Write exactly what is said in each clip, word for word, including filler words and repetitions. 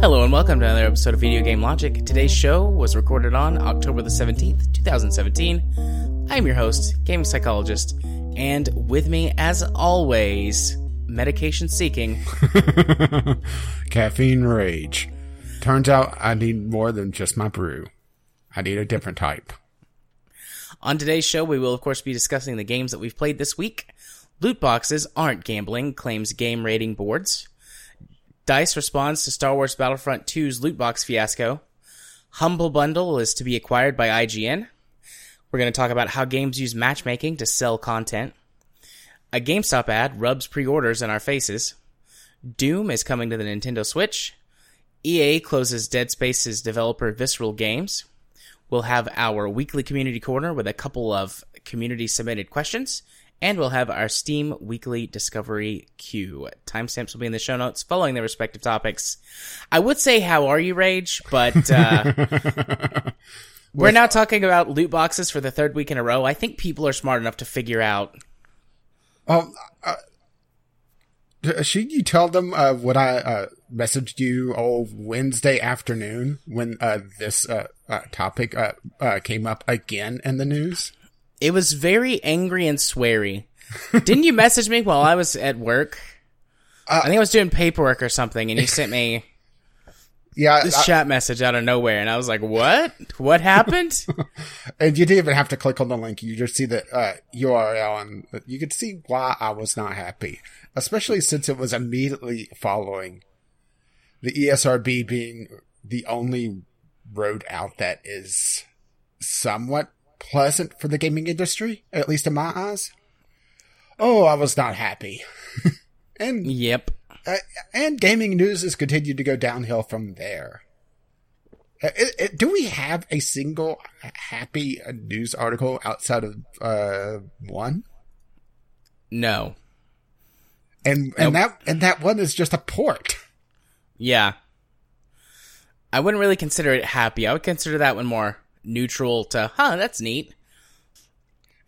Hello and welcome to another episode of Video Game Logic. Today's show was recorded on October the seventeenth, two thousand seventeen. I'm your host, gaming psychologist, and with me, as always, medication-seeking. Caffeine rage. Turns out I need more than just my brew. I need a different type. On today's show, we will of course be discussing the games that we've played this week. Loot boxes aren't gambling, claims game rating boards. DICE responds to Star Wars Battlefront two's loot box fiasco. Humble Bundle is to be acquired by I G N. We're going to talk about how games use matchmaking to sell content. A GameStop ad rubs pre-orders in our faces. Doom is coming to the Nintendo Switch. E A closes Dead Space's developer Visceral Games. We'll have our weekly community corner with a couple of community-submitted questions. And we'll have our Steam Weekly Discovery Queue. Timestamps will be in the show notes following their respective topics. I would say, how are you, Rage? But uh, we're now talking about loot boxes for the third week in a row. I think people are smart enough to figure out. Um, uh, should you tell them uh, what I uh, messaged you all Wednesday afternoon when uh, this uh, uh, topic uh, uh, came up again in the news? It was very angry and sweary. Didn't you message me while I was at work? Uh, I think I was doing paperwork or something, and you sent me yeah, this I, chat message out of nowhere, and I was like, what? What happened? And you didn't even have to click on the link. You just see the uh, U R L, and you could see why I was not happy, especially since it was immediately following the E S R B being the only road out that is somewhat pleasant for the gaming industry, at least in my eyes. Oh, I was not happy. and yep. Uh, and gaming news has continued to go downhill from there. Uh, it, it, do we have a single happy news article outside of uh, one? No. And and nope. that and that one is just a port. Yeah. I wouldn't really consider it happy. I would consider that one more neutral to, huh, that's neat.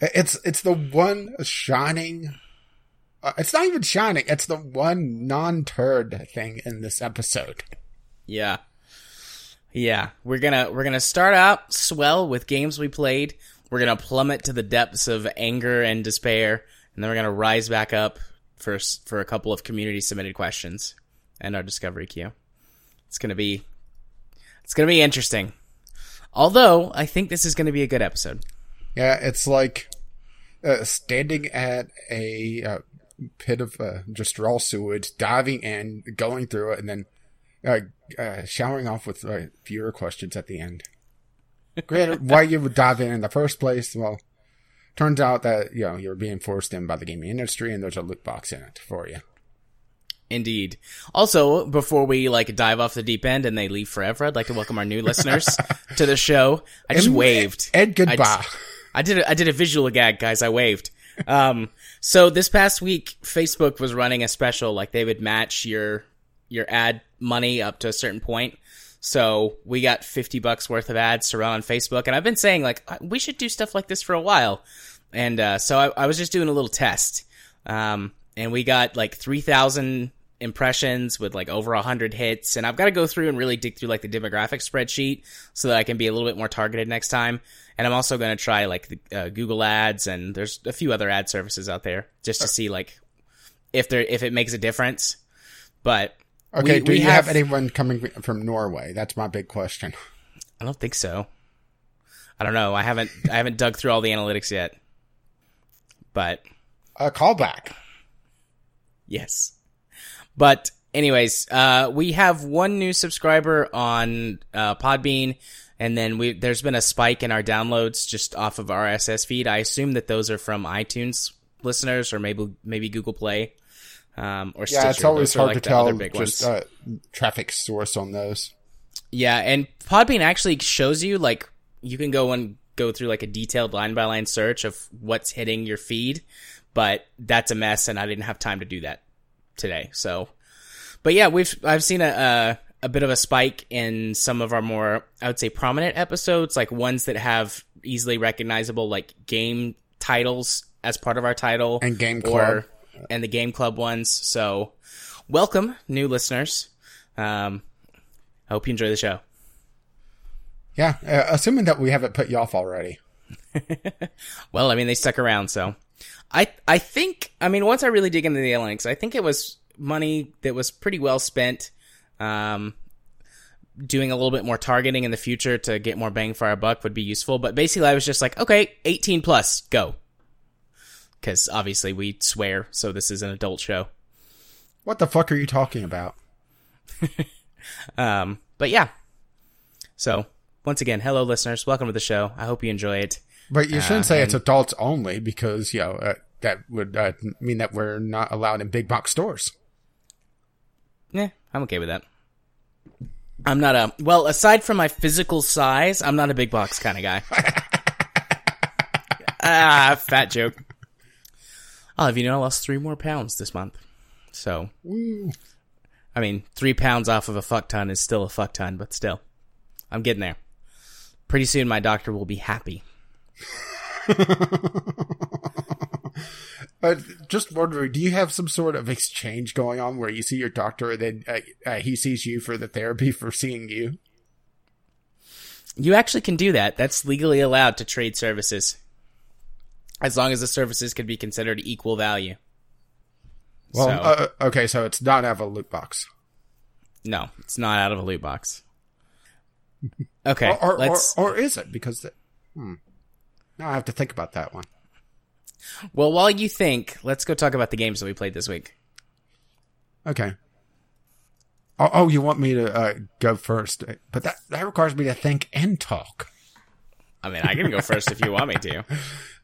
It's it's the one shining... Uh, it's not even shining. It's the one non-turd thing in this episode. Yeah. Yeah. We're gonna we're gonna start out swell with games we played. We're gonna plummet to the depths of anger and despair. And then we're gonna rise back up for, for a couple of community-submitted questions and our discovery queue. It's gonna be... It's gonna be interesting. Although, I think this is going to be a good episode. Yeah, it's like uh, standing at a uh, pit of uh, just raw sewage, diving in, going through it, and then uh, uh, showering off with uh, fewer questions at the end. Granted, why you would dive in in the first place, well, turns out that, you know, you're being forced in by the gaming industry, and there's a loot box in it for you. Indeed. Also, before we like dive off the deep end and they leave forever, I'd like to welcome our new listeners to the show. I just and, waved. And goodbye. I, just, I did. A, I did a visual gag, guys. I waved. Um. So this past week, Facebook was running a special. Like they would match your your ad money up to a certain point. So we got fifty bucks worth of ads to run on Facebook, and I've been saying like we should do stuff like this for a while. And uh, so I, I was just doing a little test. Um. And we got like three thousand. impressions with like over one hundred hits, and I've got to go through and really dig through like the demographic spreadsheet so that I can be a little bit more targeted next time. And I'm also going to try like the uh, Google ads, and there's a few other ad services out there just to see like if there if it makes a difference. But okay, we, do we you have, have anyone coming from Norway? That's my big question. I don't think so. I don't know. I haven't I haven't dug through all the analytics yet. But a callback. Yes. But anyways, uh, we have one new subscriber on uh, Podbean, and then we there's been a spike in our downloads just off of our R S S feed. I assume that those are from iTunes listeners or maybe maybe Google Play um, or Stitcher. Yeah, it's always hard to tell just uh, traffic source on those. Yeah, and Podbean actually shows you, like, you can go and go through like a detailed line-by-line search of what's hitting your feed, but that's a mess, and I didn't have time to do that today. So, but yeah, we've I've seen a, a bit of a spike in some of our more, I would say, prominent episodes, like ones that have easily recognizable, like, game titles as part of our title. And Game Club. Or, and the Game Club ones. So, welcome, new listeners. Um, I hope you enjoy the show. Yeah, uh, assuming that we haven't put you off already. Well, I mean, they stuck around, so. I I think, I mean, once I really dig into the links, I think it was money that was pretty well spent. Um, doing a little bit more targeting in the future to get more bang for our buck would be useful. But basically, I was just like, okay, eighteen plus, go. Because obviously we swear, so this is an adult show. What the fuck are you talking about? um, but yeah. So, once again, hello, listeners. Welcome to the show. I hope you enjoy it. But you shouldn't uh, say and- it's adults only, because, you know, uh, that would uh, mean that we're not allowed in big box stores. Yeah, I'm okay with that. I'm not a... Well, aside from my physical size, I'm not a big box kind of guy. Ah, fat joke. I'll have you know, I lost three more pounds this month. So, Woo. I mean, three pounds off of a fuck ton is still a fuck ton, but still, I'm getting there. Pretty soon, my doctor will be happy. Uh, just wondering, do you have some sort of exchange going on where you see your doctor and then uh, uh, he sees you for the therapy for seeing you? You actually can do that. That's legally allowed to trade services. As long as the services can be considered equal value. Well, so, uh, okay, so it's not out of a loot box. No, it's not out of a loot box. Okay, or, or, let's... Or, or is it? Because... The, hmm. Now I have to think about that one. Well, while you think, let's go talk about the games that we played this week. Okay. Oh, oh you want me to uh, go first? But that, that requires me to think and talk. I mean, I can go first if you want me to.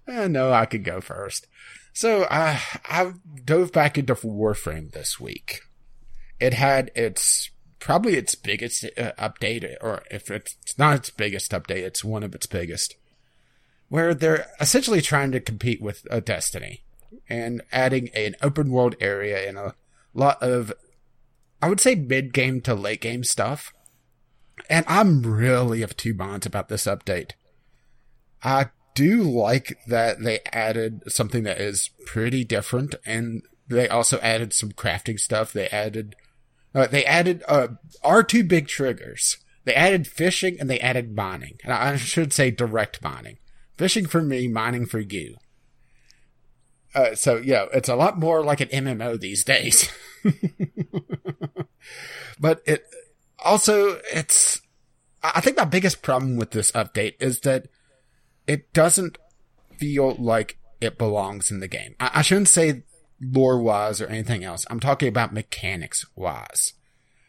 Eh, no, I could go first. So, uh, I dove back into Warframe this week. It had its, probably its biggest uh, update, or if it's not its biggest update, it's one of its biggest. Where they're essentially trying to compete with uh, Destiny and adding an open world area and a lot of, I would say, mid-game to late-game stuff. And I'm really of two minds about this update. I do like that they added something that is pretty different, and they also added some crafting stuff. They added, uh, they added uh, our two big triggers. They added fishing and they added mining. And I should say direct mining. Fishing for me, mining for you. Uh, so, you know, it's a lot more like an M M O these days. But it also, it's, I think my biggest problem with this update is that it doesn't feel like it belongs in the game. I, I shouldn't say lore-wise or anything else. I'm talking about mechanics-wise.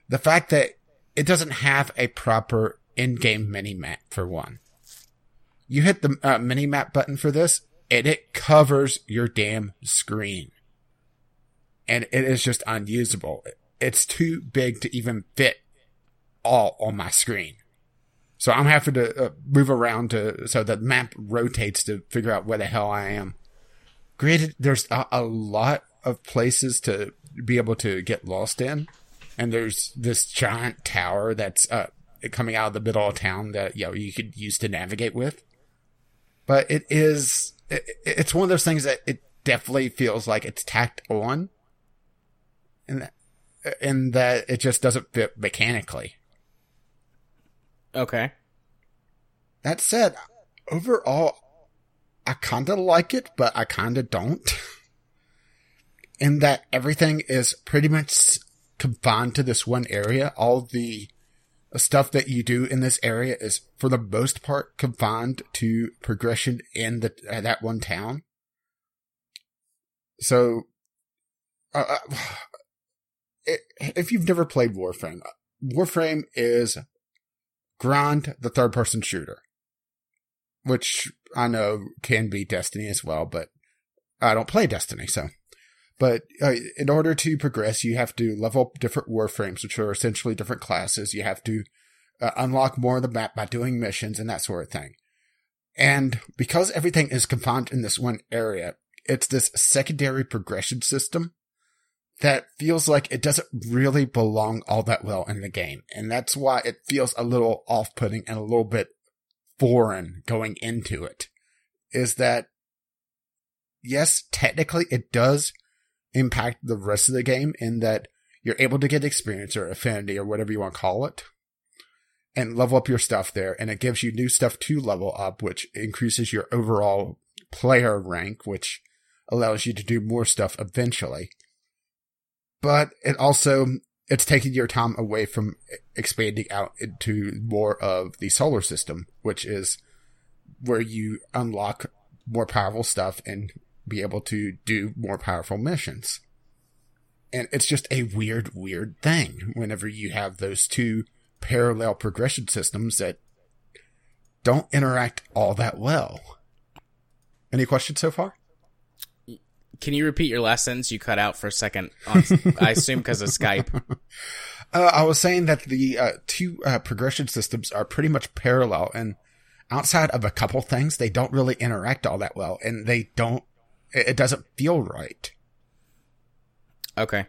The fact that it doesn't have a proper in-game mini-map, for one. You hit the uh, mini-map button for this, and it covers your damn screen. And it is just unusable. It's too big to even fit all on my screen. So I'm having to uh, move around to so the map rotates to figure out where the hell I am. Granted, there's a, a lot of places to be able to get lost in. And there's this giant tower that's uh, coming out of the middle of town that you know, you could use to navigate with. But it is, it, it's one of those things that it definitely feels like it's tacked on, and and that it just doesn't fit mechanically. Okay. That said, overall, I kind of like it, but I kind of don't. In that everything is pretty much confined to this one area. All the stuff that you do in this area is, for the most part, confined to progression in the uh, that one town. So, uh, it, if you've never played Warframe, Warframe is grind, the third-person shooter, which I know can be Destiny as well, but I don't play Destiny, so. But uh, in order to progress, you have to level up different warframes, which are essentially different classes. You have to uh, unlock more of the map by doing missions and that sort of thing. And because everything is confined in this one area, it's this secondary progression system that feels like it doesn't really belong all that well in the game. And that's why it feels a little off-putting and a little bit foreign going into it. Is that, yes, technically it does impact the rest of the game in that you're able to get experience or affinity or whatever you want to call it and level up your stuff there. And it gives you new stuff to level up, which increases your overall player rank, which allows you to do more stuff eventually. But it also, it's taking your time away from expanding out into more of the solar system, which is where you unlock more powerful stuff and be able to do more powerful missions. And it's just a weird, weird thing whenever you have those two parallel progression systems that don't interact all that well. Any questions so far? Can you repeat your last sentence? You cut out for a second, on, I assume because of Skype. Uh, I was saying that the uh, two uh, progression systems are pretty much parallel, and outside of a couple things, they don't really interact all that well, and they don't. It, it doesn't feel right. Okay,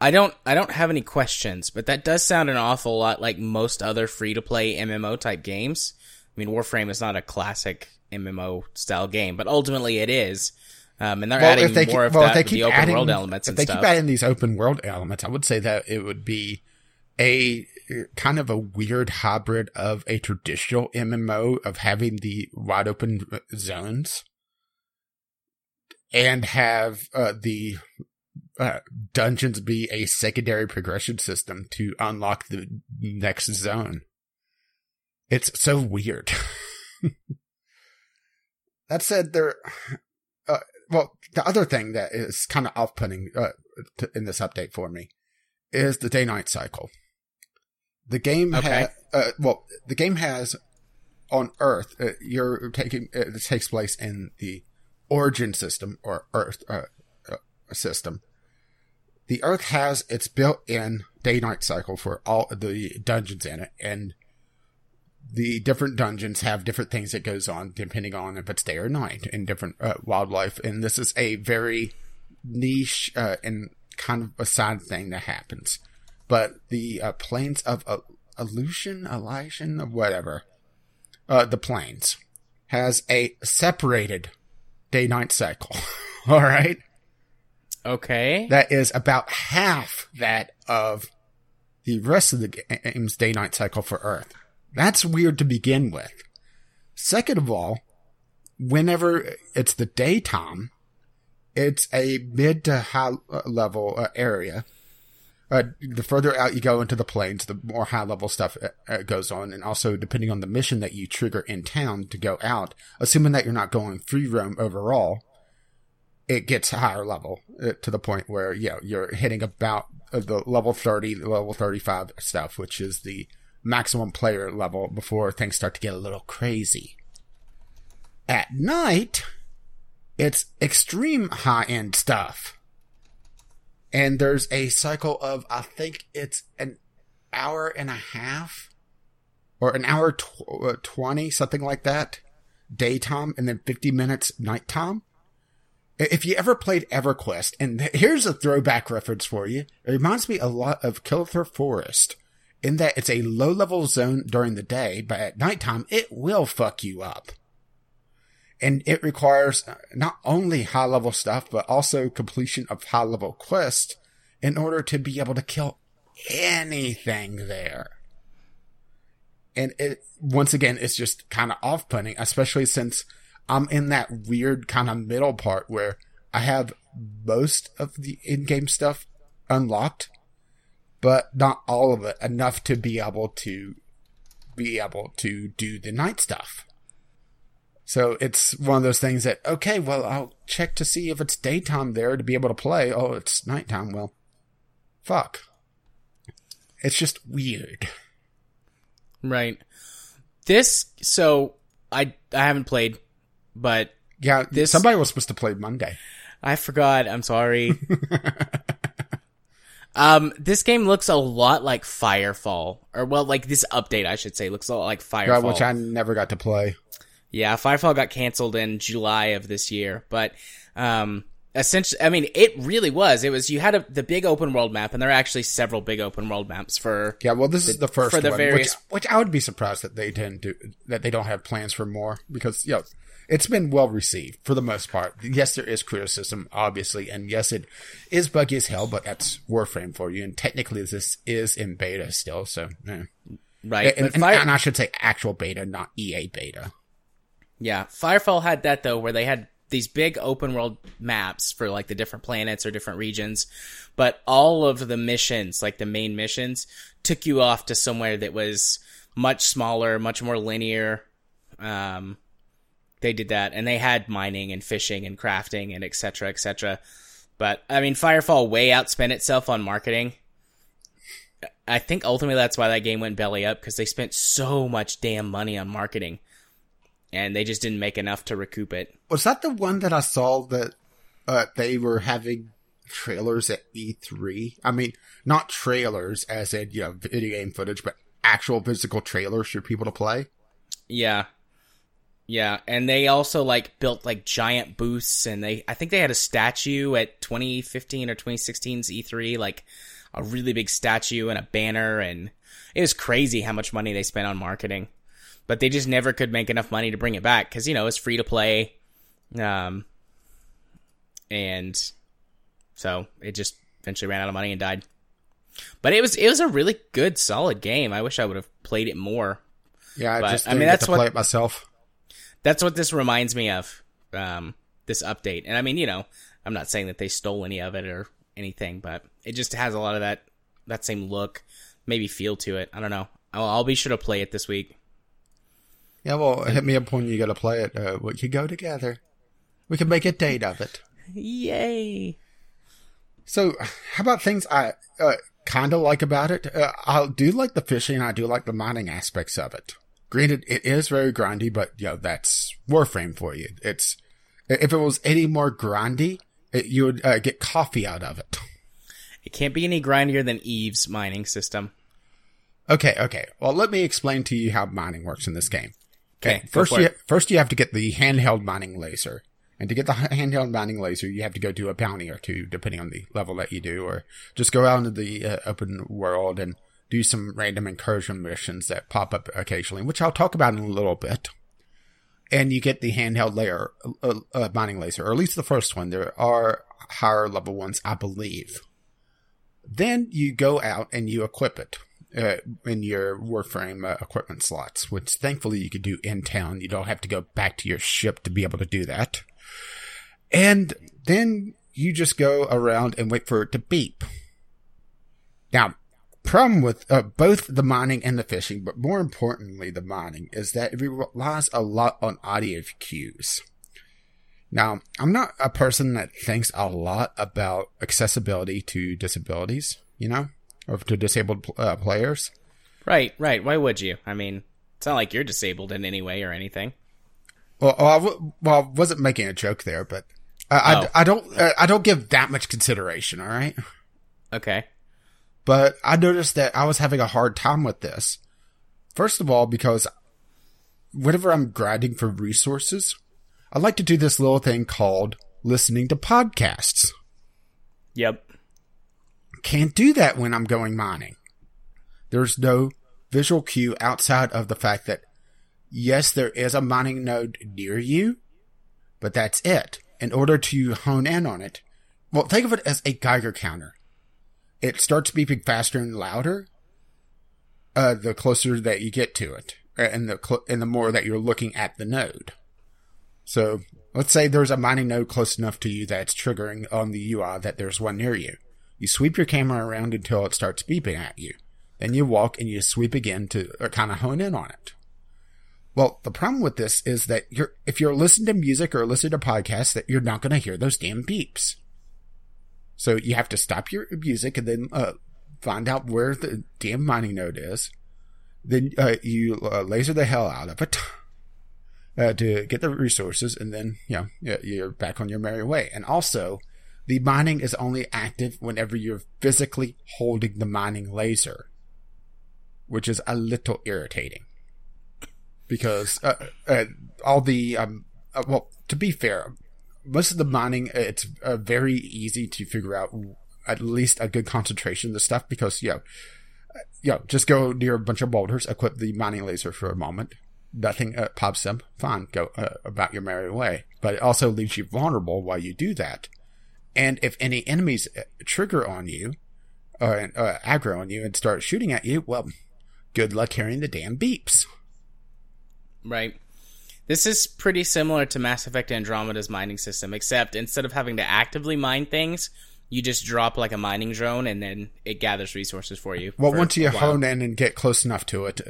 I don't. I don't have any questions, but that does sound an awful lot like most other free-to-play M M O type games. I mean, Warframe is not a classic M M O style game, but ultimately it is. Um, and they're well, adding they more keep, of well, that, the open adding, world elements and stuff. If they stuff. keep adding these open world elements, I would say that it would be a kind of a weird hybrid of a traditional M M O of having the wide open zones and have uh, the uh, dungeons be a secondary progression system to unlock the next zone. It's so weird. That said, there... Uh, Well, the other thing that is kind of off-putting uh, to, in this update for me is the day-night cycle. The game, okay. ha- uh, well, the game has on Earth. Uh, you're taking uh, it takes place in the Origin system or Earth uh, uh, system. The Earth has its built-in day-night cycle for all the dungeons in it, and the different dungeons have different things that goes on depending on if it's day or night and different uh, wildlife. And this is a very niche uh, and kind of a side thing that happens. But the uh, plains of uh, Aleutian, Elysian, whatever, uh, the plains has a separated day-night cycle. All right. Okay. That is about half that of the rest of the game's day-night cycle for Earth. That's weird to begin with. Second of all, whenever it's the daytime, it's a mid to high level uh, area. Uh, the further out you go into the plains, the more high level stuff uh, goes on. And also, depending on the mission that you trigger in town to go out, assuming that you're not going free roam overall, it gets higher level uh, to the point where, you know, you're hitting about the level thirty, level thirty-five stuff, which is the maximum player level before things start to get a little crazy. At night, it's extreme high-end stuff. And there's a cycle of, I think it's an hour and a half, or an hour tw- twenty, something like that, daytime, and then fifty minutes nighttime. If you ever played EverQuest, and here's a throwback reference for you, it reminds me a lot of Kilthor Forest, in that it's a low-level zone during the day, but at nighttime, it will fuck you up. And it requires not only high-level stuff, but also completion of high-level quests in order to be able to kill anything there. And it, once again, it's just kind of off-putting, especially since I'm in that weird kind of middle part where I have most of the in-game stuff unlocked, but not all of it, enough to be able to be able to do the night stuff. So it's one of those things that, okay, well, I'll check to see if it's daytime there to be able to play. Oh, it's nighttime. Well, fuck. It's just weird. Right. This, so, I I haven't played, but... Yeah, this, somebody was supposed to play Monday. I forgot. I'm sorry. Um, this game looks a lot like Firefall, or well, like this update, I should say, looks a lot like Firefall, yeah, which I never got to play. Yeah, Firefall got canceled in July of this year, but um, essentially, I mean, it really was. It was, you had a, the big open world map, and there are actually several big open world maps for. Yeah, well, this the, is the first for the one, various... which, which I would be surprised that they didn't do, that they don't have plans for more, because, you know, it's been well received for the most part. Yes, there is criticism, obviously, and yes, it is buggy as hell, but that's Warframe for you, and technically this is in beta still, so, yeah. Right. And, and, Fire- and I should say actual beta, not E A beta. Yeah, Firefall had that, though, where they had these big open world maps for like the different planets or different regions, but all of the missions, like the main missions, took you off to somewhere that was much smaller, much more linear. Um, they did that, and they had mining and fishing and crafting and et cetera, et cetera. But I mean, Firefall way outspent itself on marketing. I think ultimately that's why that game went belly up, because they spent so much damn money on marketing. And they just didn't make enough to recoup it. Was that the one that I saw that uh, they were having trailers at E three? I mean, not trailers as in, you know, video game footage, but actual physical trailers for people to play? Yeah. Yeah, and they also, like, built, like, giant booths, and they, I think they had a statue at twenty fifteen or twenty sixteen's E three, like, a really big statue and a banner, and it was crazy how much money they spent on marketing. But they just never could make enough money to bring it back because, you know, it's free to play. Um, and so it just eventually ran out of money and died. But it was it was a really good, solid game. I wish I would have played it more. Yeah, I but, just didn't I mean, get that's to what, play it myself. That's what this reminds me of, um, this update. And, I mean, you know, I'm not saying that they stole any of it or anything, but it just has a lot of that, that same look, maybe feel to it. I don't know. I'll, I'll be sure to play it this week. Yeah, well, hit me up when you gotta play it. Uh, we can go together. We can make a date of it. Yay! So, how about things I uh, kind of like about it? Uh, I do like the fishing. I do like the mining aspects of it. Granted, it is very grindy, but you know that's Warframe for you. It's if it was any more grindy, it, you would uh, get coffee out of it. It can't be any grindier than Eve's mining system. Okay, okay. Well, let me explain to you how mining works in this game. Okay, first you, first you have to get the handheld mining laser. And to get the handheld mining laser, you have to go do a bounty or two, depending on the level that you do, or just go out into the uh, open world and do some random incursion missions that pop up occasionally, which I'll talk about in a little bit. And you get the handheld layer, uh, uh, mining laser, or at least the first one. There are higher level ones, I believe. Then you go out and you equip it. Uh, in your Warframe uh, equipment slots, which thankfully you could do in town. You don't have to go back to your ship to be able to do that. And then you just go around and wait for it to beep. Now, problem with uh, both the mining and the fishing, but more importantly the mining, is that it relies a lot on audio cues. Now, I'm not a person that thinks a lot about accessibility to disabilities, you know? Or to disabled uh, players. Right, right. Why would you? I mean, it's not like you're disabled in any way or anything. Well, I, w- well, I wasn't making a joke there, but I, oh. I, I don't uh, I don't give that much consideration, all right? Okay. But I noticed that I was having a hard time with this. First of all, because whenever I'm grinding for resources, I like to do this little thing called listening to podcasts. Yep. Can't do that when I'm going mining. There's no visual cue outside of the fact that, yes, there is a mining node near you, but that's it. In order to hone in on it, well, think of it as a Geiger counter. It starts beeping faster and louder uh, the closer that you get to it, and the cl- and the more that you're looking at the node. So let's say there's a mining node close enough to you that it's triggering on the U I that there's one near you. You sweep your camera around until it starts beeping at you. Then you walk and you sweep again to kind of hone in on it. Well, the problem with this is that you're, if you're listening to music or listening to podcasts, that you're not going to hear those damn beeps. So you have to stop your music and then uh, find out where the damn mining node is. Then uh, you uh, laser the hell out of it uh, to get the resources, and then you know, you're back on your merry way. And also, the mining is only active whenever you're physically holding the mining laser, which is a little irritating because uh, uh, all the um, uh, well, to be fair, most of the mining, it's uh, very easy to figure out at least a good concentration of the stuff because, you know, you know, just go near a bunch of boulders, equip the mining laser for a moment. Nothing uh, pops up. Fine, go uh, about your merry way. But it also leaves you vulnerable while you do that. And if any enemies trigger on you, or uh, aggro on you and start shooting at you, well, good luck hearing the damn beeps. Right. This is pretty similar to Mass Effect Andromeda's mining system, except instead of having to actively mine things, you just drop like a mining drone and then it gathers resources for you. Well, for once you hone in and get close enough to it,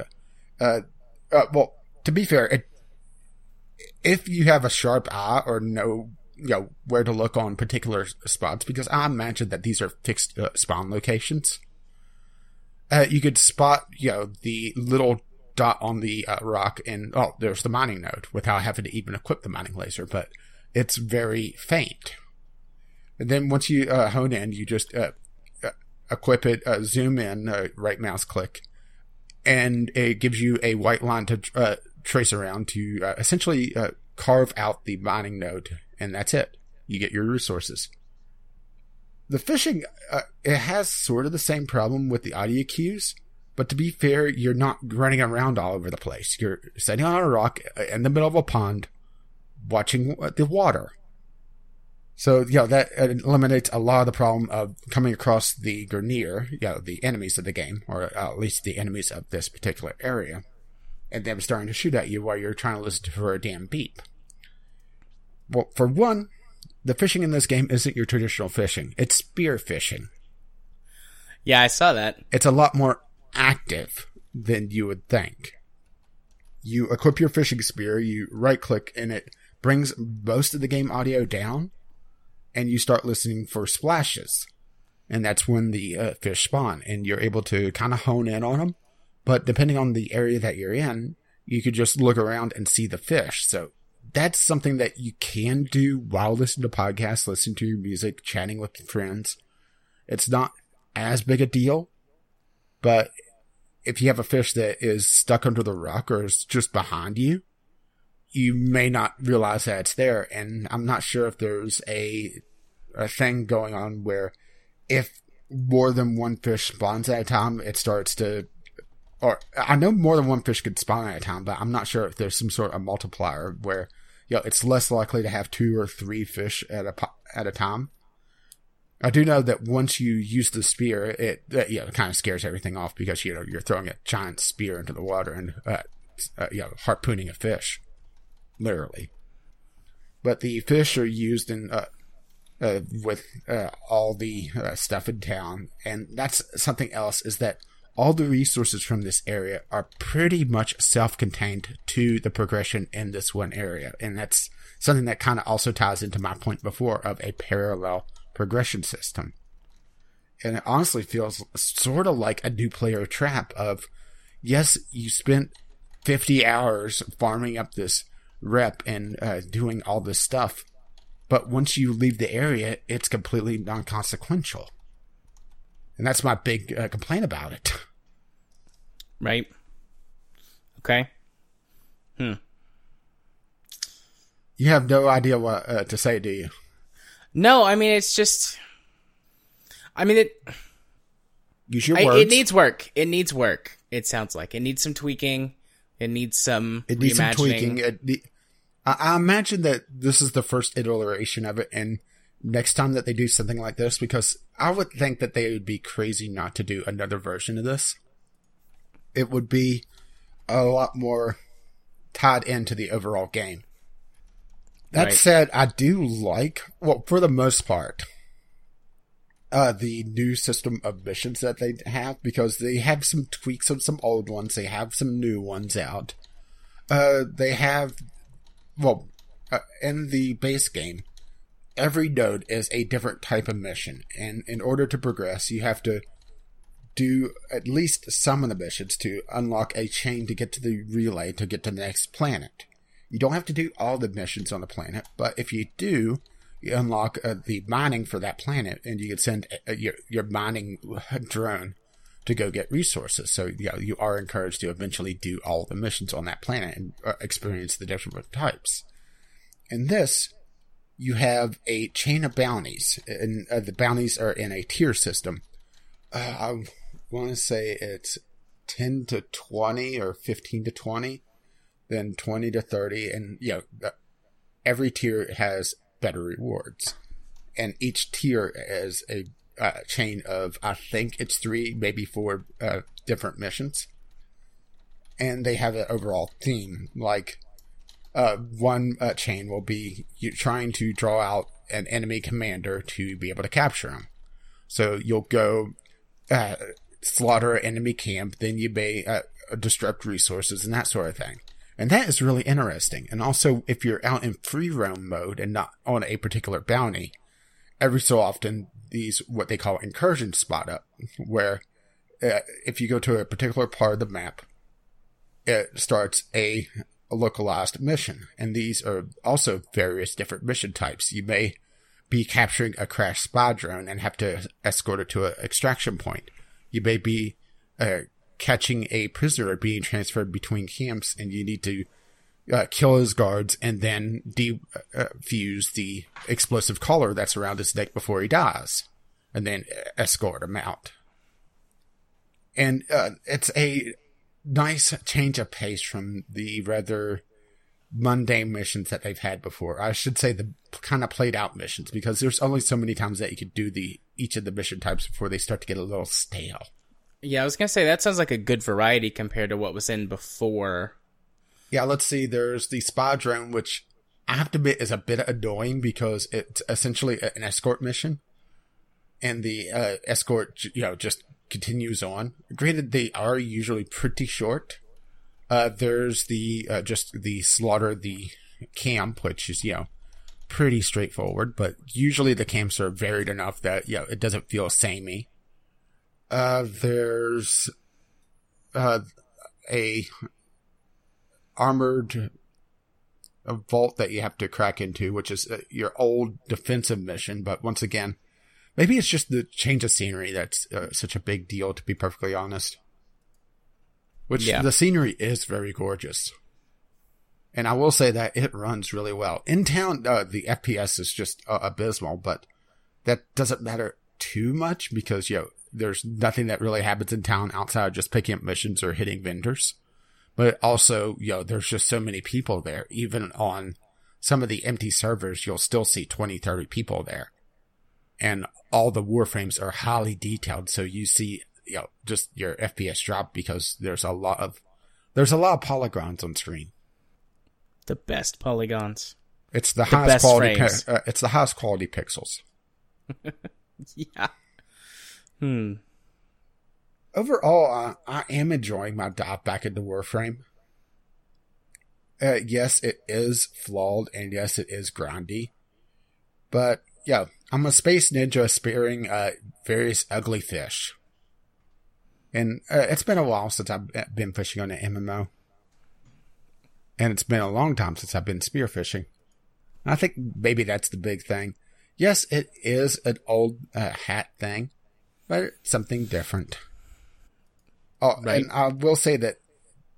uh, uh, well, to be fair, it, if you have a sharp eye or know, you know, where to look on particular spots, because I imagine that these are fixed uh, spawn locations, uh, you could spot, you know, the little dot on the uh, rock and, oh, there's the mining node without having to even equip the mining laser, but it's very faint. And then once you uh, hone in, you just uh, uh, equip it, uh, zoom in, uh, right mouse click, and it gives you a white line to uh, trace around to uh, essentially uh, carve out the mining node, and that's it. You get your resources. The fishing, uh, it has sort of the same problem with the audio cues, but to be fair, you're not running around all over the place. You're sitting on a rock in the middle of a pond, watching the water. So, you know, that eliminates a lot of the problem of coming across the Grenier, you know, the enemies of the game, or at least the enemies of this particular area, and them starting to shoot at you while you're trying to listen for a damn beep. Well, for one, the fishing in this game isn't your traditional fishing. It's spear fishing. Yeah, I saw that. It's a lot more active than you would think. You equip your fishing spear, you right-click, and it brings most of the game audio down, and you start listening for splashes. And that's when the uh, fish spawn, and you're able to kind of hone in on them. But depending on the area that you're in, you could just look around and see the fish. So that's something that you can do while listening to podcasts, listening to your music, chatting with friends. It's not as big a deal, but if you have a fish that is stuck under the rock or is just behind you, you may not realize that it's there, and I'm not sure if there's a a thing going on where if more than one fish spawns at a time, it starts to... Or I know more than one fish could spawn at a time, but I'm not sure if there's some sort of multiplier where, you know, it's less likely to have two or three fish at a, at a time. I do know that once you use the spear, it, uh, you know, it kind of scares everything off because, you know, you're throwing a giant spear into the water and, uh, uh, you know, harpooning a fish. Literally. But the fish are used in uh, uh, with uh, all the uh, stuff in town. And that's something else, is that all the resources from this area are pretty much self-contained to the progression in this one area. And that's something that kind of also ties into my point before of a parallel progression system. And it honestly feels sort of like a new player trap of, yes, you spent fifty hours farming up this rep and uh, doing all this stuff, but once you leave the area, it's completely non-consequential, and that's my big uh, complaint about it. Right. Okay. Hmm. You have no idea what uh, to say, do you? No, I mean it's just. I mean it. Use your words. I, it needs work. It needs work. It sounds like it needs some tweaking. It needs some it needs reimagining. Some tweaking. It ne- I-, I imagine that this is the first iteration of it, and next time that they do something like this, because I would think that they would be crazy not to do another version of this. It would be a lot more tied into the overall game. That right. said, I do like, well, for the most part, uh, the new system of missions that they have, because they have some tweaks of some old ones. They have some new ones out. Uh, they have, well, uh, in the base game, every node is a different type of mission. And in order to progress, you have to do at least some of the missions to unlock a chain to get to the relay to get to the next planet. You don't have to do all the missions on the planet, but if you do, you unlock uh, the mining for that planet, and you can send uh, your your mining drone to go get resources. So you know, you are encouraged to eventually do all the missions on that planet and uh, experience the different types. In this, you have a chain of bounties, and uh, the bounties are in a tier system. Uh, I want to say it's ten to twenty or fifteen to twenty, then twenty to thirty, and you know, every tier has better rewards. And each tier has a uh, chain of, I think it's three, maybe four uh, different missions. And they have an overall theme. Like, uh, one uh, chain will be you trying to draw out an enemy commander to be able to capture him. So you'll go uh, slaughter an enemy camp, then you may uh, disrupt resources and that sort of thing. And that is really interesting. And also, if you're out in free roam mode and not on a particular bounty, every so often these, what they call incursions, spot up, where uh, if you go to a particular part of the map, it starts a localized mission, and these are also various different mission types. You may be capturing a crashed spy drone and have to escort it to an extraction point. You may be uh, catching a prisoner being transferred between camps, and you need to uh, kill his guards and then defuse the explosive collar that's around his neck before he dies, and then escort him out. And uh, it's a nice change of pace from the rather mundane missions that they've had before. I should say the kind of played out missions, because there's only so many times that you could do the each of the mission types before they start to get a little stale. Yeah, I was going to say, that sounds like a good variety compared to what was in before. Yeah, let's see. There's the spy drone, which I have to admit is a bit annoying because it's essentially an escort mission. And the uh, escort, you know, just continues on. Granted, they are usually pretty short. Uh, there's the uh, just the slaughter the camp, which is, you know, pretty straightforward, but usually the camps are varied enough that, you know, it doesn't feel samey. Uh, there's uh, a armored a vault that you have to crack into, which is uh, your old defensive mission, but once again, maybe it's just the change of scenery that's uh, such a big deal, to be perfectly honest. Which, yeah. The scenery is very gorgeous. And I will say that it runs really well. In town, uh, the F P S is just uh, abysmal, but that doesn't matter too much because, you know, there's nothing that really happens in town outside of just picking up missions or hitting vendors. But also, you know, there's just so many people there. Even on some of the empty servers, you'll still see twenty, thirty people there. And all the warframes are highly detailed, so you see, you know, just your F P S drop because there's a lot of there's a lot of polygons on screen. The best polygons. It's the, the highest quality. Pi- uh, it's the highest quality pixels. Yeah. Hmm. Overall, uh, I am enjoying my dive back into Warframe. Uh, yes, it is flawed, and yes, it is grindy, but yeah. I'm a space ninja spearing uh, various ugly fish. And uh, it's been a while since I've been fishing on an M M O. And it's been a long time since I've been spearfishing. And I think maybe that's the big thing. Yes, it is an old uh, hat thing, but it's something different. Oh, right. And I will say that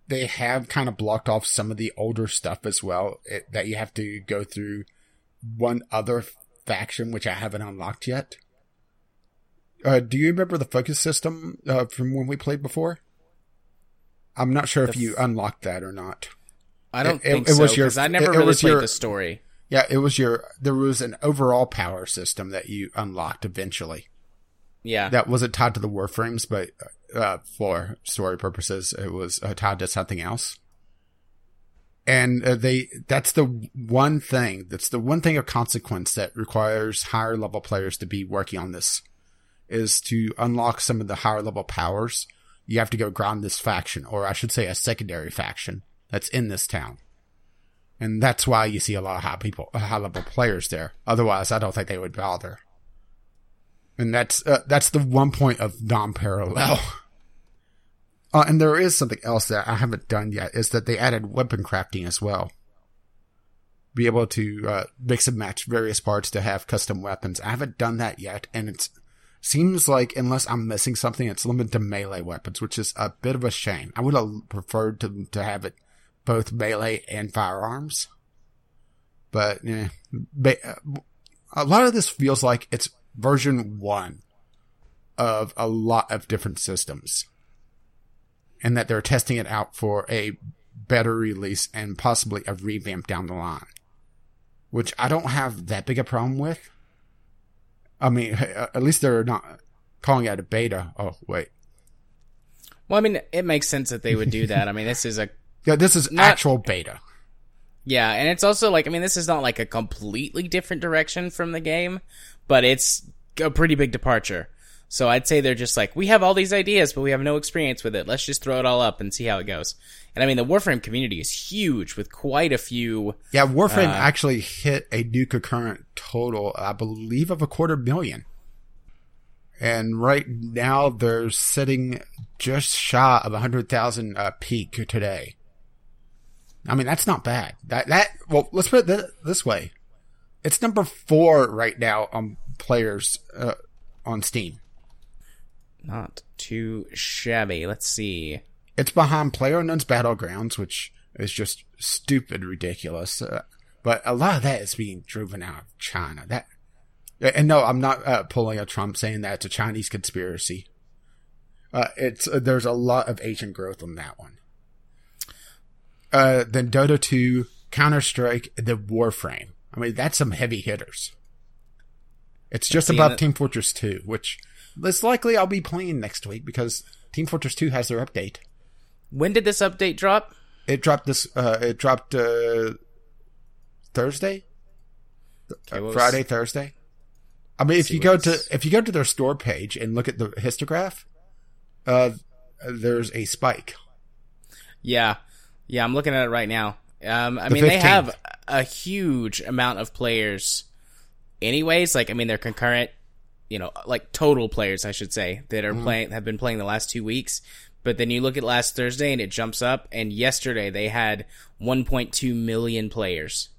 they have kind of blocked off some of the older stuff as well, it, that you have to go through one other faction, which I haven't unlocked yet. Uh, do you remember the focus system uh, from when we played before? I'm not sure the if you f- unlocked that or not. I don't it, think it, so, because I never it, really it played your, the story. Yeah, it was your... There was an overall power system that you unlocked eventually. Yeah. That wasn't tied to the Warframes, but uh, for story purposes, it was uh, tied to something else. And uh, they that's the one thing, that's the one thing of consequence that requires higher level players to be working on this, is to unlock some of the higher level powers. You have to go grind this faction, or I should say a secondary faction that's in this town. And that's why you see a lot of high people, high level players there. Otherwise, I don't think they would bother. And that's, uh, that's the one point of non-parallel. Uh, and there is something else that I haven't done yet, is that they added weapon crafting as well. Be able to uh, mix and match various parts to have custom weapons. I haven't done that yet, and it seems like, unless I'm missing something, it's limited to melee weapons, which is a bit of a shame. I would have preferred to, to have it both melee and firearms. But yeah, a lot of this feels like it's version one of a lot of different systems, and that they're testing it out for a better release and possibly a revamp down the line, which I don't have that big a problem with. I mean, at least they're not calling it a beta. Oh, wait. Well, I mean, it makes sense that they would do that. I mean, this is a... Yeah, this is not, actual beta. Yeah, and it's also like, I mean, this is not like a completely different direction from the game, but it's a pretty big departure. So I'd say they're just like, we have all these ideas, but we have no experience with it. Let's just throw it all up and see how it goes. And I mean, the Warframe community is huge with quite a few... Yeah, Warframe uh, actually hit a new concurrent total, I believe, of a quarter million. And right now, they're sitting just shy of one hundred thousand uh, peak today. I mean, that's not bad. That, that well, let's put it th- this way. It's number four right now on players uh, on Steam. Not too shabby. Let's see. It's behind PlayerUnknown's Battlegrounds, which is just stupid ridiculous. Uh, but a lot of that is being driven out of China. That... And no, I'm not uh, pulling a Trump saying that it's a Chinese conspiracy. Uh, it's uh, there's a lot of Asian growth on that one. Uh, then Dota two, Counter-Strike, the Warframe. I mean, that's some heavy hitters. It's just above Team Fortress two, which it's likely I'll be playing next week because Team Fortress two has their update. When did this update drop? It dropped this. Uh, it dropped uh, Thursday, okay, uh, Friday, was... Thursday. I mean, Let's if you go to if you go to their store page and look at the histograph, uh, there's a spike. Yeah, yeah, I'm looking at it right now. Um, I the mean, fifteenth. They have a huge amount of players, anyways. Like, I mean, they're concurrent, you know, like total players, I should say, that are mm-hmm. playing have been playing the last two weeks. But then you look at last Thursday and it jumps up, and yesterday they had one point two million players.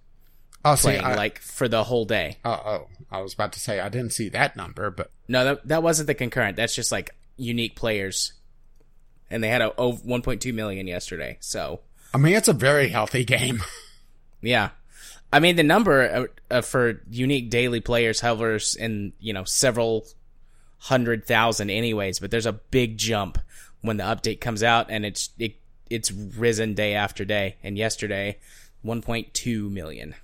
Oh, playing, see, I, like for the whole day. Oh, oh, I was about to say I didn't see that number, but no, that that wasn't the concurrent. That's just like unique players, and they had a over one point two million yesterday. So I mean, it's a very healthy game. Yeah, I mean the number uh, uh, for unique daily players hovers in you know several hundred thousand, anyways. But there's a big jump when the update comes out, and it's it it's risen day after day. And yesterday, one point two million.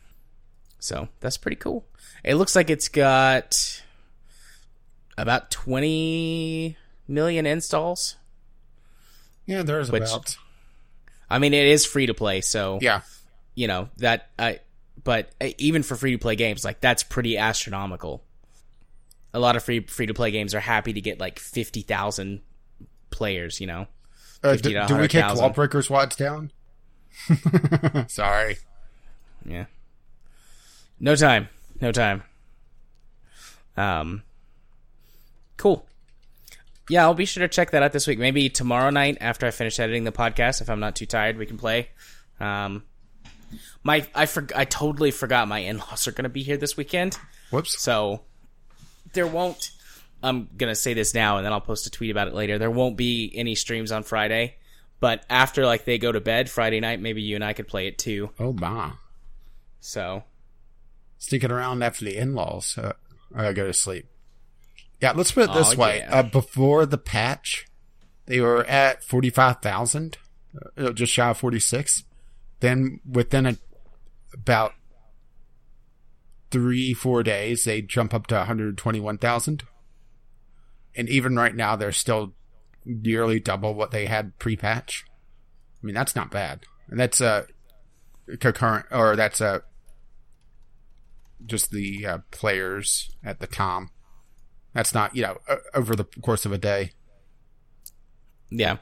So that's pretty cool. It looks like it's got about twenty million installs. Yeah, there's which, about. I mean, it is free to play, so yeah, you know that. I but even for free to play games, like that's pretty astronomical. A lot of free free to play games are happy to get like fifty thousand players. You know, uh, do, do we kick Lawbreakers Watch down? Sorry. Yeah. No time. No time. Um, cool. Yeah, I'll be sure to check that out this week. Maybe tomorrow night after I finish editing the podcast, if I'm not too tired, we can play. Um, my I for, I totally forgot my in-laws are going to be here this weekend. Whoops. So there won't... I'm going to say this now, and then I'll post a tweet about it later. There won't be any streams on Friday. But after like they go to bed Friday night, maybe you and I could play it too. Oh, my. So... Sneaking around after the in-laws uh, uh, go to sleep. Yeah, let's put it this oh, way. Yeah. Uh, before the patch, they were at forty-five thousand, uh, just shy of forty-six. Then within a, about three, four days, they jump up to one hundred twenty-one thousand. And even right now, they're still nearly double what they had pre-patch. I mean, that's not bad. And that's a concurrent, or that's a just the uh, players at the time. That's not, you know, over the course of a day. Yeah.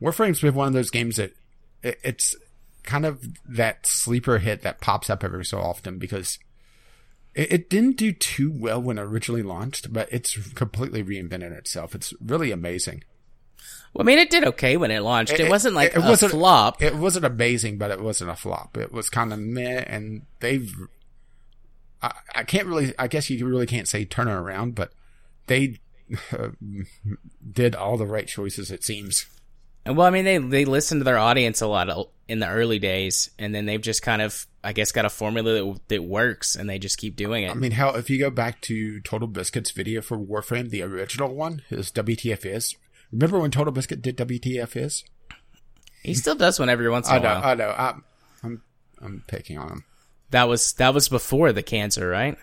Warframe's been one of those games that it, it's kind of that sleeper hit that pops up every so often because it, it didn't do too well when it originally launched, but it's completely reinvented itself. It's really amazing. Well, I mean, it did okay when it launched. It, it wasn't like it, it a wasn't, flop. It wasn't amazing, but it wasn't a flop. It was kind of meh, and they've... I, I can't really, I guess you really can't say turn it around, but they uh, did all the right choices, it seems. And well, I mean, they, they listened to their audience a lot in the early days, and then they've just kind of, I guess, got a formula that, that works, and they just keep doing it. I mean, hell, if you go back to Total Biscuit's video for Warframe, the original one, his W T F is. Remember when Total Biscuit did W T F is? He still does one every once in I a know, while. I know, I know. I'm, I'm picking on him. That was that was before the cancer, right?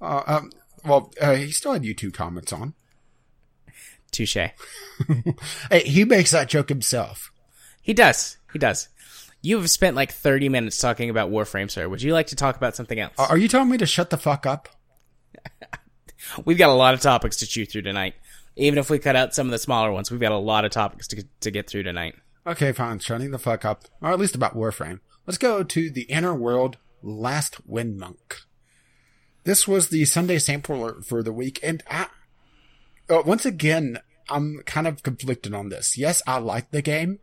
Uh, um, well, uh, he still had YouTube comments on. Touche. Hey, he makes that joke himself. He does. He does. You have spent like thirty minutes talking about Warframe, sir. Would you like to talk about something else? Are you telling me to shut the fuck up? We've got a lot of topics to chew through tonight. Even if we cut out some of the smaller ones, we've got a lot of topics to to get through tonight. Okay, fine. Shutting the fuck up. Or at least about Warframe. Let's go to The Inner World: Last Wind Monk. This was the Sunday sampler for the week, and I... Uh, once again, I'm kind of conflicted on this. Yes, I like the game,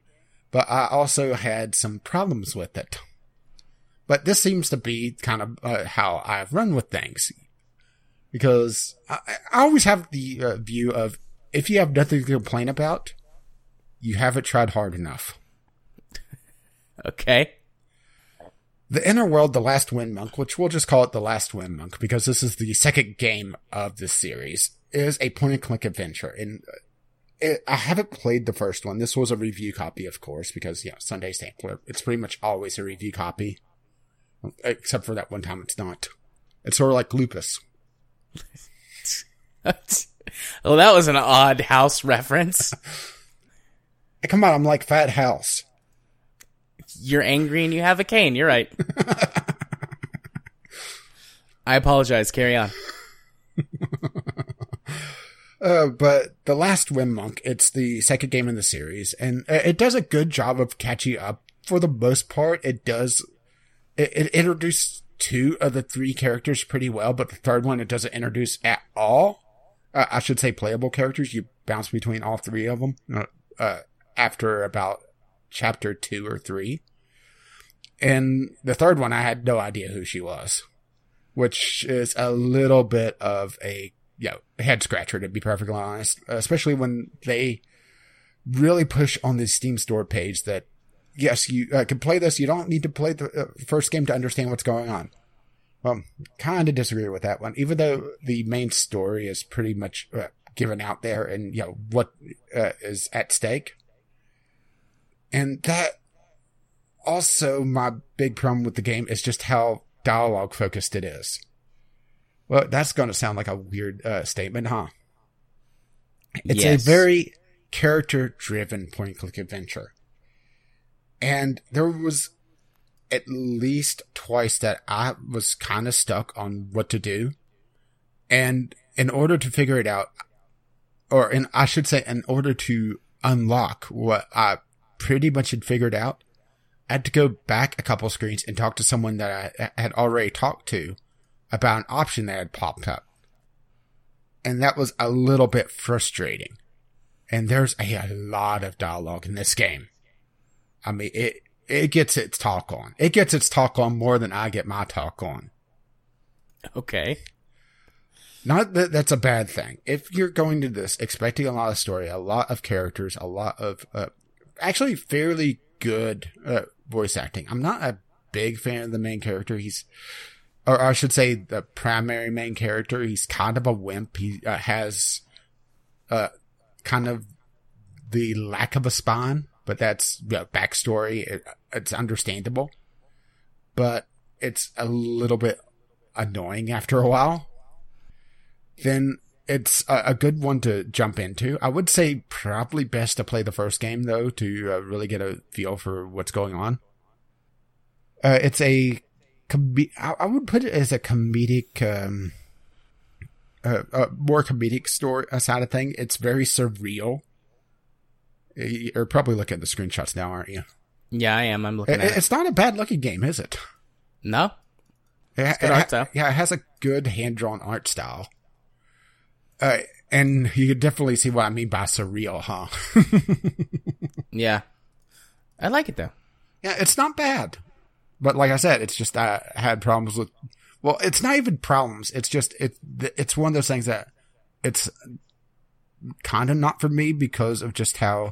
but I also had some problems with it. But this seems to be kind of uh, how I've run with things. Because I, I always have the uh, view of, if you have nothing to complain about, you haven't tried hard enough. Okay. The Inner World: The Last Wind Monk, which we'll just call it The Last Wind Monk, because this is the second game of this series, is a point-and-click adventure. And it, I haven't played the first one. This was a review copy, of course, because, you know, Sunday Sampler, it's pretty much always a review copy. Except for that one time it's not. It's sort of like Lupus. Well, that was an odd house reference. Come on, I'm like Fat House. You're angry and you have a cane. You're right. I apologize. Carry on. uh, but The Last Wind Monk, it's the second game in the series, and it does a good job of catching up. For the most part, it does. It, it introduced two of the three characters pretty well, but the third one, it doesn't introduce at all. Uh, I should say playable characters. You bounce between all three of them uh, after about chapter two or three. And the third one, I had no idea who she was, which is a little bit of a, you know, head scratcher, to be perfectly honest, especially when they really push on the Steam store page that, yes, you uh, can play this. You don't need to play the uh, first game to understand what's going on. Well, kind of disagree with that one, even though the main story is pretty much uh, given out there and, you know, what uh, is at stake. And that also, my big problem with the game is just how dialogue focused it is. Well, that's going to sound like a weird uh, statement, huh? It's yes. A very character-driven point-and-click adventure. And there was at least twice that I was kind of stuck on what to do. And in order to figure it out, or in, I should say, in order to unlock what I pretty much had figured out, I had to go back a couple screens and talk to someone that I had already talked to about an option that had popped up. And that was a little bit frustrating. And there's a lot of dialogue in this game. I mean, it it gets its talk on. It gets its talk on more than I get my talk on. Okay. Not that that's a bad thing. If you're going to this expecting a lot of story, a lot of characters, a lot of... Uh, actually fairly good uh, voice acting. I'm not a big fan of the main character. He's, or I should say the primary main character. He's kind of a wimp. He uh, has uh, kind of the lack of a spine, but that's, you know, backstory. It, it's understandable, but it's a little bit annoying after a while. Then it's a good one to jump into. I would say probably best to play the first game, though, to uh, really get a feel for what's going on. Uh, it's a... Com- I would put it as a comedic... Um, uh, uh, more comedic story side of thing. It's very surreal. You're probably looking at the screenshots now, aren't you? Yeah, I am. I'm looking it, at it's it. It's not a bad-looking game, is it? No. It, it, art ha- yeah, it has a good hand-drawn art style. Uh, and you could definitely see what I mean by surreal, huh? Yeah. I like it, though. Yeah, it's not bad. But like I said, it's just I had problems with... Well, it's not even problems. It's just... It, it's one of those things that it's kind of not for me because of just how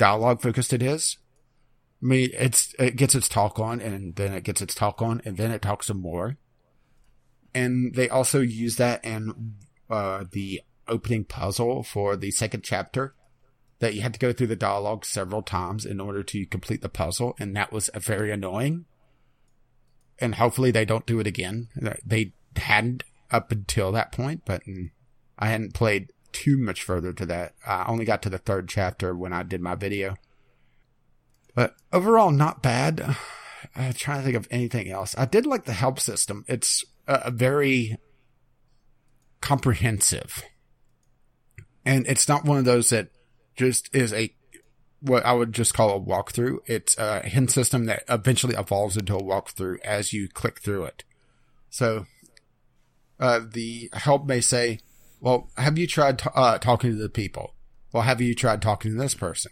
dialogue focused it is. I mean, it's it gets its talk on, and then it gets its talk on, and then it talks some more. And they also use that in uh, the opening puzzle for the second chapter, that you had to go through the dialogue several times in order to complete the puzzle, and that was very annoying. And hopefully they don't do it again. They hadn't up until that point, but I hadn't played too much further to that. I only got to the third chapter when I did my video. But overall, not bad. I'm trying to think of anything else. I did like the help system. It's uh, very comprehensive. And it's not one of those that just is a, what I would just call a walkthrough. It's a hint system that eventually evolves into a walkthrough as you click through it. So uh, the help may say, well, have you tried t- uh, talking to the people? Well, have you tried talking to this person?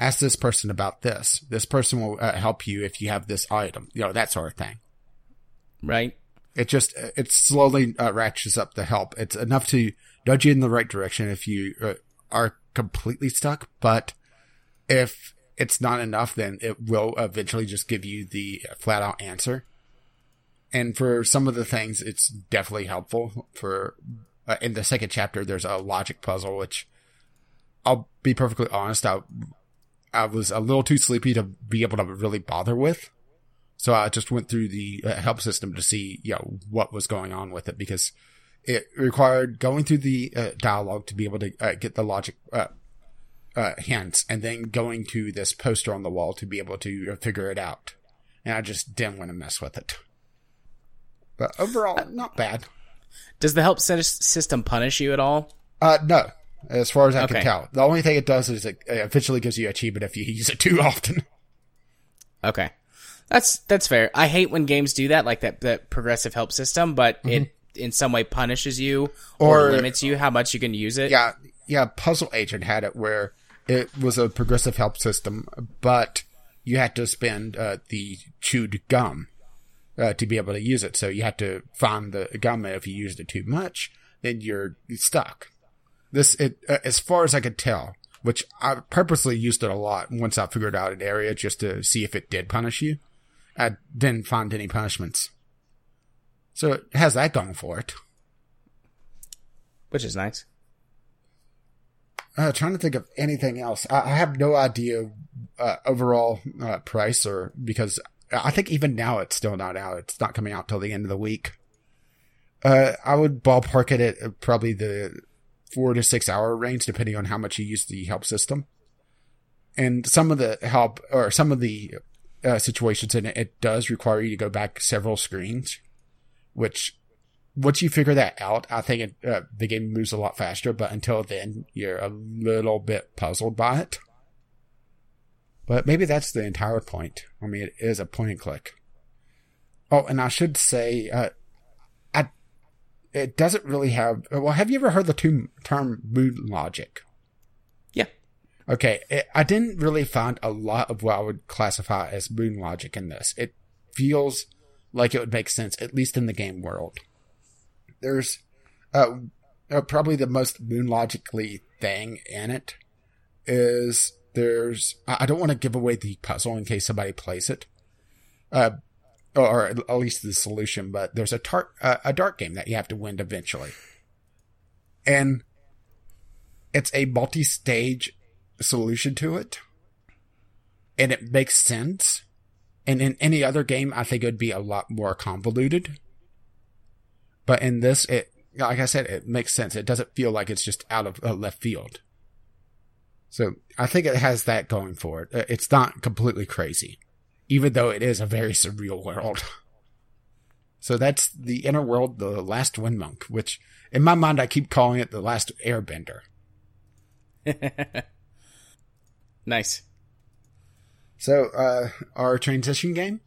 Ask this person about this. This person will uh, help you if you have this item. You know, that sort of thing. Right. It just, it slowly uh, ratchets up the help. It's enough to nudge you in the right direction if you uh, are completely stuck. But if it's not enough, then it will eventually just give you the flat out answer. And for some of the things, it's definitely helpful. For uh, in the second chapter, there's a logic puzzle, which I'll be perfectly honest, I I was a little too sleepy to be able to really bother with. So I just went through the help system to see, you know, what was going on with it, because it required going through the uh, dialogue to be able to uh, get the logic uh, uh, hints, and then going to this poster on the wall to be able to figure it out. And I just didn't want to mess with it. But overall, not bad. Does the help system punish you at all? Uh, no. As far as I okay. can tell. The only thing it does is it eventually gives you achievement if you use it too often. Okay. That's that's fair. I hate when games do that, like that, that progressive help system, but mm-hmm. it in some way punishes you or, or limits you how much you can use it. Yeah, yeah. Puzzle Agent had it where it was a progressive help system, but you had to spend uh, the chewed gum uh, to be able to use it. So you had to find the gum, and if you used it too much, then you're stuck. This, it, uh, as far as I could tell, which I purposely used it a lot once I figured out an area just to see if it did punish you, I didn't find any punishments. So it has that going for it. Which is nice. Uh, trying to think of anything else. I, I have no idea uh, overall uh, price, or because I think even now it's still not out. It's not coming out till the end of the week. Uh, I would ballpark it at probably the four to six hour range, depending on how much you use the help system. And some of the help, or some of the uh, situations in it, it does require you to go back several screens, which once you figure that out, I think it, uh, the game moves a lot faster, but until then, you're a little bit puzzled by it. But maybe that's the entire point. I mean, it is a point and click. Oh, and I should say, uh, it doesn't really have... Well, have you ever heard the term mood logic? Yeah. Okay. It, I didn't really find a lot of what I would classify as mood logic in this. It feels like it would make sense, at least in the game world. There's uh, uh, probably the most mood logically thing in it is there's... I don't want to give away the puzzle in case somebody plays it. Uh Or at least the solution, but there's a tar- uh, a dart game that you have to win eventually. And it's a multi-stage solution to it. And it makes sense. And in any other game, I think it would be a lot more convoluted. But in this, it, like I said, it makes sense. It doesn't feel like it's just out of uh, left field. So I think it has that going for it. It's not completely crazy, even though it is a very surreal world. So that's The Inner World, The Last Wind Monk, which in my mind I keep calling it The Last Airbender. Nice. So, uh, our transition game?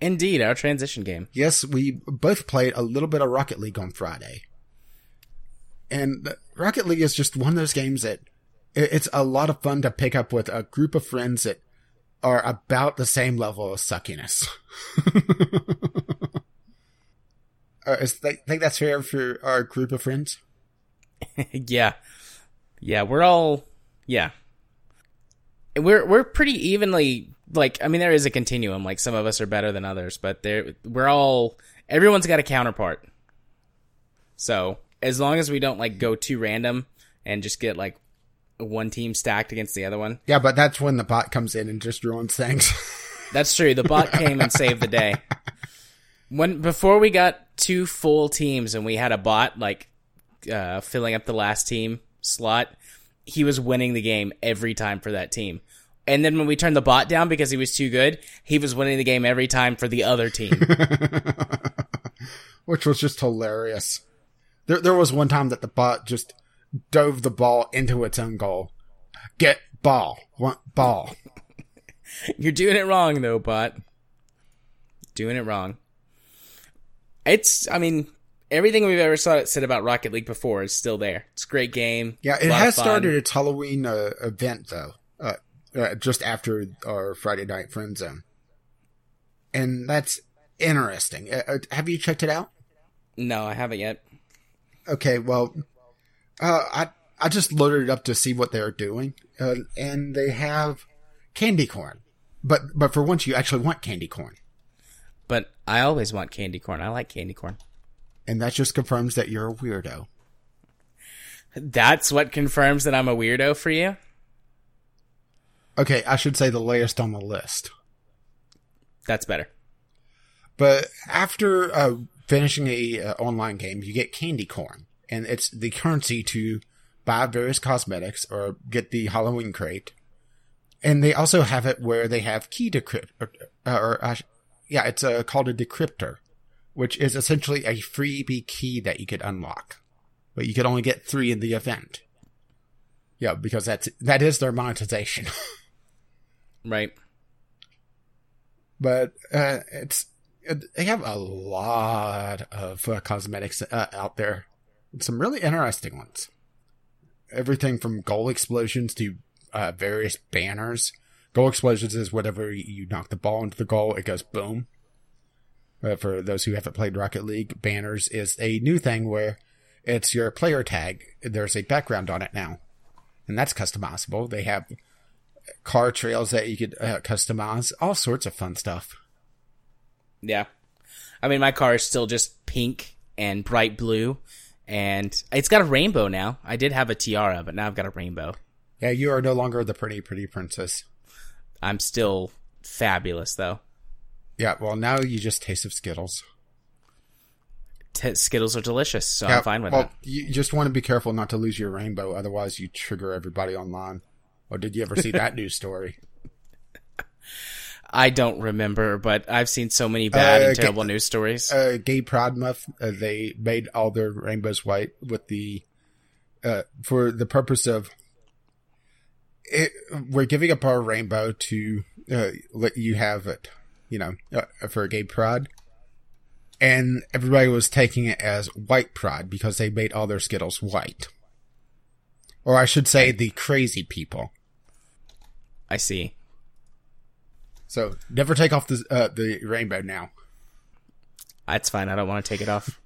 Indeed, our transition game. Yes, we both played a little bit of Rocket League on Friday. And Rocket League is just one of those games that it's a lot of fun to pick up with a group of friends that are about the same level of suckiness. uh, is th- think that's fair for our group of friends? yeah. Yeah, we're all... Yeah. we're we're pretty evenly, like, I mean, there is a continuum. Like, some of us are better than others, but there we're all, everyone's got a counterpart. So as long as we don't, like, go too random and just get, like, one team stacked against the other one. Yeah, but that's when the bot comes in and just ruins things. That's true. The bot came and saved the day. When before we got two full teams and we had a bot, like, uh, filling up the last team slot, he was winning the game every time for that team. And then when we turned the bot down because he was too good, he was winning the game every time for the other team. Which was just hilarious. There there was one time that the bot just dove the ball into its own goal. Get ball. Want ball. You're doing it wrong, though, bot. Doing it wrong. It's, I mean, everything we've ever saw, said about Rocket League before is still there. It's a great game. Yeah, it has started its Halloween uh, event, though, uh, uh, just after our Friday Night Friend Zone. And that's interesting. Uh, have you checked it out? No, I haven't yet. Okay, well, uh, I I just loaded it up to see what they're doing, uh, and they have candy corn, but but for once you actually want candy corn. But I always want candy corn. I like candy corn, and that just confirms that you're a weirdo. That's what confirms that I'm a weirdo for you. Okay, I should say the latest on the list. That's better. But after uh, finishing a uh, online game, you get candy corn, and it's the currency to buy various cosmetics or get the Halloween crate. And they also have it where they have key decrypt, or, or uh, yeah, it's uh, called a decryptor, which is essentially a freebie key that you could unlock, but you could only get three in the event. Yeah, because that's that is their monetization, right? But uh, it's they have a lot of uh, cosmetics uh, out there, some really interesting ones. Everything from goal explosions to Uh, various banners. Goal explosions is whatever you knock the ball into the goal, it goes boom. Uh, for those who haven't played Rocket League, banners is a new thing where it's your player tag. There's a background on it now, and that's customizable. They have car trails that you could uh, customize, all sorts of fun stuff. Yeah. I mean, my car is still just pink and bright blue, and it's got a rainbow now. I did have a tiara, but now I've got a rainbow. Yeah, you are no longer the pretty, pretty princess. I'm still fabulous, though. Yeah, well, now you just taste of Skittles. T- Skittles are delicious, so yeah, I'm fine with well, that. Well, you just want to be careful not to lose your rainbow, otherwise you trigger everybody online. Or did you ever see that news story? I don't remember, but I've seen so many bad uh, and terrible gay, news stories. Uh, Gay Pride Month, uh, they made all their rainbows white with the uh, for the purpose of... It, we're giving up our rainbow to uh, let you have it, you know, uh, for gay pride. And everybody was taking it as white pride because they made all their Skittles white. Or I should say the crazy people. I see. So never take off the uh, the rainbow now. That's fine. I don't want to take it off.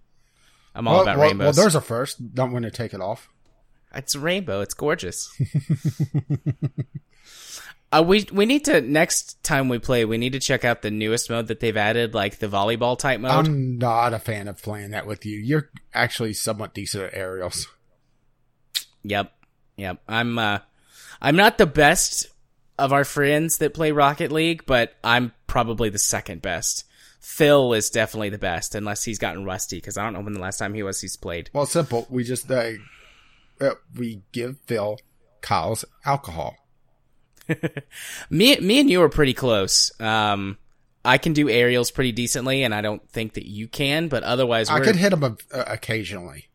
I'm all well, about well, rainbows. Well, there's a first. Don't want to take it off. It's a rainbow. It's gorgeous. uh, we we need to, next time we play, we need to check out the newest mode that they've added, like the volleyball type mode. I'm not a fan of playing that with you. You're actually somewhat decent at aerials. Yep. Yep. I'm, uh, I'm not the best of our friends that play Rocket League, but I'm probably the second best. Phil is definitely the best, unless he's gotten rusty, because I don't know when the last time he was he's played. Well, simple. We just... Uh, Uh, we give Phil Kyle's alcohol. me, me and you are pretty close. Um, I can do aerials pretty decently, and I don't think that you can, but otherwise... We're... I could hit him a- uh, occasionally.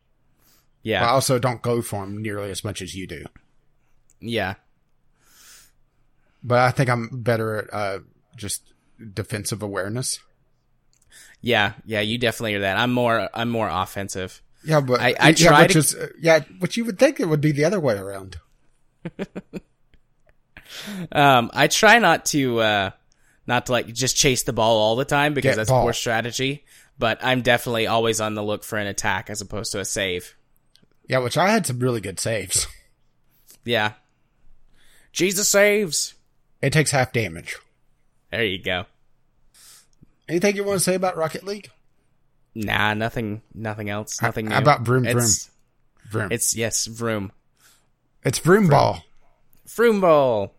Yeah. But I also don't go for him nearly as much as you do. Yeah. But I think I'm better at uh, just defensive awareness. Yeah, yeah, you definitely are that. I'm more, I'm more offensive. Yeah, but I, I yeah, try which to... is, uh, yeah, which you would think it would be the other way around. um, I try not to, uh, not to like just chase the ball all the time because Get that's ball. poor strategy. But I'm definitely always on the look for an attack as opposed to a save. Yeah, which I had some really good saves. Yeah, Jesus saves. It takes half damage. There you go. Anything you want to say about Rocket League? Nah, nothing. Nothing else. Nothing How, new. How about Vroom Vroom? It's, Vroom. It's, yes, Vroom. It's Vroom, Vroom. Ball. Vroom Ball.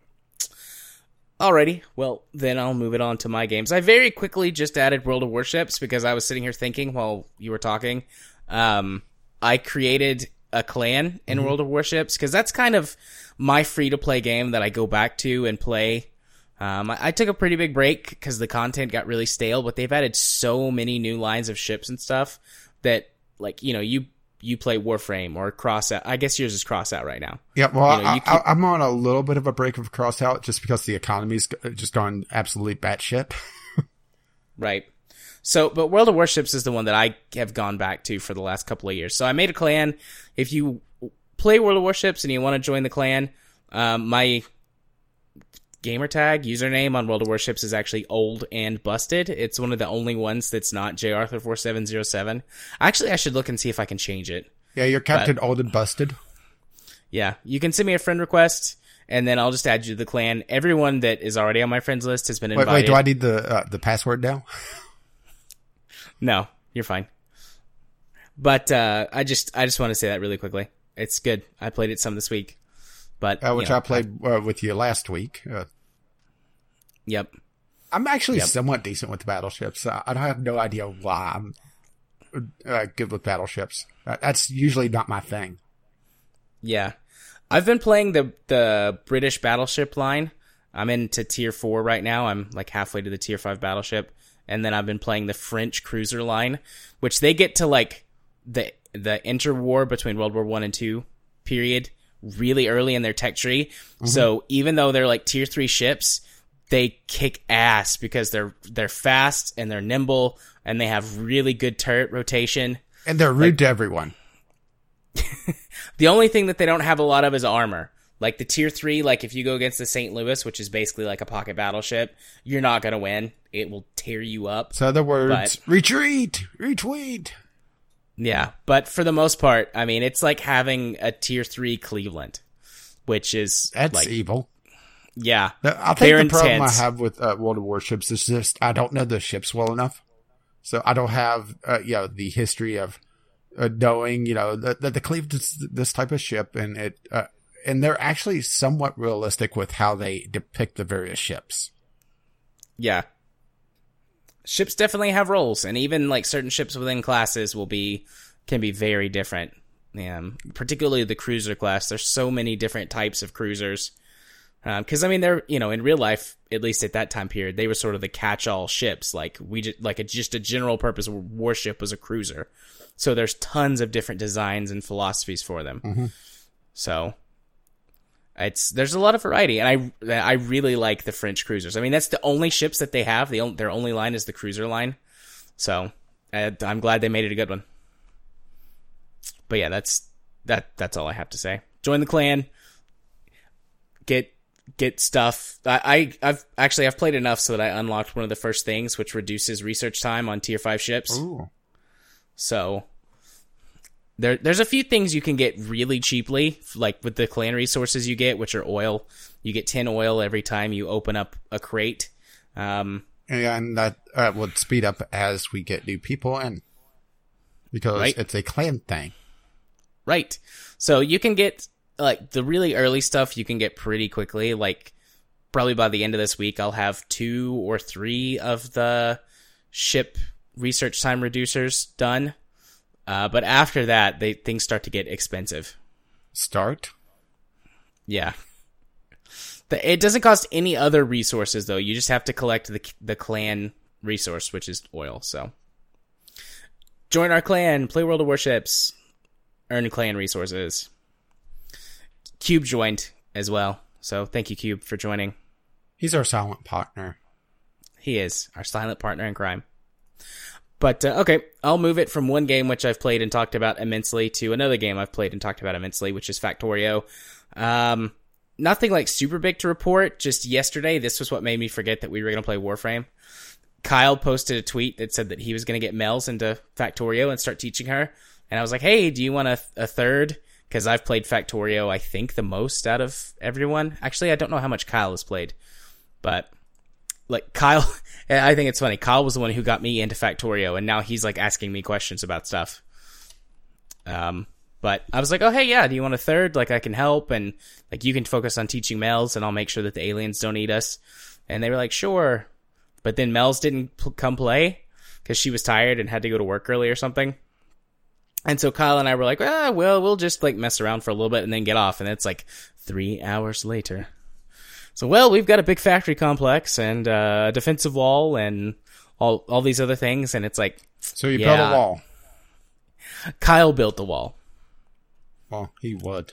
Alrighty, well, then I'll move it on to my games. I very quickly just added World of Warships because I was sitting here thinking while you were talking. Um, I created a clan in mm-hmm. World of Warships because that's kind of my free-to-play game that I go back to and play. Um, I, I took a pretty big break because the content got really stale, but they've added so many new lines of ships and stuff that, like, you know, you... You play Warframe or Crossout. I guess yours is Crossout right now. Yeah, well, you know, you I, keep... I'm on a little bit of a break of Crossout just because the economy's just gone absolutely batshit. Right. So, but World of Warships is the one that I have gone back to for the last couple of years. So I made a clan. If you play World of Warships and you want to join the clan, um, my gamer tag, username on World of Warships is actually Old and Busted. It's one of the only ones that's not J Arthur four seven zero seven. Actually, I should look and see if I can change it. Yeah, you're Captain but, Old and Busted. Yeah, you can send me a friend request, and then I'll just add you to the clan. Everyone that is already on my friends list has been invited. Wait, wait do I need the uh, the password now? No, you're fine. But uh, I just I just want to say that really quickly. It's good. I played it some this week. But, uh, which you know, I played uh, with you last week. Uh, yep. I'm actually yep. somewhat decent with battleships. I, I have no idea why I'm uh, good with battleships. Uh, that's usually not my thing. Yeah. I've been playing the, the British battleship line. I'm into tier four right now. I'm like halfway to the tier five battleship. And then I've been playing the French cruiser line, which they get to like the, the interwar between World War One and Two period. Really early in their tech tree. Mm-hmm. So even though they're like tier three ships, they kick ass because they're they're fast and they're nimble and they have really good turret rotation. And they're rude like, to everyone. The only thing that they don't have a lot of is armor. Like the tier three, like if you go against the Saint Louis, which is basically like a pocket battleship, you're not going to win. It will tear you up. So in other words, but, retreat, retreat. Yeah, but for the most part, I mean, it's like having a tier three Cleveland, which is that's like, evil. Yeah, I think the intense. problem I have with uh, World of Warships is just I don't know the ships well enough, so I don't have uh, you know the history of uh, knowing you know that the, the Cleveland's this type of ship, and it uh, and they're actually somewhat realistic with how they depict the various ships. Yeah. Ships definitely have roles, and even like certain ships within classes will be can be very different. Um, particularly the cruiser class. There's so many different types of cruisers because um, I mean they're you know in real life, at least at that time period, they were sort of the catch-all ships. Like we just like a, just a general purpose warship was a cruiser. So there's tons of different designs and philosophies for them. Mm-hmm. So. It's there's a lot of variety, and I I really like the French cruisers. I mean, that's the only ships that they have. They on, their only line is the cruiser line, so uh, I'm glad they made it a good one. But yeah, that's that. That's all I have to say. Join the clan. Get get stuff. I, I I've actually I've played enough so that I unlocked one of the first things, which reduces research time on tier five ships. Ooh. So. There, there's a few things you can get really cheaply, like with the clan resources you get, which are oil. You get ten oil every time you open up a crate. Um, and that uh, will speed up as we get new people in, because right? It's a clan thing. Right. So you can get like the really early stuff you can get pretty quickly. Like probably by the end of this week, I'll have two or three of the ship research time reducers done. Uh, but after that, they things start to get expensive. Start? Yeah. The, it doesn't cost any other resources, though. You just have to collect the the clan resource, which is oil. So join our clan. Play World of Warships. Earn clan resources. Cube joined as well. So thank you, Cube, for joining. He's our silent partner. He is our silent partner in crime. But, uh, okay, I'll move it from one game which I've played and talked about immensely to another game I've played and talked about immensely, which is Factorio. Um, nothing, like, super big to report. Just yesterday, this was what made me forget that we were going to play Warframe. Kyle posted a tweet that said that he was going to get Mel's into Factorio and start teaching her. And I was like, hey, do you want a, a third? Because I've played Factorio, I think, the most out of everyone. Actually, I don't know how much Kyle has played. But like Kyle, I think it's funny. Kyle was the one who got me into Factorio, and now he's like asking me questions about stuff. Um, but I was like, oh, hey, yeah, do you want a third? Like I can help. And like, you can focus on teaching Mel's and I'll make sure that the aliens don't eat us. And they were like, sure. But then Mel's didn't pl- come play because she was tired and had to go to work early or something. And so Kyle and I were like, ah, well, we'll just like mess around for a little bit and then get off. And it's like three hours later. So, well, we've got a big factory complex and uh, a defensive wall and all all these other things. And it's like, so you yeah. built a wall. Kyle built the wall. Well, he would.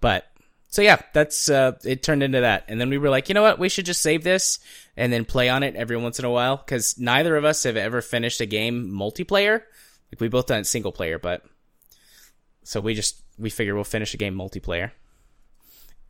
But so, yeah, that's uh, it turned into that. And then we were like, you know what? We should just save this and then play on it every once in a while. Because neither of us have ever finished a game multiplayer. Like, we both done it single player, but so we just, we figure we'll finish a game multiplayer.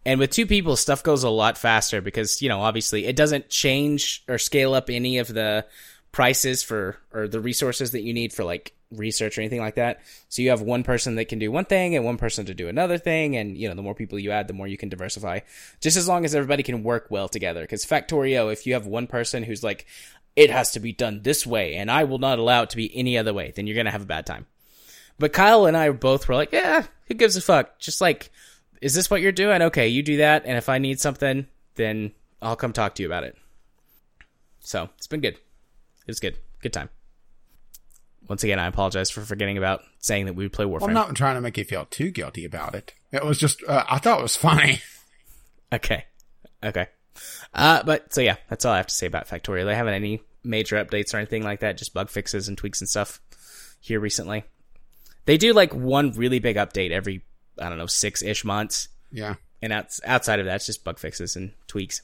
And with two people, stuff goes a lot faster because, you know, obviously it doesn't change or scale up any of the prices for, or the resources that you need for like research or anything like that. So you have one person that can do one thing and one person to do another thing. And, you know, the more people you add, the more you can diversify, just as long as everybody can work well together. Because Factorio, if you have one person who's like, it has to be done this way, and I will not allow it to be any other way, then you're going to have a bad time. But Kyle and I both were like, yeah, who gives a fuck? Just like, is this what you're doing? Okay, you do that, and if I need something, then I'll come talk to you about it. So, it's been good. It was good. Good time. Once again, I apologize for forgetting about saying that we would play Warframe. Well, I'm not trying to make you feel too guilty about it. It was just, uh, I thought it was funny. Okay. Okay. Uh, but so yeah, that's all I have to say about Factorio. They haven't any major updates or anything like that, just bug fixes and tweaks and stuff here recently. They do like one really big update every, I don't know, six-ish months. Yeah. And outs- outside of that, it's just bug fixes and tweaks.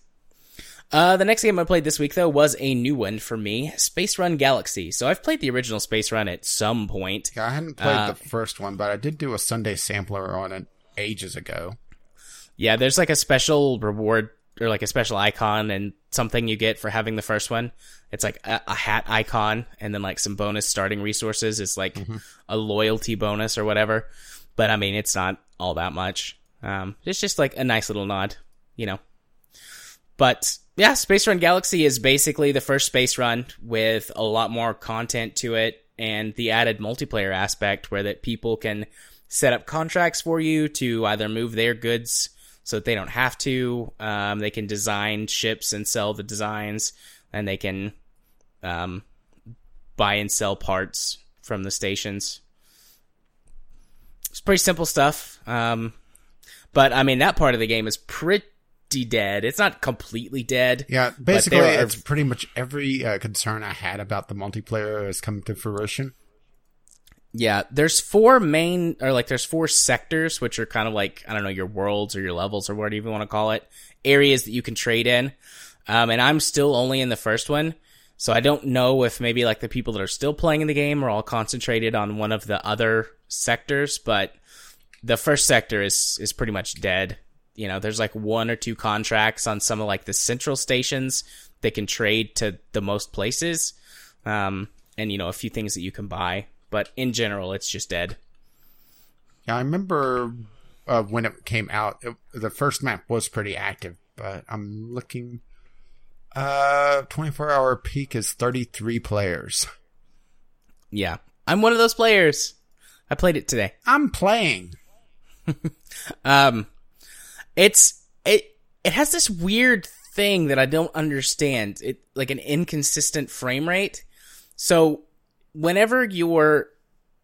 Uh, the next game I played this week, though, was a new one for me, Space Run Galaxy. So I've played the original Space Run at some point. Yeah, I hadn't played uh, the first one, but I did do a Sunday sampler on it ages ago. Yeah, there's like a special reward or like a special icon and something you get for having the first one. It's like a, a hat icon and then like some bonus starting resources. It's like mm-hmm. a loyalty bonus or whatever. But I mean, it's not all that much. Um, it's just like a nice little nod, you know. But yeah, Space Run Galaxy is basically the first Space Run with a lot more content to it and the added multiplayer aspect where that people can set up contracts for you to either move their goods so that they don't have to. Um, they can design ships and sell the designs, and they can um, buy and sell parts from the stations. It's pretty simple stuff. Um, but, I mean, that part of the game is pretty dead. It's not completely dead. Yeah, basically, but there are... it's pretty much every uh, concern I had about the multiplayer has come to fruition. Yeah, there's four main, or like there's four sectors, which are kind of like, I don't know, your worlds or your levels or whatever you want to call it, areas that you can trade in. Um, and I'm still only in the first one, so I don't know if maybe like the people that are still playing in the game are all concentrated on one of the other sectors, but the first sector is, is pretty much dead. You know, there's like one or two contracts on some of like the central stations that can trade to the most places, um, and, you know, a few things that you can buy. But in general, it's just dead. Yeah, I remember uh, when it came out, it, the first map was pretty active, but I'm looking... Uh, twenty-four hour peak is thirty-three players. Yeah, I'm one of those players. I played it today. I'm playing. um, it's it it has this weird thing that I don't understand. It like an inconsistent frame rate. So... Whenever you're,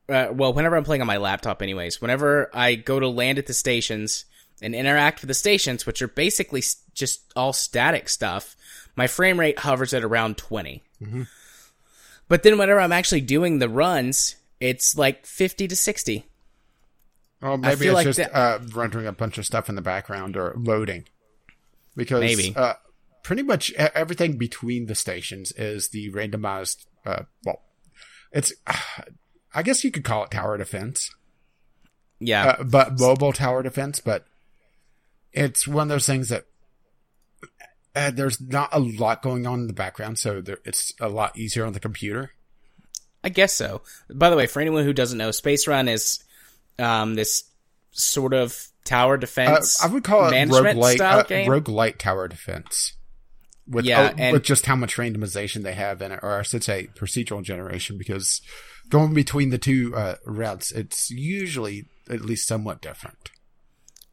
uh, well, whenever I'm playing on my laptop anyways, whenever I go to land at the stations and interact with the stations, which are basically just all static stuff, my frame rate hovers at around twenty. Mm-hmm. But then whenever I'm actually doing the runs, it's like fifty to sixty. Well, maybe I feel it's like just that- uh, rendering a bunch of stuff in the background or loading. Because maybe. Uh, pretty much everything between the stations is the randomized, uh, well, It's, I guess you could call it tower defense. Yeah. Uh, but mobile tower defense, but it's one of those things that uh, there's not a lot going on in the background, so there, it's a lot easier on the computer. I guess so. By the way, for anyone who doesn't know, Space Run is um, this sort of tower defense. Uh, I would call it roguelike, uh, roguelike tower defense. With, yeah, uh, and with just how much randomization they have in it, or I should say procedural generation, because going between the two uh, routes, it's usually at least somewhat different.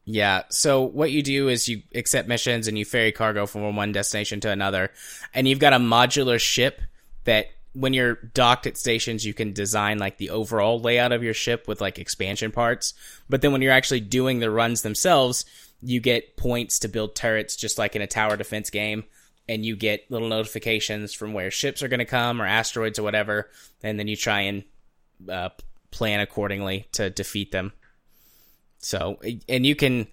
Yeah, so what you do is you accept missions and you ferry cargo from one destination to another, and you've got a modular ship that when you're docked at stations, you can design like the overall layout of your ship with like expansion parts, but then when you're actually doing the runs themselves, you get points to build turrets just like in a tower defense game. And you get little notifications from where ships are going to come or asteroids or whatever. And then you try and uh, plan accordingly to defeat them. So, and you can,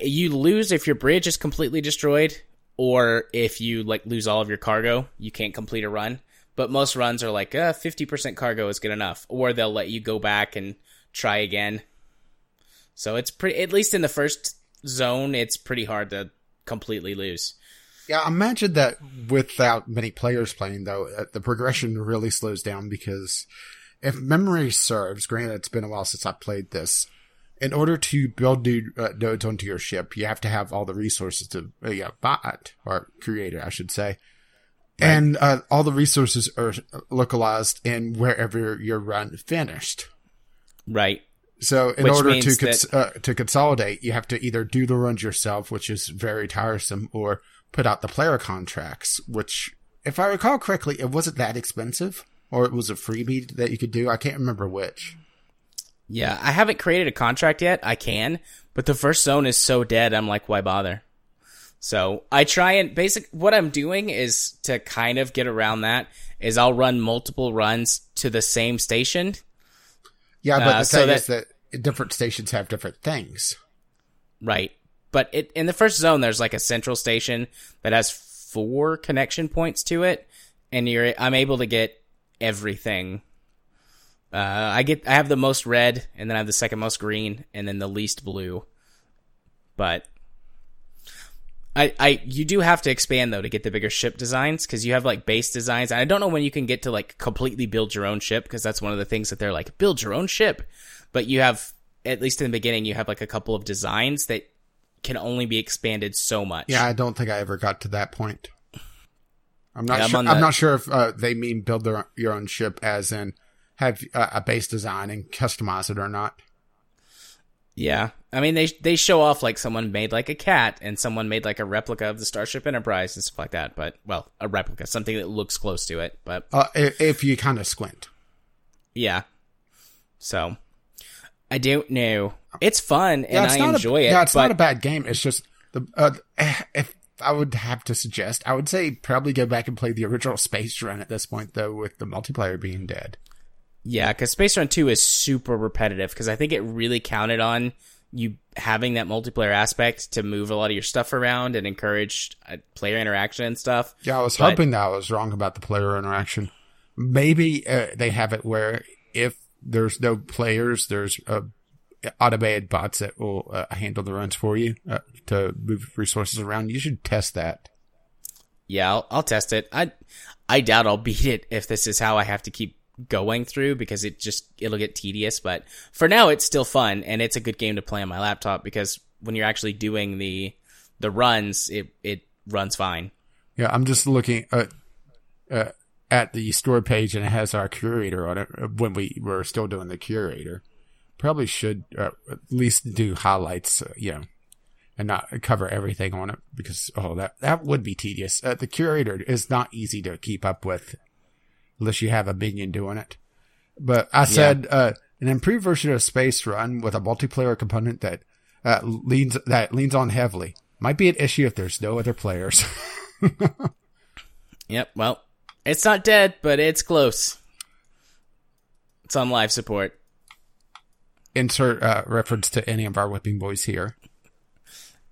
you lose if your bridge is completely destroyed or if you like lose all of your cargo, you can't complete a run. But most runs are like uh, fifty percent cargo is good enough, or they'll let you go back and try again. So it's pretty, at least in the first zone, it's pretty hard to completely lose. Yeah, I imagine that without many players playing, though, the progression really slows down because if memory serves, granted, it's been a while since I played this, in order to build new uh, nodes onto your ship, you have to have all the resources to uh, yeah, buy it, or create it, I should say. Right. And uh, all the resources are localized in wherever your run finished. Right. So in which order to cons- that- uh, to consolidate, you have to either do the runs yourself, which is very tiresome, or put out the player contracts, which, if I recall correctly, it wasn't that expensive, or it was a freebie that you could do. I can't remember which. Yeah, I haven't created a contract yet. I can, but the first zone is so dead, I'm like, why bother? So I try and basic. What I'm doing is to kind of get around that is I'll run multiple runs to the same station. Yeah, but uh, the so thing that, is that different stations have different things. Right. But it, in the first zone, there's like a central station that has four connection points to it, and you're I'm able to get everything. Uh, I get I have the most red, and then I have the second most green, and then the least blue. But I I you do have to expand though to get the bigger ship designs because you have like base designs. And I don't know when you can get to like completely build your own ship because that's one of the things that they're like build your own ship, but you have at least in the beginning you have like a couple of designs that can only be expanded so much. Yeah, I don't think I ever got to that point. I'm not yeah, sure. I'm, the... I'm not sure if uh, they mean build their, your own ship as in have uh, a base design and customize it or not. Yeah, I mean they they show off like someone made like a cat and someone made like a replica of the Starship Enterprise and stuff like that. But well, a replica, something that looks close to it. But uh, if, if you kind of squint, yeah. So I don't know. It's fun, and yeah, it's I enjoy a, it. Yeah, it's but... not a bad game. It's just, the uh, if I would have to suggest, I would say probably go back and play the original Space Run at this point, though, with the multiplayer being dead. Yeah, because Space Run two is super repetitive, because I think it really counted on you having that multiplayer aspect to move a lot of your stuff around and encourage uh, player interaction and stuff. Yeah, I was but... hoping that I was wrong about the player interaction. Maybe uh, they have it where if there's no players, there's a automated bots that will uh, handle the runs for you uh, to move resources around. You should test that. Yeah, I'll, I'll test it. I I doubt I'll beat it if this is how I have to keep going through because it just it'll get tedious. But for now, it's still fun and it's a good game to play on my laptop because when you're actually doing the the runs, it it runs fine. Yeah, I'm just looking at, uh, at the store page and it has our curator on it when we were still doing the curator. Probably should uh, at least do highlights, uh, you know, and not cover everything on it because, oh, that, that would be tedious. Uh, the curator is not easy to keep up with unless you have a minion doing it. But I said yeah. uh, an improved version of Space Run with a multiplayer component that uh, leans that leans on heavily. Might be an issue if there's no other players. Yep, well, it's not dead, but it's close. It's on life support. Insert uh, reference to any of our whipping boys here.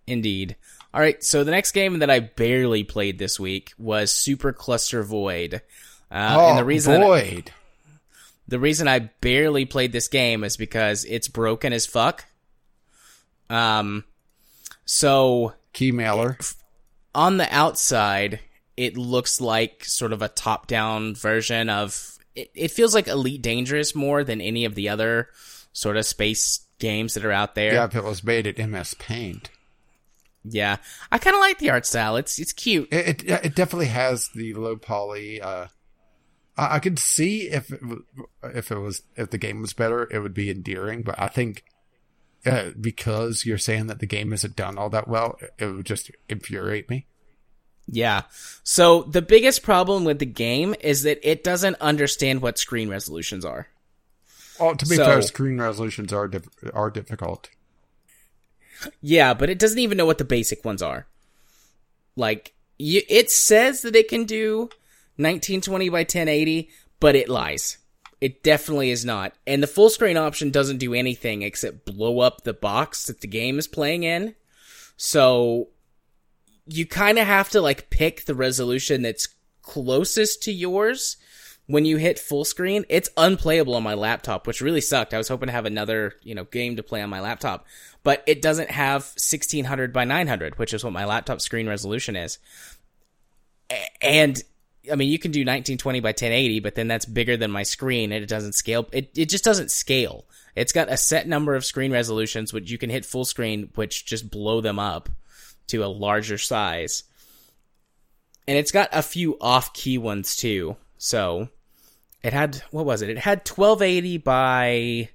Indeed. All right, so the next game that I barely played this week was Super Cluster Void. Uh, oh, and the reason Void. I, the reason I barely played this game is because it's broken as fuck. Um, so key mailer. On the outside, it looks like sort of a top-down version of. It, it feels like Elite Dangerous more than any of the other sort of space games that are out there. Yeah, if it was made at M S Paint. Yeah. I kind of like the art style. It's it's cute. It, it it definitely has the low poly. Uh, I, I could see if it, if it was if the game was better, it would be endearing. But I think uh, because you're saying that the game isn't done all that well, it, it would just infuriate me. Yeah. So the biggest problem with the game is that it doesn't understand what screen resolutions are. Oh, to be so, fair, screen resolutions are diff- are difficult. Yeah, but it doesn't even know what the basic ones are. Like, you, it says that it can do nineteen twenty by ten eighty, but it lies. It definitely is not. And the full screen option doesn't do anything except blow up the box that the game is playing in. So you kind of have to, like, pick the resolution that's closest to yours. When you hit full screen, it's unplayable on my laptop, which really sucked. I was hoping to have another, you know, game to play on my laptop, but it doesn't have sixteen hundred by nine hundred, which is what my laptop screen resolution is. And I mean, you can do nineteen twenty by ten eighty, but then that's bigger than my screen and it doesn't scale. It it just doesn't scale. It's got a set number of screen resolutions, which you can hit full screen, which just blow them up to a larger size. And it's got a few off-key ones too. So it had, what was it? It had twelve eighty by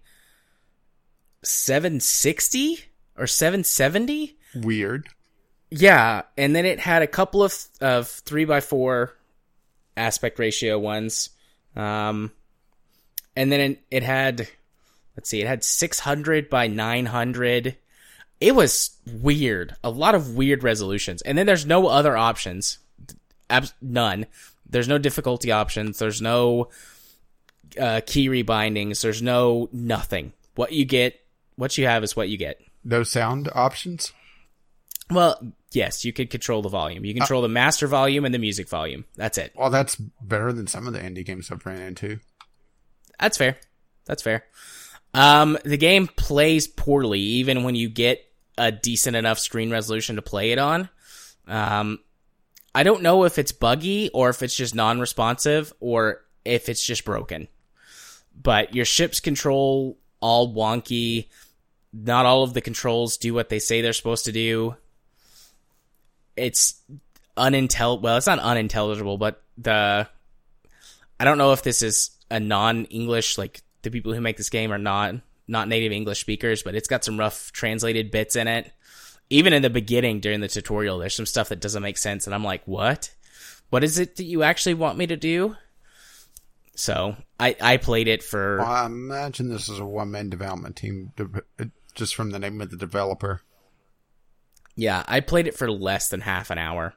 seven sixty or seven seventy. Weird. Yeah. And then it had a couple of, of three by four aspect ratio ones. Um, and then it, it had, let's see, it had six hundred by nine hundred. It was weird. A lot of weird resolutions. And then there's no other options. Abs- none. There's no difficulty options. There's no uh, key rebindings. There's no nothing. What you get, what you have is what you get. No sound options? Well, yes, you could control the volume. You control uh, the master volume and the music volume. That's it. Well, that's better than some of the indie games I've ran into. That's fair. That's fair. Um, the game plays poorly, even when you get a decent enough screen resolution to play it on. Um... I don't know if it's buggy or if it's just non-responsive or if it's just broken. But your ship's control, all wonky. Not all of the controls do what they say they're supposed to do. It's unintel. Well, it's not unintelligible, but the... I don't know if this is a non-English, like the people who make this game are not, not native English speakers, but it's got some rough translated bits in it. Even in the beginning, during the tutorial, there's some stuff that doesn't make sense, and I'm like, what? What is it that you actually want me to do? So, I, I played it for... Well, I imagine this is a one-man development team, just from the name of the developer. Yeah, I played it for less than half an hour.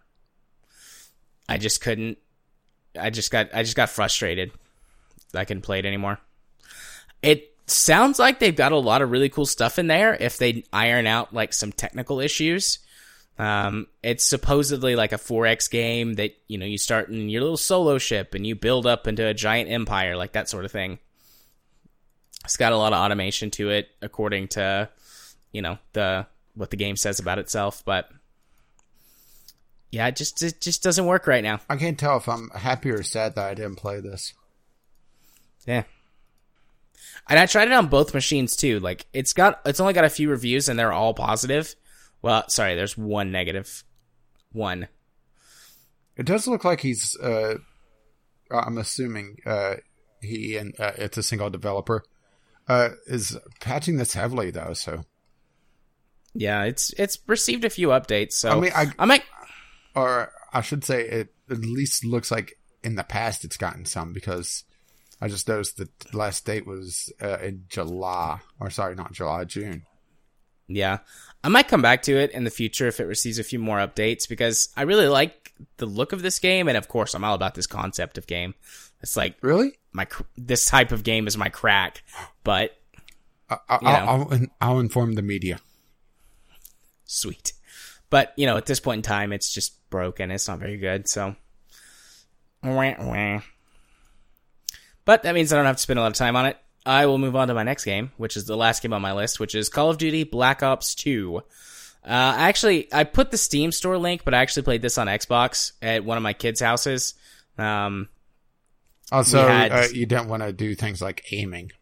I just couldn't... I just got I just got frustrated. I couldn't play it anymore. It... Sounds like they've got a lot of really cool stuff in there if they iron out, like, some technical issues. Um, it's supposedly, like, a four X game that, you know, you start in your little solo ship and you build up into a giant empire, like that sort of thing. It's got a lot of automation to it, according to, you know, the what the game says about itself. But, yeah, it just, it just doesn't work right now. I can't tell if I'm happy or sad that I didn't play this. Yeah. And I tried it on both machines too. Like it's got, it's only got a few reviews and they're all positive. Well, sorry, there's one negative one. It does look like he's, uh, I'm assuming, uh, he and uh, it's a single developer, uh, is patching this heavily though. So yeah, it's, it's received a few updates. So I mean, I, I might, or I should say it at least looks like in the past it's gotten some because I just noticed that the last date was uh, in July, or sorry, not July, June. Yeah. I might come back to it in the future if it receives a few more updates, because I really like the look of this game, and of course, I'm all about this concept of game. It's like... Really? my This type of game is my crack, but... I, I, you know, I'll, I'll, I'll inform the media. Sweet. But, you know, at this point in time, it's just broken. It's not very good, so... Wah, wah. But that means I don't have to spend a lot of time on it. I will move on to my next game, which is the last game on my list, which is Call of Duty Black Ops two. Uh, I actually, I put the Steam store link, but I actually played this on Xbox at one of my kids' houses. Um, also, had, uh, you don't want to do things like aiming.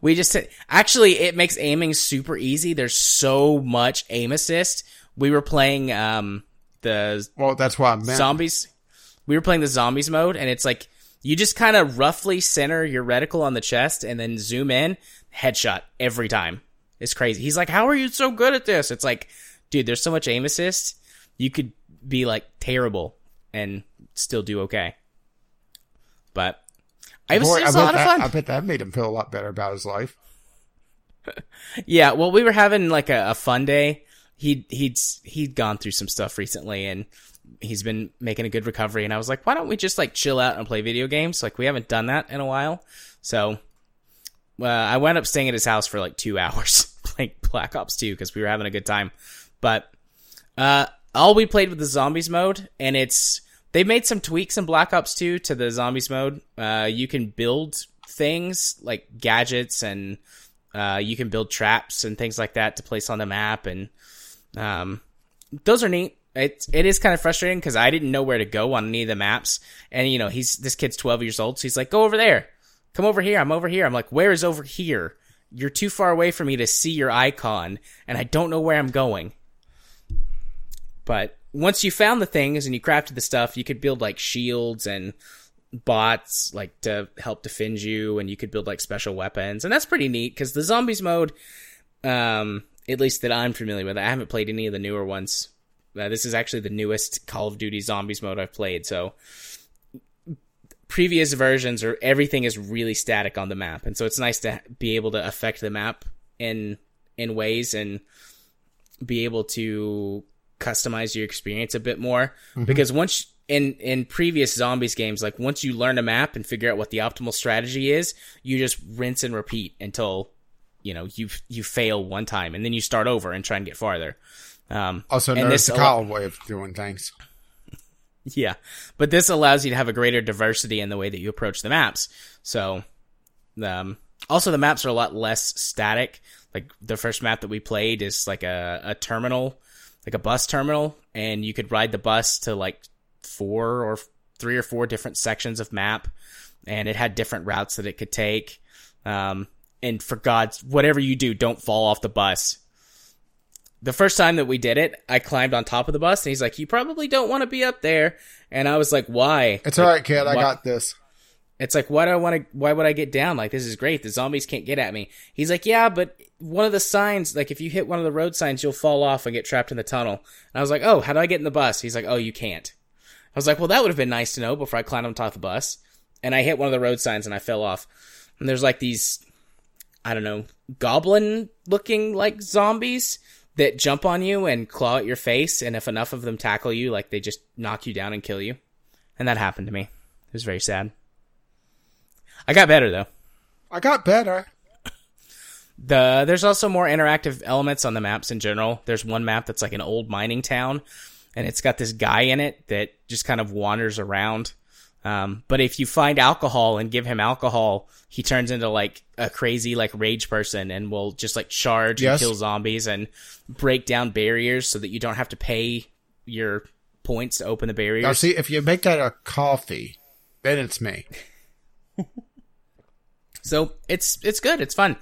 We just actually, it makes aiming super easy. There's so much aim assist. We were playing um the well, that's why I meant. zombies. We were playing the zombies mode, and it's like you just kind of roughly center your reticle on the chest and then zoom in, headshot every time. It's crazy. He's like, "How are you so good at this?" It's like, dude, there's so much aim assist. You could be like terrible and still do okay. But I was, Boy, it was I a lot that, of fun. I bet that made him feel a lot better about his life. Yeah, well, we were having like a, a fun day. He he'd he'd gone through some stuff recently, and he's been making a good recovery. And I was like, why don't we just like chill out and play video games? Like we haven't done that in a while. So uh, I wound up staying at his house for like two hours playing Black Ops two because we were having a good time. But uh, all we played with the zombies mode, and it's. They made some tweaks in Black Ops two to the zombies mode. Uh, you can build things like gadgets, and uh, you can build traps and things like that to place on the map. And um, those are neat. It, it is kind of frustrating because I didn't know where to go on any of the maps. And, you know, he's this kid's twelve years old. So he's like, go over there. Come over here. I'm over here. I'm like, where is over here? You're too far away for me to see your icon, and I don't know where I'm going. But once you found the things and you crafted the stuff, you could build like shields and bots like to help defend you, and you could build like special weapons. And that's pretty neat because the zombies mode, um, at least that I'm familiar with, I haven't played any of the newer ones. Uh, this is actually the newest Call of Duty zombies mode I've played. So previous versions are everything is really static on the map. And so it's nice to be able to affect the map in, in ways and be able to customize your experience a bit more, mm-hmm. because once in in previous zombies games, like once you learn a map and figure out what the optimal strategy is, you just rinse and repeat until you know you you fail one time, and then you start over and try and get farther. Um, also, notice the Colin way of doing things. Yeah, but this allows you to have a greater diversity in the way that you approach the maps. So, um, also the maps are a lot less static. Like the first map that we played is like a a terminal. Like a bus terminal, and you could ride the bus to like four or three or four different sections of map, and it had different routes that it could take. Um, and for God's, whatever you do, don't fall off the bus. The first time that we did it, I climbed on top of the bus, and he's like, "You probably don't want to be up there." And I was like, "Why?" It's like, all right, kid. Why? I got this. It's like, why do I want to? Why would I get down? Like, this is great. The zombies can't get at me. He's like, yeah, but one of the signs, like if you hit one of the road signs, you'll fall off and get trapped in the tunnel. And I was like, oh, how do I get in the bus? He's like, oh, you can't. I was like, well, that would have been nice to know before I climbed on top of the bus. And I hit one of the road signs and I fell off. And there's like these, I don't know, goblin-looking like zombies that jump on you and claw at your face. And if enough of them tackle you, like they just knock you down and kill you. And that happened to me. It was very sad. I got better, though. I got better. The There's also more interactive elements on the maps in general. There's one map that's like an old mining town, and it's got this guy in it that just kind of wanders around. Um, but if you find alcohol and give him alcohol, he turns into like a crazy like rage person and will just like charge yes. and kill zombies and break down barriers so that you don't have to pay your points to open the barriers. Now, see, if you make that a coffee, then it's me. So it's it's good. It's fun.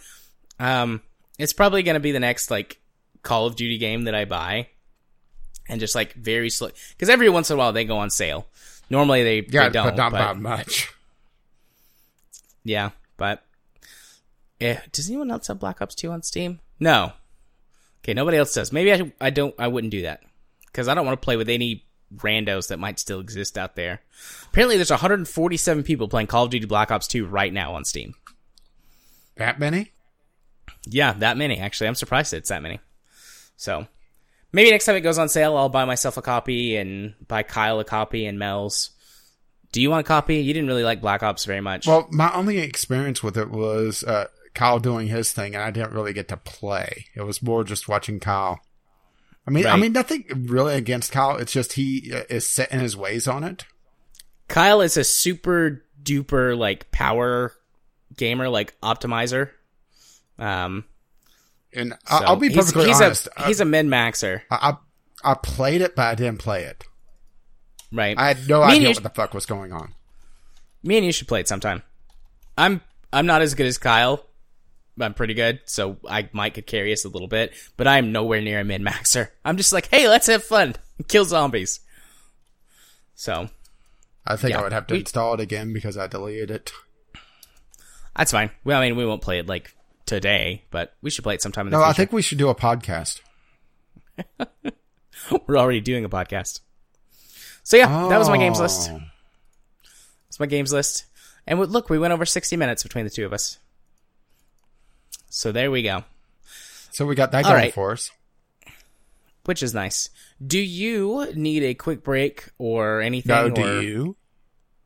Um, it's probably going to be the next like Call of Duty game that I buy, and just like very slow because every once in a while they go on sale. Normally they, yeah, they don't, but not by much. Yeah, but eh, does anyone else have Black Ops two on Steam? No. Okay, nobody else does. Maybe I I don't I wouldn't do that because I don't want to play with any randos that might still exist out there. Apparently, there's one hundred forty-seven people playing Call of Duty Black Ops two right now on Steam. That many? Yeah, that many. Actually, I'm surprised it's that many. So maybe next time it goes on sale, I'll buy myself a copy and buy Kyle a copy and Mel's. Do you want a copy? You didn't really like Black Ops very much. Well, my only experience with it was uh, Kyle doing his thing, and I didn't really get to play. It was more just watching Kyle. I mean, right. I mean, nothing really against Kyle. It's just he is set in his ways on it. Kyle is a super duper like power gamer, like optimizer. Um, and so I'll be perfectly he's, he's honest. A, he's a min maxer. I, I I played it, but I didn't play it. Right. I had no me idea what sh- the fuck was going on. Me and you should play it sometime. I'm I'm not as good as Kyle. I'm pretty good, so I might could carry us a little bit, but I am nowhere near a min-maxer. I'm just like, hey, let's have fun. Kill zombies. So. I think yeah. I would have to we, install it again because I deleted it. That's fine. Well, I mean, we won't play it, like, today, but we should play it sometime in the no, future. No, I think we should do a podcast. We're already doing a podcast. So, yeah, oh. that was my games list. That's my games list. And look, we went over sixty minutes between the two of us. So there we go. So we got that going right. for us. Which is nice. Do you need a quick break or anything? No, or... do you?